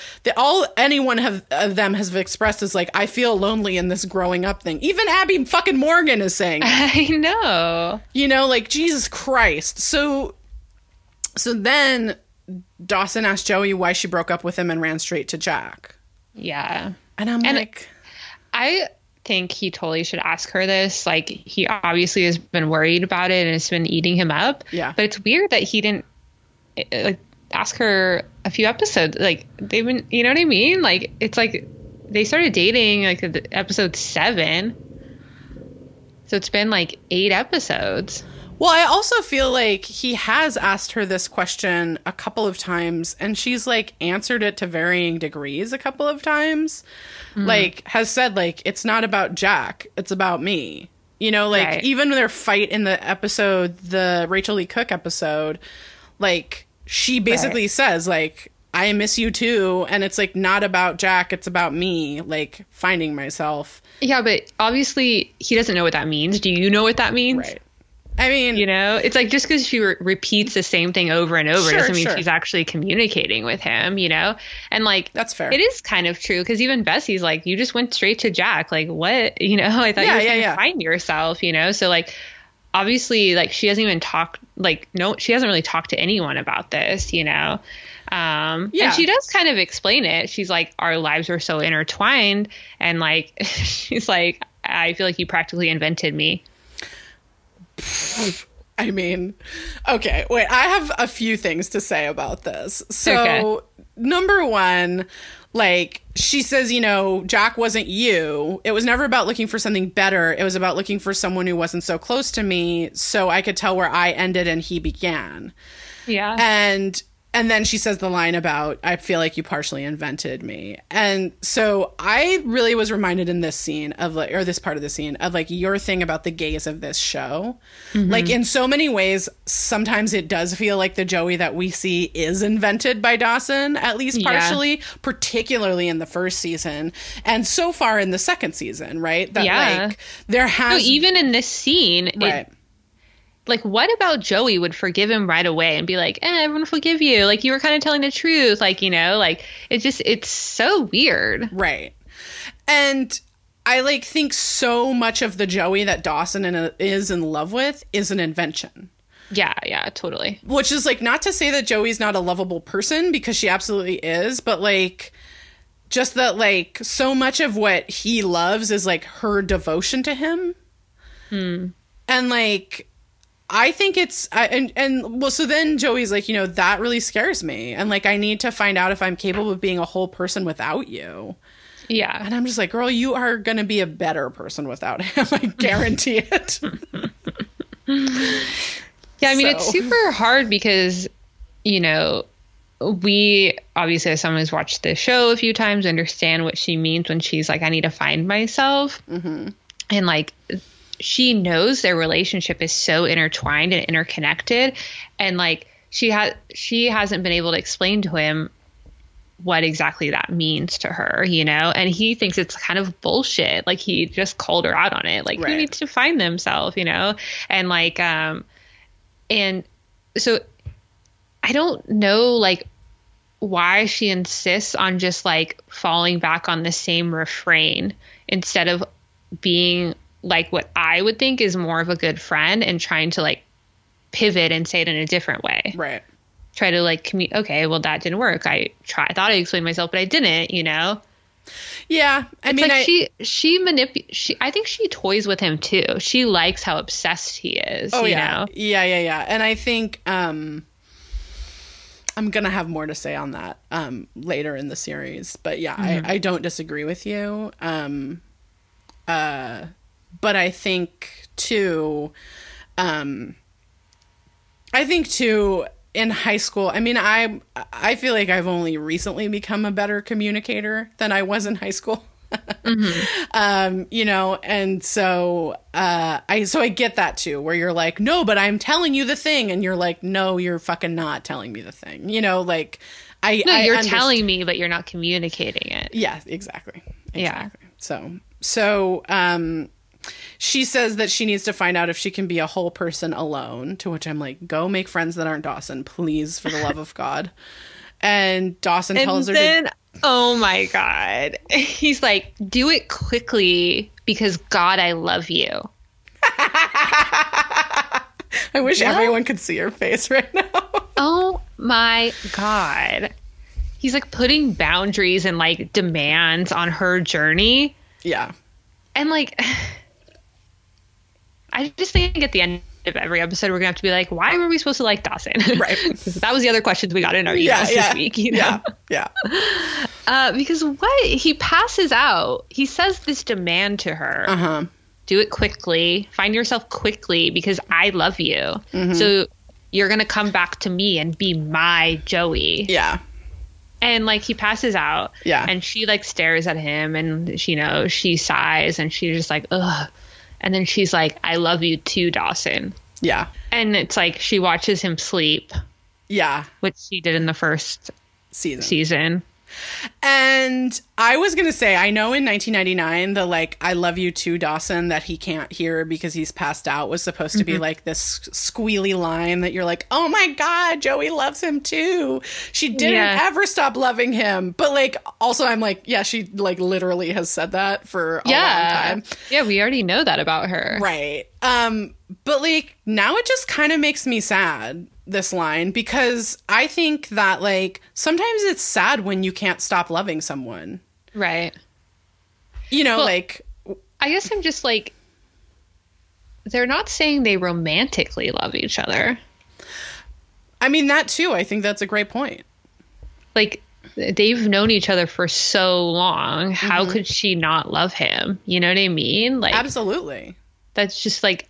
anyone of them has expressed is, like, I feel lonely in this growing up thing. Even Abby fucking Morgan is saying that. I know, you know, like, Jesus Christ. So then Dawson asked Joey why she broke up with him and ran straight to Jack. Yeah. And I think he totally should ask her this. Like, he obviously has been worried about it and it's been eating him up. Yeah. But it's weird that he didn't, like, ask her a few episodes. Like, they've been, you know what I mean? Like, it's like they started dating, like, episode 7. So it's been, like, 8 episodes. Well, I also feel like he has asked her this question a couple of times, and she's, like, answered it to varying degrees a couple of times. Mm. Like, has said, like, it's not about Jack, it's about me. You know, like, right. Even their fight in the episode, the Rachel Lee Cook episode, like, she basically says, like, I miss you too, and it's, like, not about Jack, it's about me, like, finding myself. Yeah, but obviously he doesn't know what that means. Do you know what that means? Right. I mean, you know, it's like, just because she repeats the same thing over and over doesn't mean she's actually communicating with him, you know? And, like, that's fair. It is kind of true, because even Bessie's like, you just went straight to Jack. Like, what? You know, I thought you were going to find yourself, you know? So, like, obviously, like, she hasn't even talked, like, no, she hasn't really talked to anyone about this, you know? And she does kind of explain it. She's like, our lives are so intertwined. And, like, she's like, I feel like you practically invented me. I mean, okay, wait, I have a few things to say about this. So, number one, Like, she says, you know, Jock wasn't you. It was never about looking for something better. It was about looking for someone who wasn't so close to me so I could tell where I ended and he began. Yeah. And then she says the line about, I feel like you partially invented me. And so I really was reminded in this scene of, like, or this part of the scene of, like, your thing about the gaze of this show. Mm-hmm. Like, in so many ways, sometimes it does feel like the Joey that we see is invented by Dawson, at least partially, particularly in the first season. And so far in the second season, right? That, like, there has... No, even in this scene... Right. Like, what about Joey would forgive him right away and be like, eh, everyone will forgive you. Like, you were kind of telling the truth. Like, you know, like, it just, it's so weird. Right. And I, like, think so much of the Joey that Dawson is in love with is an invention. Yeah, yeah, totally. Which is, like, not to say that Joey's not a lovable person, because she absolutely is, but, like... just that, like, so much of what he loves is, like, her devotion to him. Hmm. And, like... I think it's, well, so then Joey's like, you know, that really scares me. And, like, I need to find out if I'm capable of being a whole person without you. Yeah. And I'm just like, girl, you are going to be a better person without him. I guarantee it. Yeah. I mean, it's super hard because, you know, we obviously, as someone who's watched this show a few times, understand what she means when she's like, I need to find myself. Mm-hmm. And, like, she knows their relationship is so intertwined and interconnected, and, like, she hasn't been able to explain to him what exactly that means to her, you know, and he thinks it's kind of bullshit. Like, he just called her out on it. Like, he needs to find themselves, you know, and, like, and so I don't know, like, why she insists on just, like, falling back on the same refrain instead of being like what I would think is more of a good friend and trying to, like, pivot and say it in a different way. Right. Try to, like, okay, well, that didn't work. I thought I explained myself, but I didn't, you know? Yeah. I mean, like, I think she toys with him too. She likes how obsessed he is. Oh, you know? Yeah. And I think, I'm going to have more to say on that, later in the series, but yeah, mm-hmm. I don't disagree with you. But I think, too, in high school, I mean, I feel like I've only recently become a better communicator than I was in high school, mm-hmm. You know, and so I get that, too, where you're like, no, but I'm telling you the thing. And you're like, no, you're fucking not telling me the thing. You know, like, you're telling me, but you're not communicating it. Yeah, exactly. Yeah. So, she says that she needs to find out if she can be a whole person alone, to which I'm like, go make friends that aren't Dawson, please, for the love of God. And Dawson tells her to... Oh, my God. He's like, do it quickly because, God, I love you. I wish everyone could see your face right now. Oh, my God. He's, like, putting boundaries and, like, demands on her journey. Yeah. And, like... I just think at the end of every episode, we're going to have to be like, why were we supposed to like Dawson? Right. That was the other questions we got in our emails this week. You know? Yeah. Because what? He passes out. He says this demand to her. Uh-huh. Do it quickly. Find yourself quickly because I love you. Mm-hmm. So you're going to come back to me and be my Joey. Yeah. And, like, he passes out. Yeah. And she, like, stares at him and, she, you know, she sighs and she's just like, ugh. And then she's like, I love you too, Dawson. Yeah. And it's like she watches him sleep. Yeah. Which she did in the first season. And I was going to say, I know in 1999, the, like, I love you too, Dawson, that he can't hear because he's passed out was supposed to be like this squealy line that you're like, oh, my God, Joey loves him, too. She didn't ever stop loving him. But, like, also I'm like, yeah, she, like, literally has said that for a long time. Yeah, we already know that about her. Right. But, like, now it just kind of makes me sad, this line, because I think that, like, sometimes it's sad when you can't stop loving someone. Right. You know, well, like... I guess I'm just, like, they're not saying they romantically love each other. I mean, that, too. I think that's a great point. Like, they've known each other for so long. Mm-hmm. How could she not love him? You know what I mean? Like, absolutely. That's just like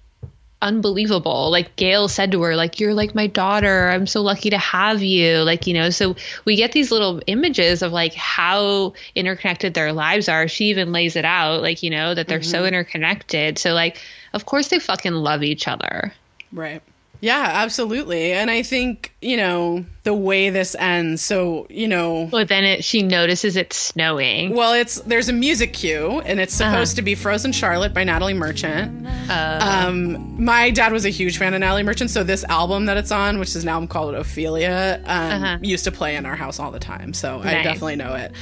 unbelievable. Like Gail said to her, like, you're like my daughter. I'm so lucky to have you. Like, you know, so we get these little images of like how interconnected their lives are. She even lays it out, like, you know, that they're mm-hmm. so interconnected. So like, of course they fucking love each other. Right. Yeah, absolutely. And I think, you know, the way this ends, so, you know... But then she notices it's snowing. Well, there's a music cue, and it's supposed to be Frozen Charlotte by Natalie Merchant. My dad was a huge fan of Natalie Merchant, so this album that it's on, which is an album called Ophelia, used to play in our house all the time, so nice. I definitely know it.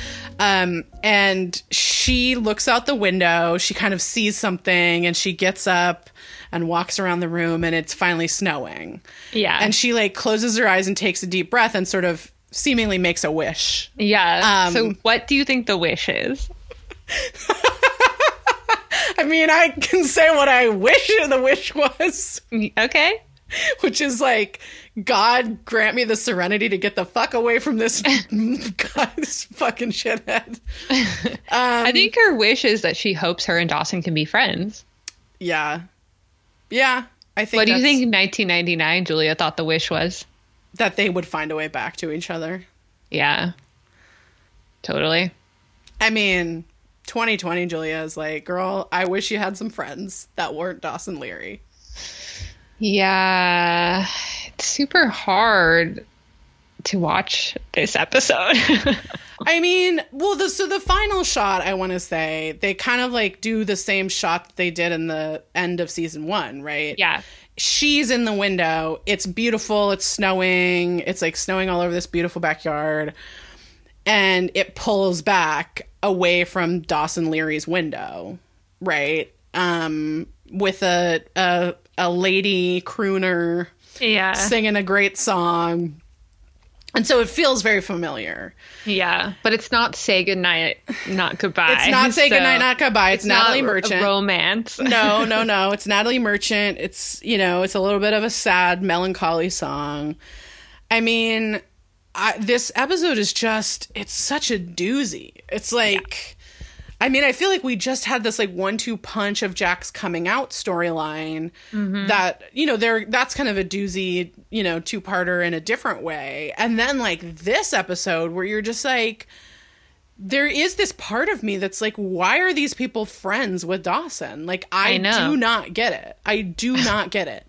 And she looks out the window, she kind of sees something, and she gets up and walks around the room, and it's finally snowing. Yeah. And she, like, closes her eyes and takes a deep breath and sort of seemingly makes a wish. Yeah. So what do you think the wish is? I mean, I can say what I wish the wish was. Okay. Which is, like, God grant me the serenity to get the fuck away from this, God, this fucking shithead. I think her wish is that she hopes her and Dawson can be friends. Yeah. Yeah, I think. What do you think 1999 Julia thought the wish was? That they would find a way back to each other. Yeah. Totally. I mean, 2020 Julia is like, girl, I wish you had some friends that weren't Dawson Leary. Yeah. It's super hard to watch this episode. I mean, well, so the final shot, I want to say, they kind of like do the same shot that they did in the end of season one, right? Yeah. She's in the window. It's beautiful. It's snowing. It's like snowing all over this beautiful backyard. And it pulls back away from Dawson Leary's window, right? With a lady crooner singing a great song. And so it feels very familiar. Yeah. But it's not Say Goodnight, Not Goodbye. It's not Say Goodnight, Not Goodbye. It's Natalie Merchant. It's romance. No. It's Natalie Merchant. It's, you know, it's a little bit of a sad, melancholy song. I mean, this episode is just, it's such a doozy. It's like, I mean, I feel like we just had this like 1-2 punch of Jack's coming out storyline that, you know, that's kind of a doozy, you know, 2-parter in a different way. And then like this episode where you're just like, there is this part of me that's like, why are these people friends with Dawson? Like, I do not get it. I do not get it.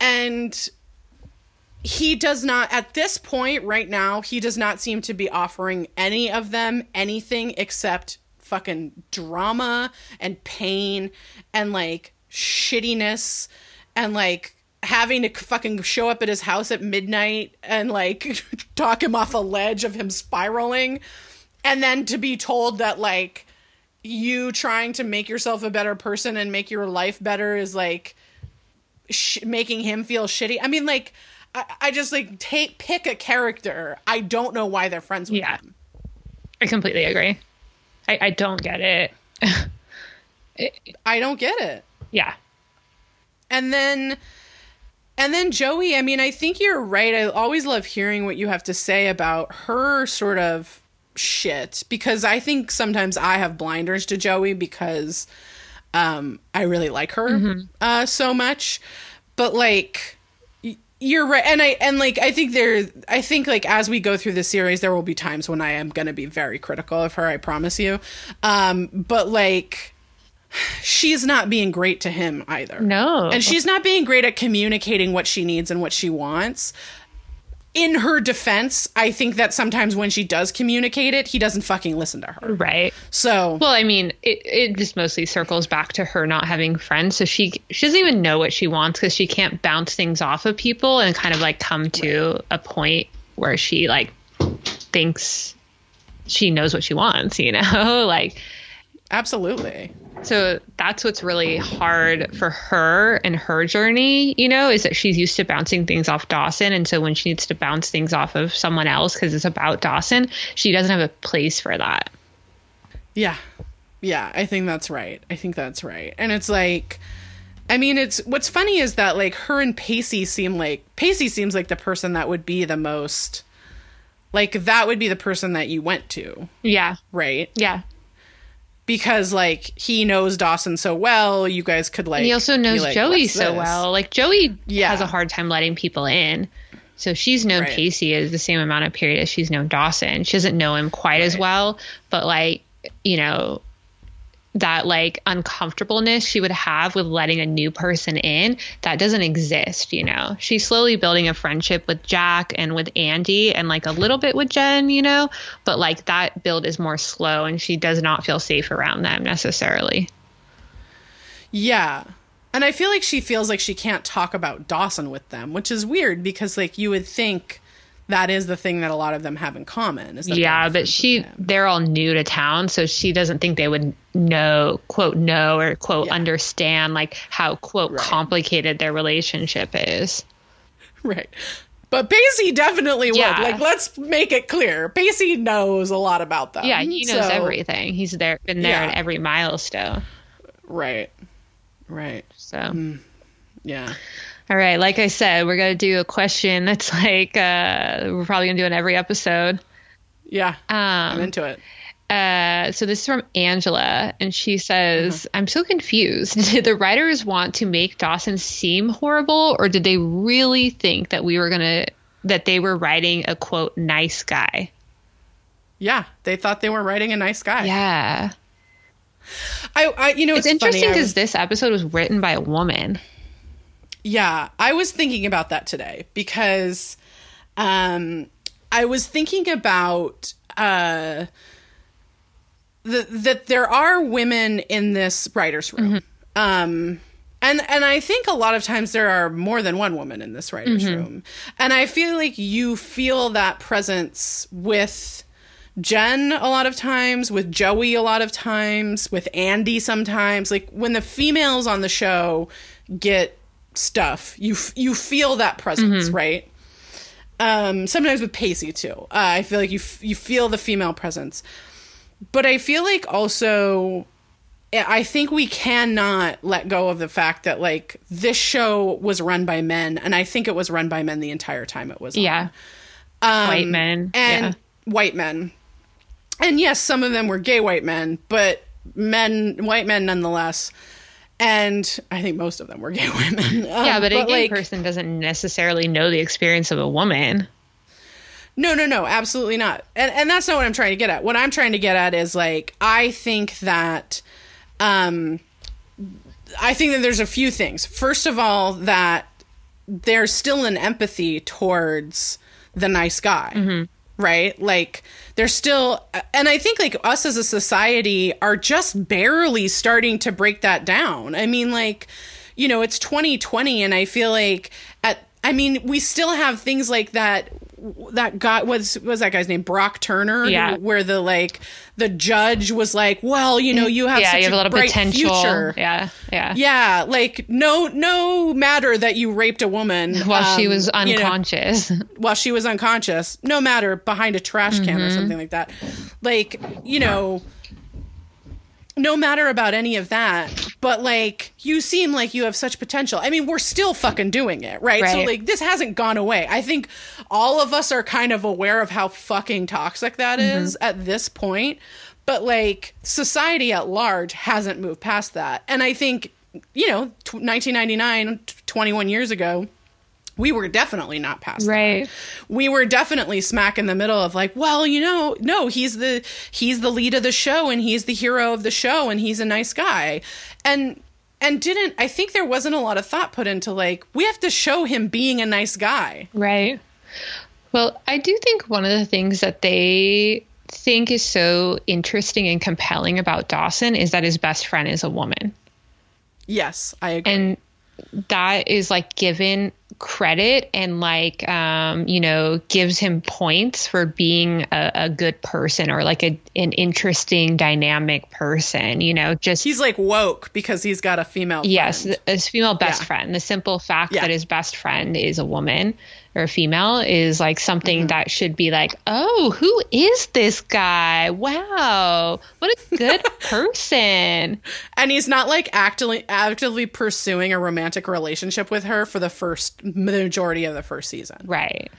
And he does not, at this point right now, he does not seem to be offering any of them anything except fucking drama and pain and like shittiness and like having to fucking show up at his house at midnight and like talk him off a ledge of him spiraling, and then to be told that like you trying to make yourself a better person and make your life better is like making him feel shitty. I mean, like, I just like pick a character. I don't know why they're friends with him. I completely agree. I don't get it. I don't get it. Yeah. And then Joey, I mean, I think you're right. I always love hearing what you have to say about her sort of shit, because I think sometimes I have blinders to Joey because I really like her so much. But like, you're right. And I think like as we go through the series, there will be times when I am going to be very critical of her. I promise you. But like, she's not being great to him either. No. And she's not being great at communicating what she needs and what she wants. In her defense, I think that sometimes when she does communicate it, he doesn't fucking listen to her. Right. So. Well, I mean, it just mostly circles back to her not having friends. So she doesn't even know what she wants because she can't bounce things off of people and kind of like come to a point where she like thinks she knows what she wants, you know, like. Absolutely. So that's what's really hard for her and her journey, you know, is that she's used to bouncing things off Dawson. And so when she needs to bounce things off of someone else because it's about Dawson, she doesn't have a place for that. Yeah. Yeah, I think that's right. And it's like, I mean, it's what's funny is that like her and Pacey seems like the person that would be the most Like, that would be the person that you went to. Yeah. Right? Yeah. Because, like, he knows Dawson so well, you guys could, like... And he also knows like, Joey so well. Like, Joey has a hard time letting people in. So she's known Casey as the same amount of period as she's known Dawson. She doesn't know him quite as well, but, like, you know... that like uncomfortableness she would have with letting a new person in, that doesn't exist, you know. She's slowly building a friendship with Jack and with Andy and like a little bit with Jen, you know, but like that build is more slow and she does not feel safe around them necessarily. Yeah. And I feel like she feels like she can't talk about Dawson with them, which is weird because like you would think that is the thing that a lot of them have in common. Is that but they're all new to town, so she doesn't think they would know or quote understand like how quote complicated their relationship is. Right. But Pacey definitely would. Like, let's make it clear. Pacey knows a lot about them. Yeah, he knows everything. He's been there at every milestone. Right. Right. So. Yeah. All right, like I said, we're going to do a question that's like, we're probably going to do in every episode. Yeah, I'm into it. So this is from Angela, and she says, I'm so confused. Did the writers want to make Dawson seem horrible, or did they really think that they were writing a, quote, nice guy? Yeah, they thought they were writing a nice guy. Yeah. It's interesting because this episode was written by a woman. Yeah, I was thinking about that today because I was thinking about that there are women in this writer's room. Mm-hmm. And I think a lot of times there are more than one woman in this writer's room. And I feel like you feel that presence with Jen a lot of times, with Joey a lot of times, with Andy sometimes. Like when the females on the show get stuff, you feel that presence, right? Sometimes with Pacey too, I feel like you feel the female presence, but I feel like also I think we cannot let go of the fact that like this show was run by men, and I think it was run by men the entire time it was on. White men and white men, and yes, some of them were gay white men, but white men nonetheless. And I think most of them were gay women. But a gay person doesn't necessarily know the experience of a woman. No, absolutely not. And that's not what I'm trying to get at. What I'm trying to get at is, like, I think that there's a few things. First of all, that there's still an empathy towards the nice guy, right? Like, there's still, and I think like us as a society are just barely starting to break that down. I mean, like, you know, it's 2020, and I feel like we still have things like that. That guy was that guy's name, Brock Turner, where the judge was like, well, you know, you have such a bright potential. Future. Yeah. Like no matter that you raped a woman while she was unconscious, no matter behind a trash can or something like that. Like, you know, no matter about any of that, but like you seem like you have such potential. I mean, we're still fucking doing it, right? So like this hasn't gone away. I think all of us are kind of aware of how fucking toxic that is at this point, but like society at large hasn't moved past that. And I think, you know, 1999, 21 years ago, we were definitely not past that. We were definitely smack in the middle of like, well, you know, no, he's the lead of the show, and he's the hero of the show, and he's a nice guy. I think there wasn't a lot of thought put into like, we have to show him being a nice guy. Right. Well, I do think one of the things that they think is so interesting and compelling about Dawson is that his best friend is a woman. Yes, I agree. And that is like given credit and like, you know, gives him points for being a good person or like an interesting dynamic person, you know, just he's like woke because he's got a female. Yes. His female best friend. The simple fact that his best friend is a woman or a female is like something that should be like, oh, who is this guy? Wow. What a good person. And he's not like actively pursuing a romantic relationship with her for the majority of the first season. Right.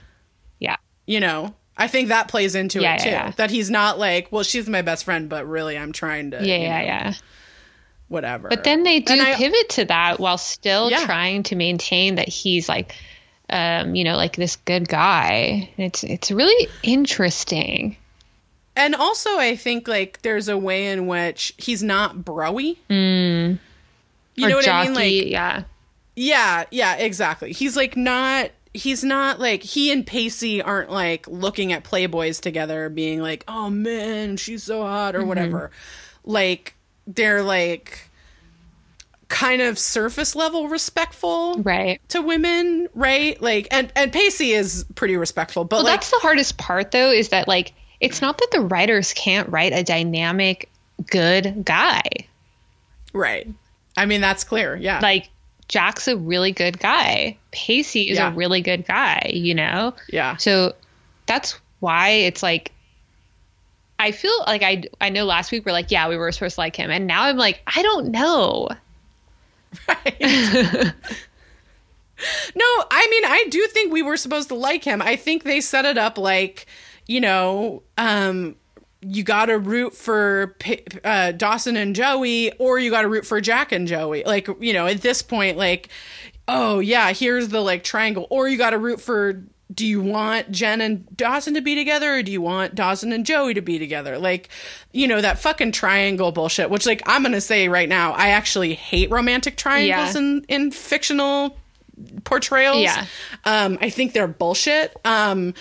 Yeah. You know, I think that plays into it too. Yeah. That he's not like, well, she's my best friend, but really I'm trying to. Yeah. Whatever. But then they do pivot to that while still trying to maintain that he's like, like this good guy. It's really interesting. And also I think like there's a way in which he's not broy. Mm. You know what jockey, I mean? Like, yeah, exactly. He's not like, he and Pacey aren't like looking at Playboys together being like, oh man, she's so hot or whatever. Like they're like kind of surface level respectful to women. Right. Like, and Pacey is pretty respectful, but that's the hardest part though, is that like, it's not that the writers can't write a dynamic, good guy. Right. I mean, that's clear. Yeah. Like, Jack's a really good guy. Pacey is a really good guy, you know? Yeah. So that's why it's like, I feel like I know last week we're like, yeah, we were supposed to like him. And now I'm like, I don't know. Right. No, I mean, I do think we were supposed to like him. I think they set it up like, you know, you got to root for Dawson and Joey, or you got to root for Jack and Joey. Like, you know, at this point, like, oh, yeah, here's the, like, triangle. Or you got to root for, do you want Jen and Dawson to be together? Or do you want Dawson and Joey to be together? Like, you know, that fucking triangle bullshit, which, like, I'm going to say right now, I actually hate romantic triangles in fictional portrayals. Yeah. I think they're bullshit. And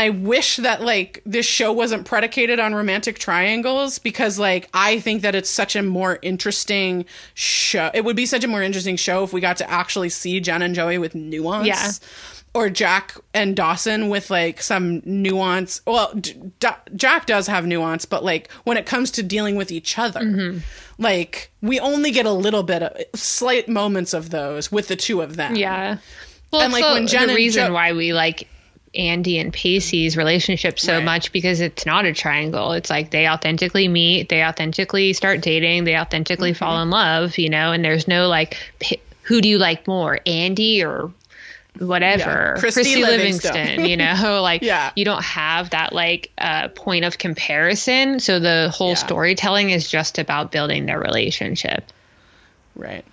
I wish that, like, this show wasn't predicated on romantic triangles because, like, I think that it's such a more interesting show. It would be such a more interesting show if we got to actually see Jen and Joey with nuance. Yeah. Or Jack and Dawson with, like, some nuance. Well, Jack does have nuance, but, like, when it comes to dealing with each other, like, we only get a little bit of slight moments of those with the two of them. Yeah. Well, and, like, when Jen the reason why we, like, Andy and Pacey's relationship so much because it's not a triangle. It's like they authentically meet, they authentically start dating, they authentically fall in love, you know, and there's no like, who do you like more, Andy or whatever, Christy Livingston, you know, like you don't have that like point of comparison. So the whole storytelling is just about building their relationship. Right.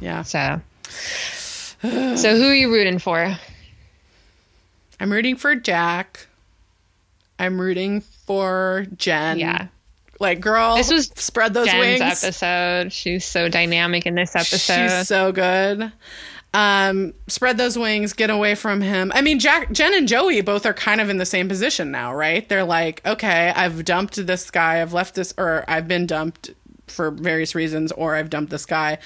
Yeah. So who are you rooting for? I'm rooting for Jack. I'm rooting for Jen. Yeah. Like, girl, this was spread those Jen's wings. Episode. She's so dynamic in this episode. She's so good. Spread those wings. Get away from him. I mean, Jen and Joey both are kind of in the same position now, right? They're like, okay, I've dumped this guy. I've left this, or I've been dumped for various reasons, or I've dumped this guy.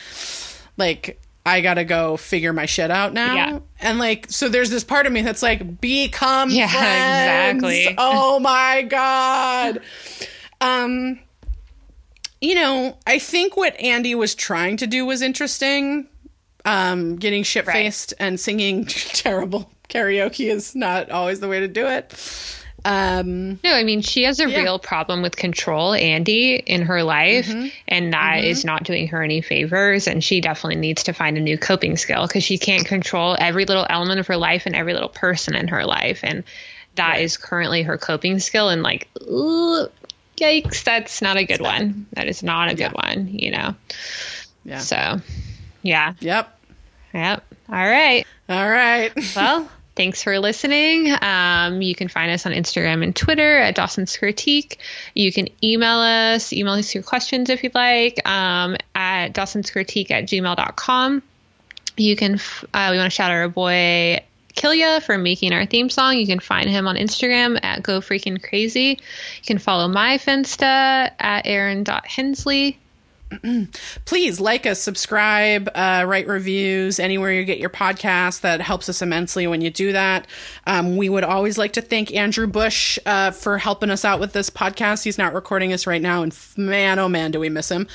Like, I gotta go figure my shit out now. Yeah. And like, so there's this part of me that's like, become friends. Exactly. Oh my God. You know, I think what Andy was trying to do was interesting. Getting shit-faced and singing terrible karaoke is not always the way to do it. No, I mean, she has a real problem with control, Andy, in her life, and that is not doing her any favors, and she definitely needs to find a new coping skill because she can't control every little element of her life and every little person in her life, and that is currently her coping skill, and like, ooh, yikes, that's not a good one. That is not a good one, you know? Yeah. So, yeah. Yep. All right. Well... Thanks for listening. You can find us on Instagram and Twitter at Dawson's Critique. You can email us your questions if you'd like at dawsonscritique@gmail.com. You can, we want to shout out our boy Kilya for making our theme song. You can find him on Instagram at GoFreakinCrazy. You can follow my Finsta at Aaron.Hensley. Please like us, subscribe, write reviews anywhere you get your podcast. That helps us immensely when you do that. We would always like to thank Andrew Bush for helping us out with this podcast. He's not recording us right now, and man, oh man, do we miss him.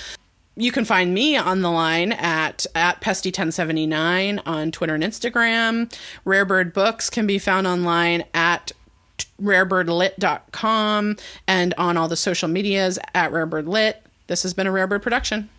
You can find me on the line at Pesty1079 on Twitter and Instagram. Rarebird Books can be found online at rarebirdlit.com and on all the social medias at rarebirdlit. This has been a Rarebird production.